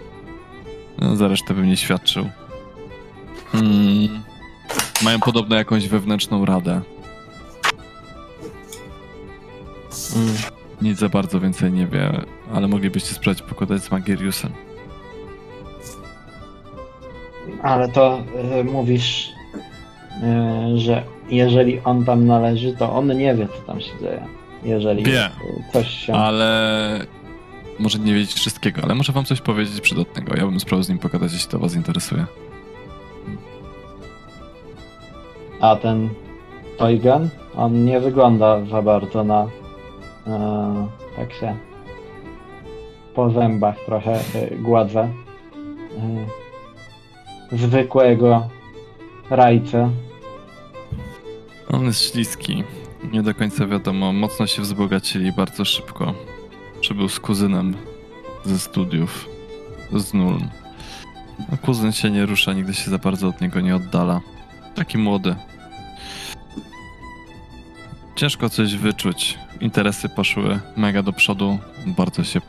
No, za resztę bym nie świadczył. Mają podobno jakąś wewnętrzną radę. Nic za bardzo więcej nie wie, ale moglibyście spróbować pogadać z Magiriusem. Ale to mówisz, że jeżeli on tam należy, to on nie wie, co tam się dzieje. Jeżeli wie, coś się... ale może nie wiedzieć wszystkiego, ale może wam coś powiedzieć przydatnego. Ja bym spróbował z nim pogadać, jeśli to was interesuje. A ten Teugen, on nie wygląda za bardzo na... tak się po zębach trochę gładzę zwykłego rajcę. On jest śliski. Nie do końca wiadomo, mocno się wzbogacili bardzo szybko. Przybył z kuzynem ze studiów, z Nuln. No, kuzyn się nie rusza, nigdy się za bardzo od niego nie oddala. Taki młody. Ciężko coś wyczuć. Interesy poszły mega do przodu. Bardzo się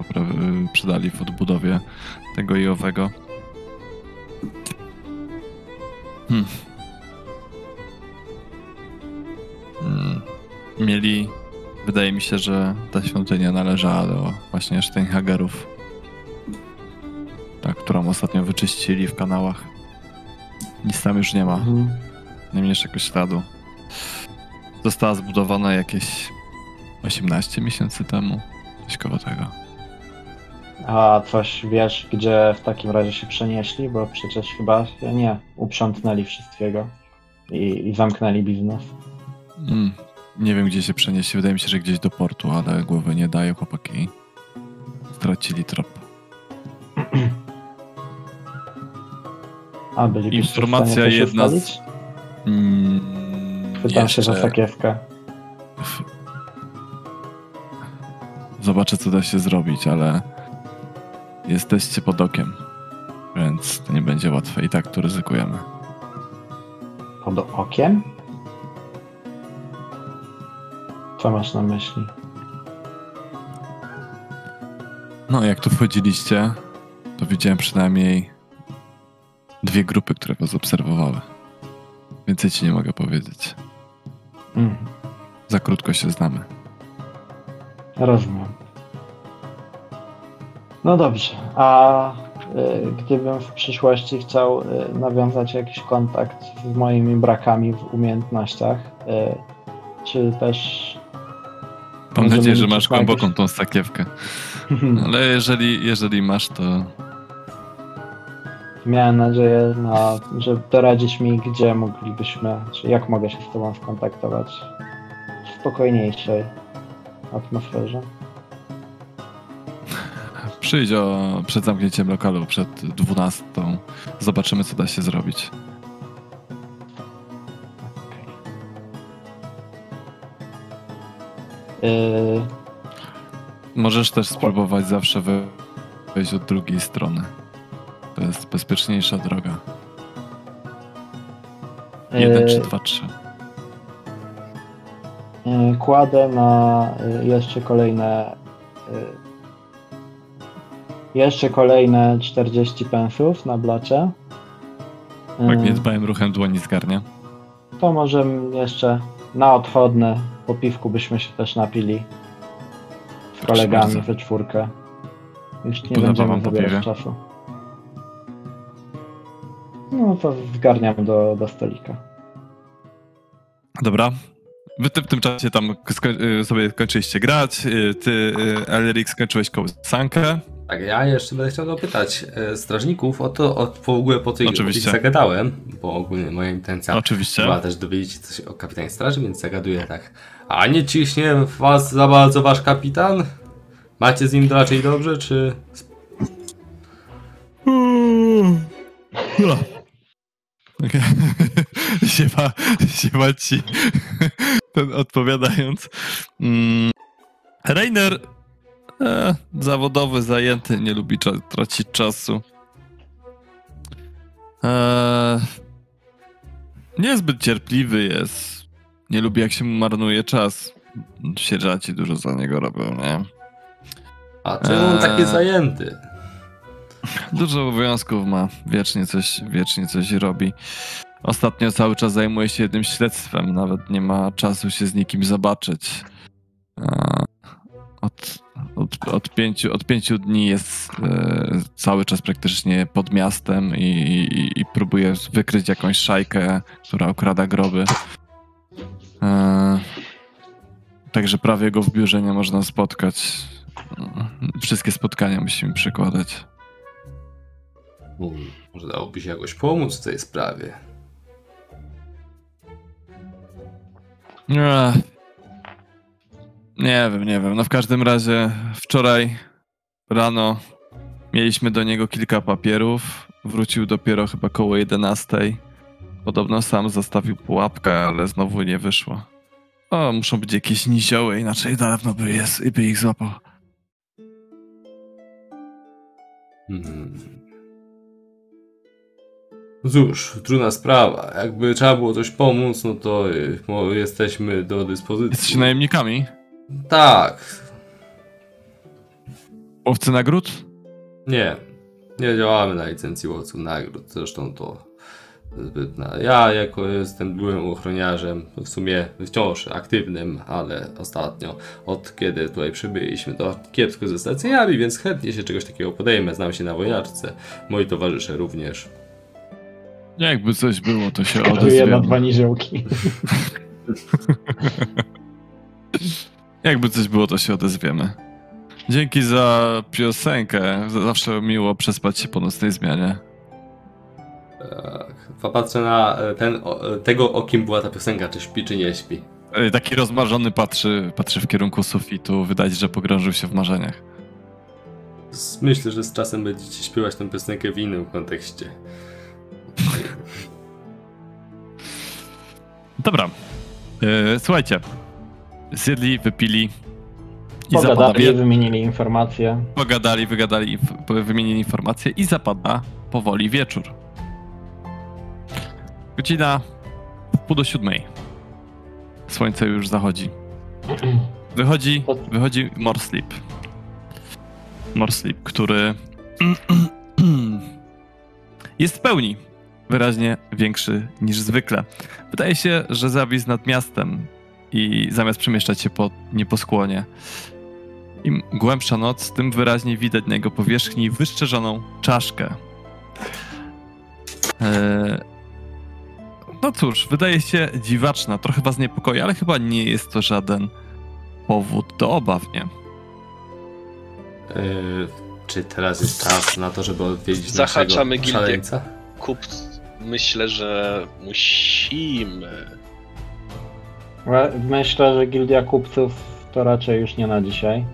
przydali w odbudowie tego i owego. Mieli, wydaje mi się, że ta świątynia należała do właśnie Steinhägerów. Ta, którą ostatnio wyczyścili w kanałach. Nic tam już nie ma. Najmniejszego śladu. Została zbudowana jakieś 18 miesięcy temu, coś koło tego. A coś wiesz, gdzie w takim razie się przenieśli? Bo przecież chyba nie uprzątnęli wszystkiego i zamknęli biznes. Nie wiem, gdzie się przenieśli. Wydaje mi się, że gdzieś do portu, ale głowy nie dają, chłopaki. Stracili trop. A byli informacja jedna z... Pytam się za sakiewkę. Zobaczę, co da się zrobić, ale jesteście pod okiem, więc to nie będzie łatwe. I tak tu ryzykujemy. Pod okiem? Co masz na myśli? No, jak tu wchodziliście, to widziałem przynajmniej 2 grupy, które was obserwowały. Więcej ci nie mogę powiedzieć. Za krótko się znamy. Rozumiem. No dobrze, a gdybym w przyszłości chciał nawiązać jakiś kontakt z moimi brakami w umiejętnościach, czy też... Mam nadzieję, że masz głęboką tą sakiewkę. Ale jeżeli masz, to... Miałem nadzieję, że doradzisz mi, gdzie moglibyśmy, czy jak mogę się z tobą skontaktować w spokojniejszej atmosferze. Przyjdź przed zamknięciem lokalu, przed 12:00. Zobaczymy, co da się zrobić. Okay. Możesz też spróbować zawsze wejść od drugiej strony. To jest bezpieczniejsza droga. 1 czy 2, 3. Kładę na jeszcze kolejne 40 pensów na blacie. Tak niedbałym ruchem dłoni zgarnia. To może jeszcze na odchodne po piwku byśmy się też napili z kolegami we czwórkę. Już nie będziemy zabierać czasu. No to zgarniam do stolika. Dobra. Wy w tym czasie tam sobie skończyliście grać. Ty, Elric, skończyłeś kołysankę. Tak, ja jeszcze będę chciał dopytać strażników o to, w ogóle po tej chwili zagadałem, bo ogólnie moja intencja była też dowiedzieć się coś o kapitanie straży, więc zagaduję tak. A nie ciśnie was za bardzo wasz kapitan? Macie z nim raczej dobrze, czy... No. Okay. Siema ci ten odpowiadając. Reiner zawodowy, zajęty, nie lubi tracić czasu. Niezbyt cierpliwy jest. Nie lubi, jak się mu marnuje czas. Sierżanci dużo za niego robią, nie? A czemu on taki zajęty? Dużo obowiązków ma. Wiecznie coś robi. Ostatnio cały czas zajmuje się jednym śledztwem. Nawet nie ma czasu się z nikim zobaczyć. Od pięciu dni jest cały czas praktycznie pod miastem i próbuje wykryć jakąś szajkę, która okrada groby. Także prawie go w biurze nie można spotkać. Wszystkie spotkania musimy przykładać. Może dałoby się jakoś pomóc w tej sprawie. Nie wiem. No w każdym razie wczoraj rano mieliśmy do niego kilka papierów. Wrócił dopiero chyba koło 11:00. Podobno sam zostawił pułapkę, ale znowu nie wyszło. Muszą być jakieś nizioły, inaczej dawno by ich złapał. Cóż, trudna sprawa. Jakby trzeba było coś pomóc, no to jesteśmy do dyspozycji. Jesteście najemnikami? Tak. Łowcy nagród? Nie działamy na licencji łowców nagród. Zresztą to zbytna. Ja byłem ochroniarzem, w sumie wciąż aktywnym, ale ostatnio, od kiedy tutaj przybyliśmy, to kiepsko ze stacjami, więc chętnie się czegoś takiego podejmę. Znam się na wojaczce, moi towarzysze również. Jakby coś było, to się odezwiemy. 2 niziołki. Jakby coś było, to się odezwiemy. Dzięki za piosenkę. Zawsze miło przespać się po nocnej zmianie. Patrzę na tego, o kim była ta piosenka, czy śpi, czy nie śpi. Taki rozmarzony patrzy w kierunku sufitu. Wydaje się, że pogrążył się w marzeniach. Myślę, że z czasem będziecie śpiewać tę piosenkę w innym kontekście. Dobra. Słuchajcie. Zjedli, wypili. Pogadali, wymienili informacje. Pogadali, wymienili informacje i zapada powoli wieczór. Godzina 6:30. Słońce już zachodzi. Wychodzi Morslip. Morslip, który jest w pełni. Wyraźnie większy niż zwykle. Wydaje się, że zawisł nad miastem i zamiast przemieszczać się po skłonie. Im głębsza noc, tym wyraźnie widać na jego powierzchni wyszczerzoną czaszkę. No cóż, wydaje się dziwaczna, trochę was niepokoi, ale chyba nie jest to żaden powód do obaw, nie? Czy teraz jest czas na to, żeby odwiedzić zahaczamy naszego szaleńca? Kup, myślę, że musimy. Myślę, że gildia kupców to raczej już nie na dzisiaj.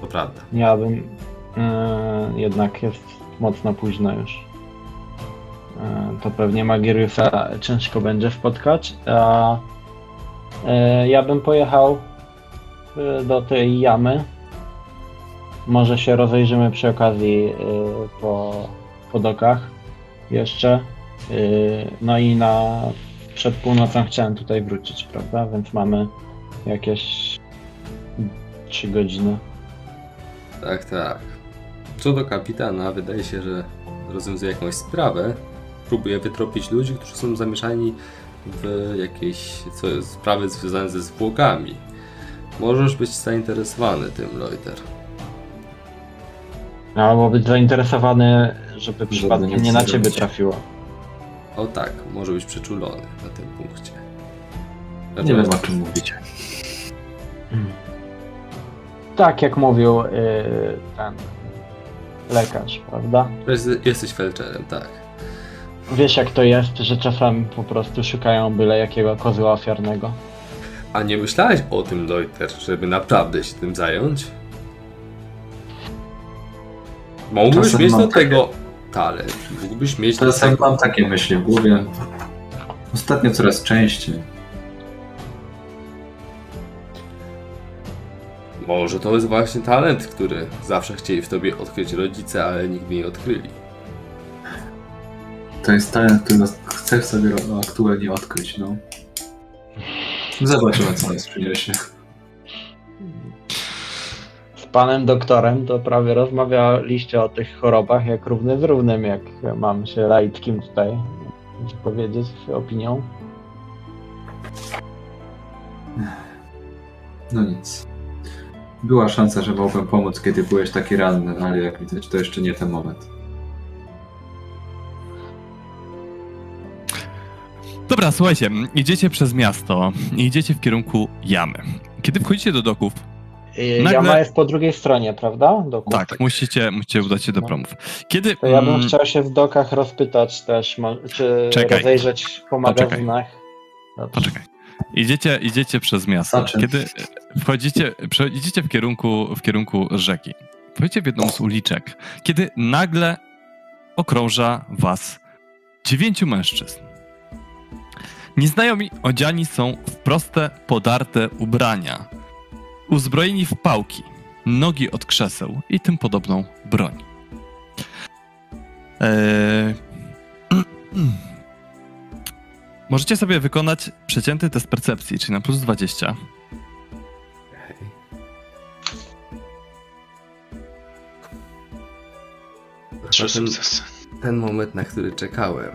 To prawda. Ja bym... jednak jest mocno późno już. To pewnie Magiriusa ciężko będzie spotkać, a ja bym pojechał do tej jamy. Może się rozejrzymy przy okazji po dokach jeszcze. No i przed północą chciałem tutaj wrócić, prawda? Więc mamy jakieś 3 godziny. Tak, tak. Co do kapitana, wydaje się, że rozwiązuje jakąś sprawę. Próbuje wytropić ludzi, którzy są zamieszani w jakieś sprawy związane ze zwłokami. Możesz być zainteresowany tym, Leuter. Albo być zainteresowany, żeby przypadkiem nie na ciebie trafiło. O tak, może być przeczulony na tym punkcie. Dlaczego nie wiem, o czym mówicie. Tak jak mówił ten lekarz, prawda? Jesteś felczerem, tak. Wiesz jak to jest, że czasami po prostu szukają byle jakiego kozła ofiarnego. A nie myślałeś o tym, Leuter, żeby naprawdę się tym zająć? Mógłbyś mieć do tego talent. Mógłbyś mieć czasem mam takie myśli w głowie. Ostatnio coraz częściej. Może to jest właśnie talent, który zawsze chcieli w tobie odkryć rodzice, ale nigdy nie odkryli. To jest talent, który chcesz sobie aktualnie odkryć, no. Zobaczymy, co jest przyniesie. Z panem doktorem to prawie rozmawialiście o tych chorobach jak równy z równym, jak mam się laickim tutaj powiedzieć opinią. No nic. Była szansa, że mogłem pomóc, kiedy byłeś taki ranny, ale jak widać, to jeszcze nie ten moment. Dobra, słuchajcie, idziecie przez miasto i idziecie w kierunku jamy. Kiedy wchodzicie do doków... Nagle... Jama jest po drugiej stronie, prawda? Doków. Tak, musicie udać się do promów. Kiedy... To ja bym chciał się w dokach rozpytać też, czy rozejrzeć po magazynach. Poczekaj. Idziecie przez miasto. Kiedy wchodzicie, idziecie w kierunku rzeki. Wchodzicie w jedną z uliczek, kiedy nagle okrąża was 9 mężczyzn. Nieznajomi odziani są w proste, podarte ubrania, uzbrojeni w pałki, nogi od krzeseł i tym podobną broń. Możecie sobie wykonać przeciętny test percepcji, czyli na plus 20. To ten moment, na który czekałem.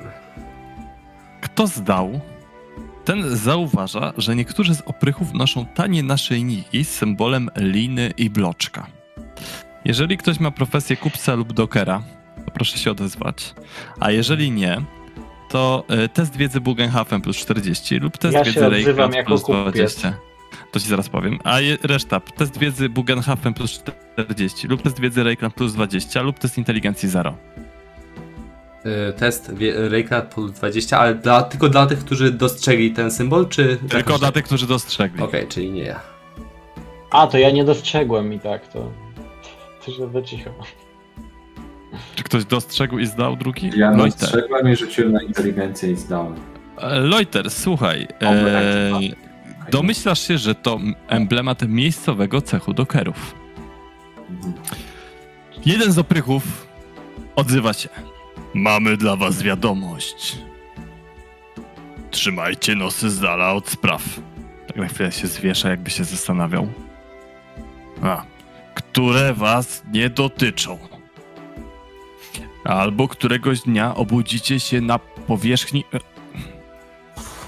Kto zdał? Ten zauważa, że niektórzy z oprychów noszą tanie naszyjniki z symbolem liny i bloczka. Jeżeli ktoś ma profesję kupca lub dokera, to proszę się odezwać. A jeżeli nie, to test wiedzy Bögenhafen plus 40 lub test wiedzy Reikland plus 20. To ci zaraz powiem. A reszta. Test wiedzy Bögenhafen plus 40 lub test wiedzy Reikland plus 20 lub test inteligencji 0. Test Reikland plus 20, ale tylko dla tych, którzy dostrzegli ten symbol, czy... Tylko dla tych, którzy dostrzegli. Okej, czyli nie ja. A, to ja nie dostrzegłem i tak, to... Coś za cicho. Czy ktoś dostrzegł i zdał drugi? Ja dostrzegłem i rzuciłem na inteligencję i zdałem. Leuter, słuchaj. Domyślasz się, że to emblemat miejscowego cechu dokerów. Jeden z oprychów odzywa się. Mamy dla was wiadomość. Trzymajcie nosy z dala od spraw. Tak na chwilę się zwiesza, jakby się zastanawiał. Które was nie dotyczą. Albo któregoś dnia obudzicie się na powierzchni...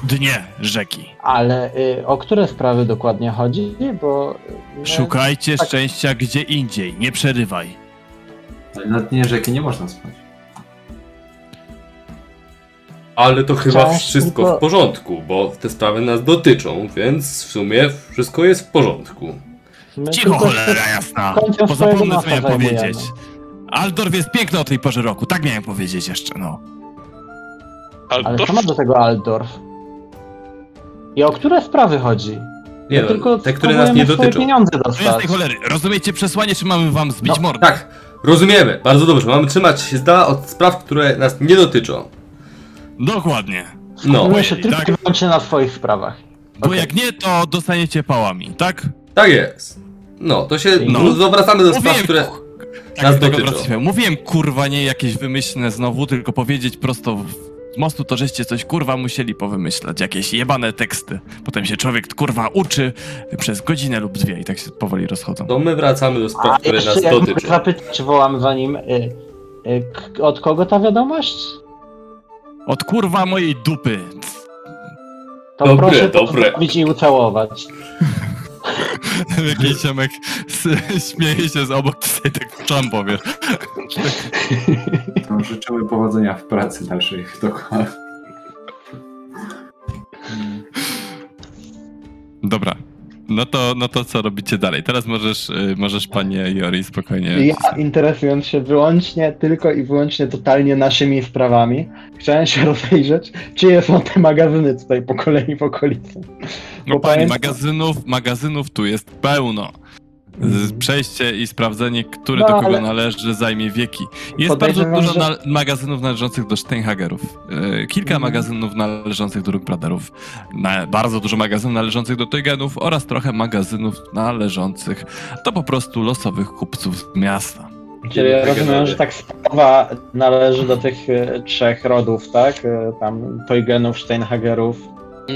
dnie rzeki. Ale o które sprawy dokładnie chodzi? Bo... Szukajcie szczęścia gdzie indziej, nie przerywaj. Na dnie rzeki nie można spać. Ale to chyba wszystko w porządku, bo te sprawy nas dotyczą, więc w sumie wszystko jest w porządku. Cicho, cholera jasna, bo zapomnę co miałem powiedzieć. Altdorf jest piękny o tej porze roku, tak miałem powiedzieć jeszcze, no. Ale co ma do tego Altdorf? I o które sprawy chodzi? Nie, no, tylko te, które nas nie dotyczą. To jest cholery. Rozumiecie przesłanie, czy mamy wam zbić mordę? Tak, rozumiemy. Bardzo dobrze. Mamy trzymać się z dala od spraw, które nas nie dotyczą. Dokładnie. Skupmy się tylko i wyłącznie na swoich sprawach. Bo jak nie, to dostaniecie pałami, tak? Tak jest. No, to się zwracamy do spraw, które nas dotyczą. Mówiłem, kurwa, nie jakieś wymyślne znowu, tylko powiedzieć prosto mostu, to żeście coś kurwa musieli powymyślać, jakieś jebane teksty. Potem się człowiek kurwa uczy przez godzinę lub dwie i tak się powoli rozchodzą. To my wracamy do spraw, które nas dotyczą. Zapytać wołam za nim, od kogo ta wiadomość? Od kurwa mojej dupy. To dobre, proszę postawić i ucałować. Jakiś ciomek śmieje się z obok, tutaj tak czambo, wiesz. To życzymy powodzenia w pracy naszej w Dokładnie. Dobra, no to co robicie dalej? Teraz możesz panie Jori spokojnie... Ja interesując się wyłącznie, tylko i wyłącznie totalnie naszymi sprawami, chciałem się rozejrzeć, czyje są te magazyny tutaj po kolei w okolicy. No panie, magazynów tu jest pełno. Przejście i sprawdzenie, który do kogo należy, zajmie wieki. Jest bardzo dużo magazynów należących do Steinhägerów. Kilka magazynów należących do Ruckbräderów. Bardzo dużo magazynów należących do Teugenów oraz trochę magazynów należących do po prostu losowych kupców z miasta. Czyli rozumiem, że tak sprawa należy do tych trzech rodów, tak? Tam Teugenów, Steinhägerów.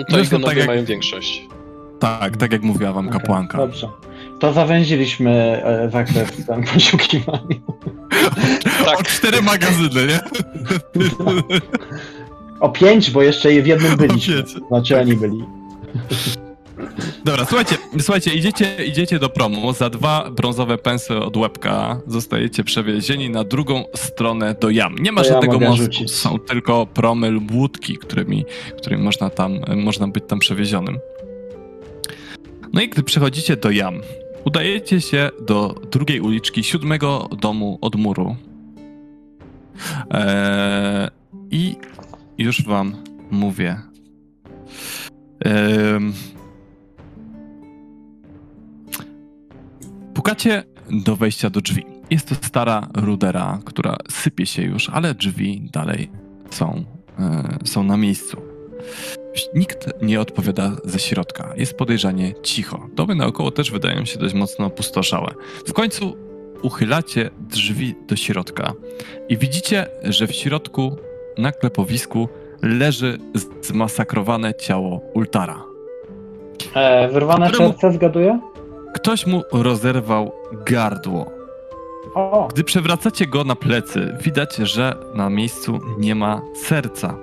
Teugenowie mają większość. Tak jak mówiła wam kapłanka. Dobrze. To zawęziliśmy zakres tam poszukiwania. Tak. O 4 magazyny, nie? O 5, bo jeszcze w jednym byliśmy. Znaczy oni byli. Dobra, słuchajcie, idziecie do promu. Za 2 brązowe pensy od łebka zostajecie przewiezieni na drugą stronę do jam. Nie ma żadnego mostu, są tylko promy lub łódki, którymi można być tam przewiezionym. No i gdy przychodzicie do jam, udajecie się do drugiej uliczki 7 domu od muru. I już wam mówię. Pukacie do wejścia do drzwi. Jest to stara rudera, która sypie się już, ale drzwi dalej są na miejscu. Nikt nie odpowiada ze środka. Jest podejrzanie cicho. Domy naokoło też wydają się dość mocno opustoszałe. W końcu uchylacie drzwi do środka i widzicie, że w środku na klepowisku leży zmasakrowane ciało Ultara. Wyrwane serce, zgaduję? Ktoś mu rozerwał gardło. Gdy przewracacie go na plecy, widać, że na miejscu nie ma serca.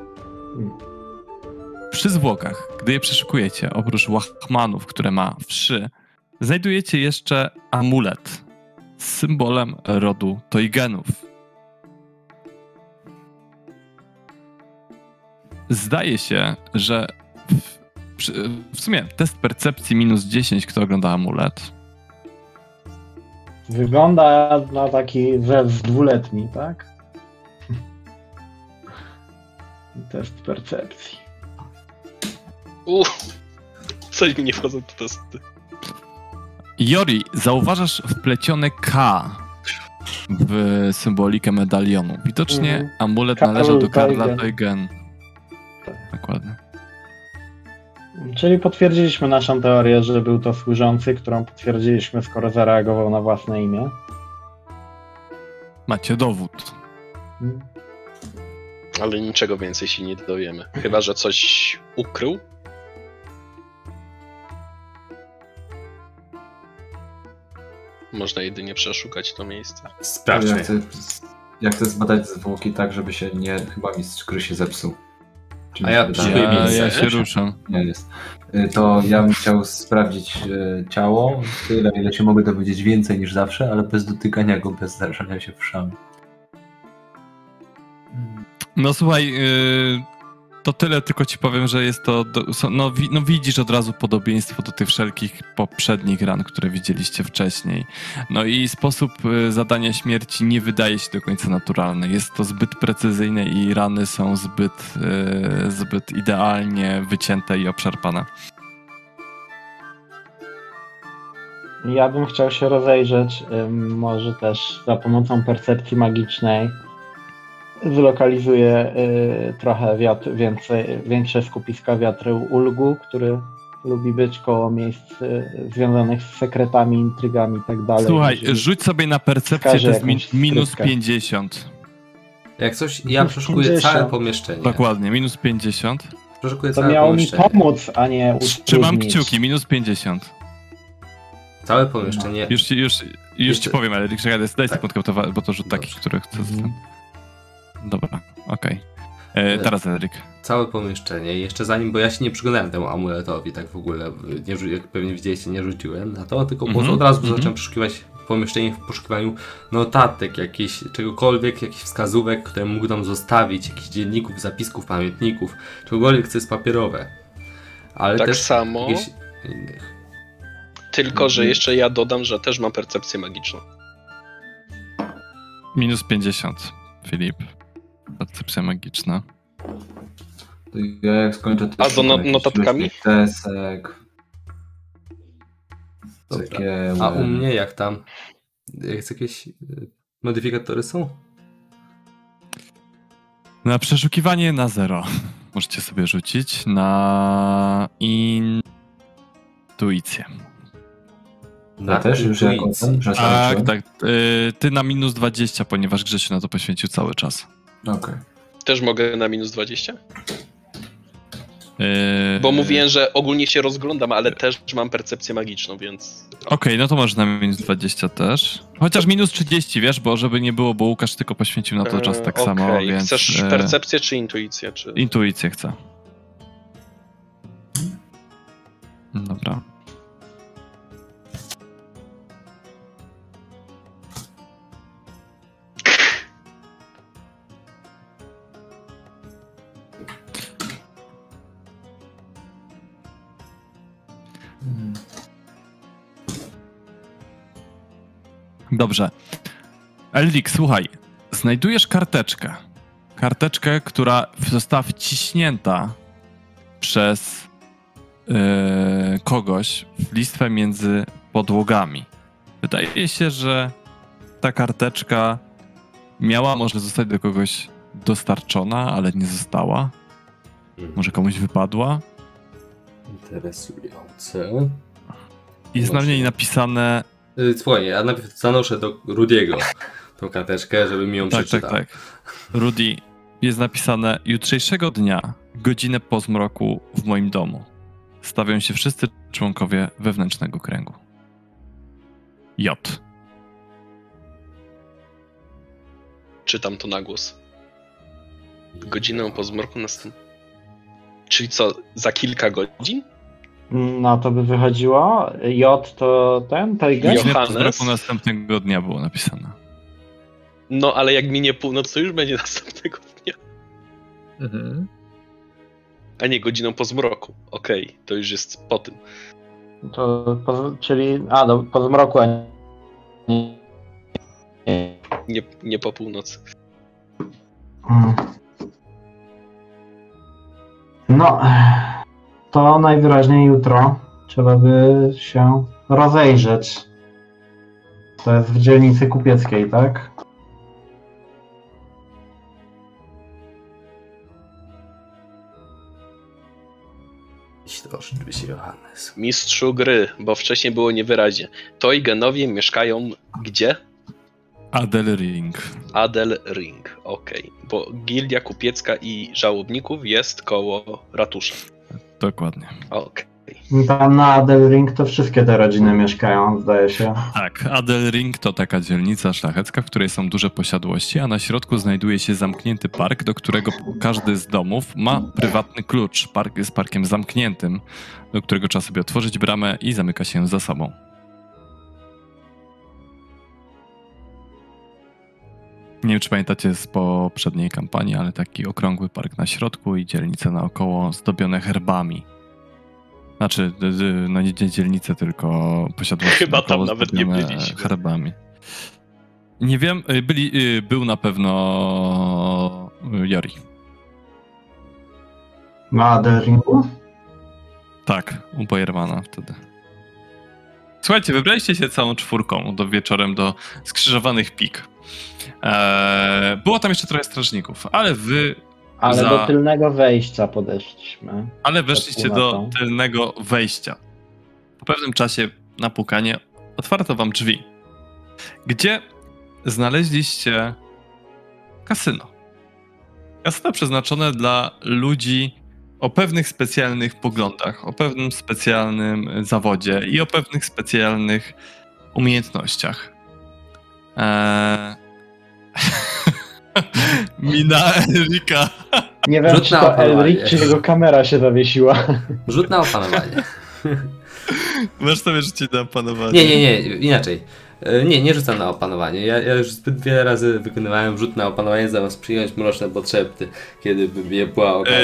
Przy zwłokach, gdy je przeszukujecie, oprócz łachmanów, które ma wszy, znajdujecie jeszcze amulet z symbolem rodu Teugenów. Zdaje się, że W sumie test percepcji minus 10, kto ogląda amulet. Wygląda na taki zew dwuletni, tak? Test percepcji. Coś mi nie wchodzą do testy. Jori, zauważasz wplecione K w symbolikę medalionu. Widocznie amulet należał do Karla Teugen. Dokładnie. Czyli potwierdziliśmy naszą teorię, że był to służący, którą potwierdziliśmy, skoro zareagował na własne imię. Macie dowód. Ale niczego więcej się nie dowiemy. Chyba że coś ukrył. Można jedynie przeszukać to miejsce. Sprawdźmy. Ja chcę zbadać zwłoki tak, żeby się nie... Chyba mistrz gry się zepsuł. A ja się ruszam. Nie jest. To ja bym chciał sprawdzić ciało. Tyle, ile się mogę dowiedzieć więcej niż zawsze, ale bez dotykania go, bez zdarzenia się w szamie. No słuchaj, to tyle, tylko ci powiem, że jest to... widzisz od razu podobieństwo do tych wszelkich poprzednich ran, które widzieliście wcześniej. No i sposób zadania śmierci nie wydaje się do końca naturalny. Jest to zbyt precyzyjne i rany są zbyt idealnie wycięte i obszarpane. Ja bym chciał się rozejrzeć, może też za pomocą percepcji magicznej. Zlokalizuję trochę większe skupiska wiatru ulgu, który lubi być koło miejsc związanych z sekretami, intrygami i tak dalej. Słuchaj, rzuć sobie na percepcję, to jest minus skrytkę. 50. Jak coś, ja przeszukuję całe pomieszczenie. Dokładnie, minus 50. Przeszukuję to całe miało pomieszczenie. Mi pomóc, a nie utrudnić. Trzymam kciuki, minus 50. Całe pomieszczenie. No. Już ci powiem, ale daj sekundkę, bo to rzut taki, który chcę. Dobra, okej. Okay. Teraz Elric. Całe pomieszczenie. Jeszcze zanim, bo ja się nie przyglądałem temu amuletowi tak w ogóle, nie, jak pewnie widzieliście, nie rzuciłem na to, tylko od razu zacząłem przeszukiwać pomieszczenie w poszukiwaniu notatek, jakichś czegokolwiek, jakichś wskazówek, które mógł nam zostawić, jakichś dzienników, zapisków, pamiętników, czegokolwiek, co jest papierowe. Ale tak też samo, innych. Tylko że jeszcze ja dodam, że też mam percepcję magiczną. Minus 50, Filip. Percepcja magiczna. To ja jak skończę... A do notatkami? Tesek. A u mnie jak tam? Jakieś modyfikatory są? Na przeszukiwanie na 0. Możecie sobie rzucić na intuicję. Ja też już jako ten, że tak. Ty na minus 20, ponieważ Grzesiu na to poświęcił cały czas. Okay. Też mogę na minus 20? Bo mówiłem, że ogólnie się rozglądam, ale też mam percepcję magiczną, więc... Okej, no to masz na minus 20 też. Chociaż minus 30, wiesz, bo żeby nie było, bo Łukasz tylko poświęcił na to czas tak samo, więc... Chcesz percepcję czy intuicję? Intuicję chcę. Dobra. Dobrze. Elric, słuchaj. Znajdujesz karteczkę. Karteczkę, która została wciśnięta przez kogoś w listwę między podłogami. Wydaje się, że ta karteczka miała może zostać do kogoś dostarczona, ale nie została. Może komuś wypadła. Interesujące. Jest na niej napisane... Słuchaj, ja najpierw zanoszę do Rudiego tą karteczkę, żeby mi ją przeczytał. Tak. Rudi, jest napisane: jutrzejszego dnia, godzinę po zmroku w moim domu, stawią się wszyscy członkowie wewnętrznego kręgu. J. Czytam to na głos. Godzinę po zmroku następnego. Czyli co, za kilka godzin? No to by wychodziło. J to ten, Johannes. To następnego dnia było napisane. No ale jak minie północ, to już będzie następnego dnia. A nie, godziną po zmroku. Okej, to już jest po tym. To czyli... A, no, po zmroku, a nie... Nie po północy. No, to najwyraźniej jutro trzeba by się rozejrzeć. To jest w dzielnicy kupieckiej, tak? Ostrzydł się Johannes. Mistrzu gry, bo wcześniej było niewyraźnie. Teugenowie mieszkają gdzie? Adelring. Adelring, okej. Bo gildia kupiecka i żałobników jest koło ratusza. Dokładnie. Okej. Tam na Adelring to wszystkie te rodziny mieszkają, zdaje się. Tak, Adelring to taka dzielnica szlachecka, w której są duże posiadłości, a na środku znajduje się zamknięty park, do którego każdy z domów ma prywatny klucz. Park jest parkiem zamkniętym, do którego trzeba sobie otworzyć bramę i zamyka się za sobą. Nie wiem, czy pamiętacie z poprzedniej kampanii, ale taki okrągły park na środku i dzielnice naokoło zdobione herbami. Znaczy, no nie dzielnice, tylko posiadłości. Chyba tam nawet nie byliśmy. Herbami. Nie wiem, był na pewno Jori. Na Adelringu? Tak, u Bojermana wtedy. Słuchajcie, wybraliście się całą czwórką wieczorem do Skrzyżowanych Pik. Było tam jeszcze trochę strażników, ale wy... Ale do tylnego wejścia podeszliśmy. Ale weszliście do tylnego wejścia. Po pewnym czasie na pukanie otwarto wam drzwi, gdzie znaleźliście kasyno. Kasyno przeznaczone dla ludzi o pewnych specjalnych poglądach, o pewnym specjalnym zawodzie i o pewnych specjalnych umiejętnościach. Mina Elrika. Nie wiem, czy to Elric, czy jego kamera się zawiesiła. Rzut na opanowanie. Masz sobie rzucić na opanowanie. Nie, inaczej. Nie rzucam na opanowanie. Ja już zbyt wiele razy wykonywałem rzut na opanowanie, zamiast przyjąć mroczne potrzeby, kiedy by była okazja.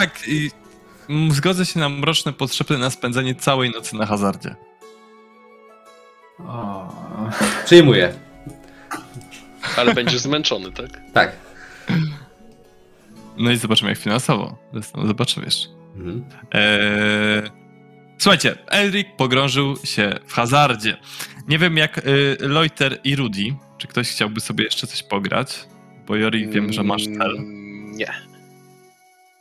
Tak, i zgodzę się na mroczne potrzeby na spędzenie całej nocy na hazardzie. O. Przyjmuję. Ale będziesz zmęczony, tak? Tak. No i zobaczymy, jak finansowo. Zobaczymy jeszcze. Słuchajcie, Elric pogrążył się w hazardzie. Nie wiem, jak Leuter i Rudi. Czy ktoś chciałby sobie jeszcze coś pograć? Bo Jori, wiem, że masz cel. Nie.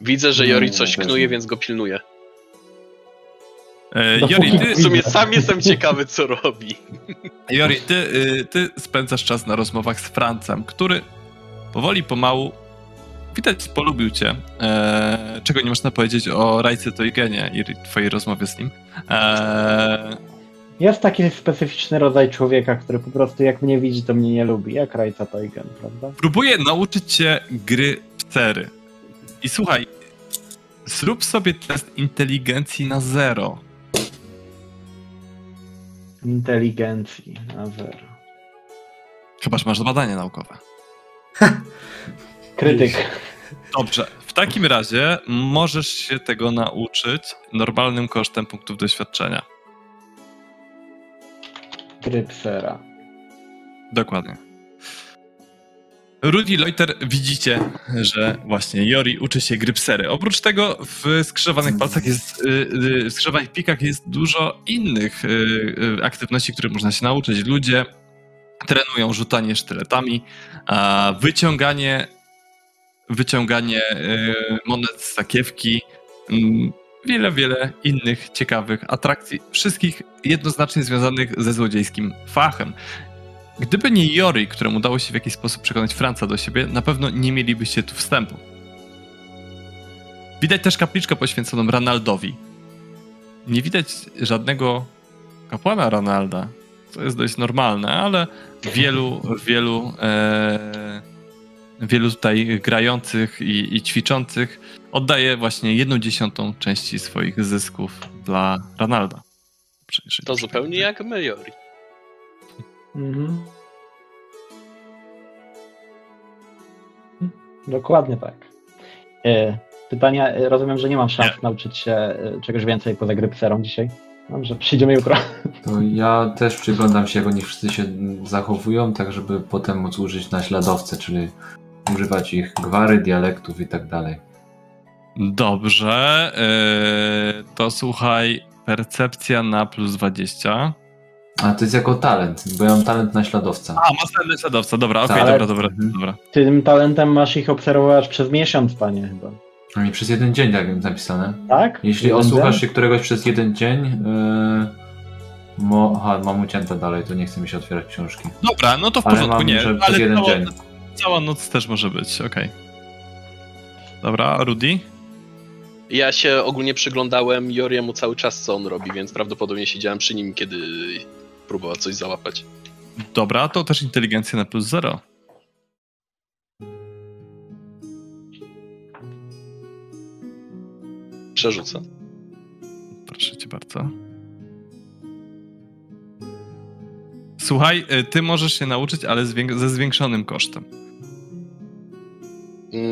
Widzę, że Jori coś knuje, więc go pilnuje. Jori, ty w sumie sam jestem ciekawy, co robi. Jori, ty spędzasz czas na rozmowach z Francem, który powoli, pomału, widać, polubił cię. Czego nie można powiedzieć o Rajce Teugenie i twojej rozmowie z nim. Jest taki specyficzny rodzaj człowieka, który po prostu jak mnie widzi, to mnie nie lubi, jak Rajca Teugen, prawda? Próbuję nauczyć cię gry w cery. I słuchaj, zrób sobie test inteligencji na 0. Inteligencji na 0. Chyba, że masz badanie naukowe. Krytyk. Dobrze, w takim razie możesz się tego nauczyć normalnym kosztem punktów doświadczenia. Krypsera. Dokładnie. Rudi, Leuter, widzicie, że właśnie Jori uczy się gry psery. Oprócz tego w skrzyżowanych palcach jest, w skrzyżowanych pikach jest dużo innych aktywności, które można się nauczyć. Ludzie trenują rzucanie sztyletami, a wyciąganie monet z sakiewki, wiele innych ciekawych atrakcji, wszystkich jednoznacznie związanych ze złodziejskim fachem. Gdyby nie Jori, któremu udało się w jakiś sposób przekonać Franca do siebie, na pewno nie mielibyście tu wstępu. Widać też kapliczkę poświęconą Ranaldowi. Nie widać żadnego kapłana Ranalda, co jest dość normalne, ale wielu tutaj grających i ćwiczących oddaje właśnie 1/10 części swoich zysków dla Ranalda. Przecież to zupełnie jak my, Jori. Mhm. Dokładnie tak. pytania. Rozumiem, że nie mam szans nauczyć się czegoś więcej poza grypserą dzisiaj. Dobrze, przyjdziemy jutro. To ja też przyglądam się, jak oni wszyscy się zachowują, tak żeby potem móc użyć na śladowce, czyli używać ich gwary, dialektów i tak dalej. Dobrze, to słuchaj, percepcja na +20. A to jest jako talent, bo ja mam talent na śladowca. A, masz talent na śladowca, dobra, okej, okay, dobra. Tym talentem masz ich obserwować przez miesiąc, panie, chyba. A nie przez jeden dzień, tak jak napisane. Tak? Jeśli osłuchasz się któregoś przez jeden dzień... mam ucięte dalej, to nie chce mi się otwierać książki. Dobra, no to w porządku, nie. Ale jeden dzień. Cała noc też może być, okej. Dobra, Rudi? Ja się ogólnie przyglądałem Joriemu cały czas, co on robi, więc prawdopodobnie siedziałem przy nim, kiedy próbował coś załapać. Dobra, to też inteligencja na +0. Przerzucę. Proszę cię bardzo. Słuchaj, ty możesz się nauczyć, ale ze zwiększonym kosztem.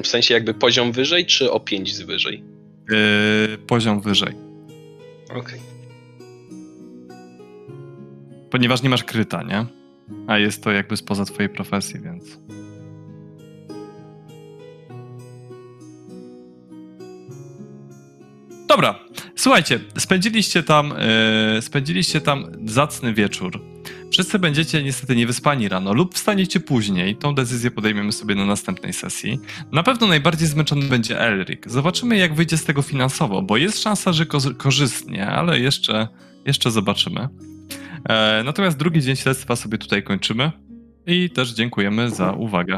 W sensie jakby poziom wyżej, czy o 5 wyżej? Poziom wyżej. Okej. Ponieważ nie masz kryta, nie? A jest to jakby spoza twojej profesji, więc... Dobra, słuchajcie, spędziliście tam zacny wieczór. Wszyscy będziecie niestety niewyspani rano lub wstaniecie później. Tą decyzję podejmiemy sobie na następnej sesji. Na pewno najbardziej zmęczony będzie Elric. Zobaczymy, jak wyjdzie z tego finansowo, bo jest szansa, że korzystnie, ale jeszcze zobaczymy. Natomiast drugi dzień śledztwa sobie tutaj kończymy i też dziękujemy za uwagę.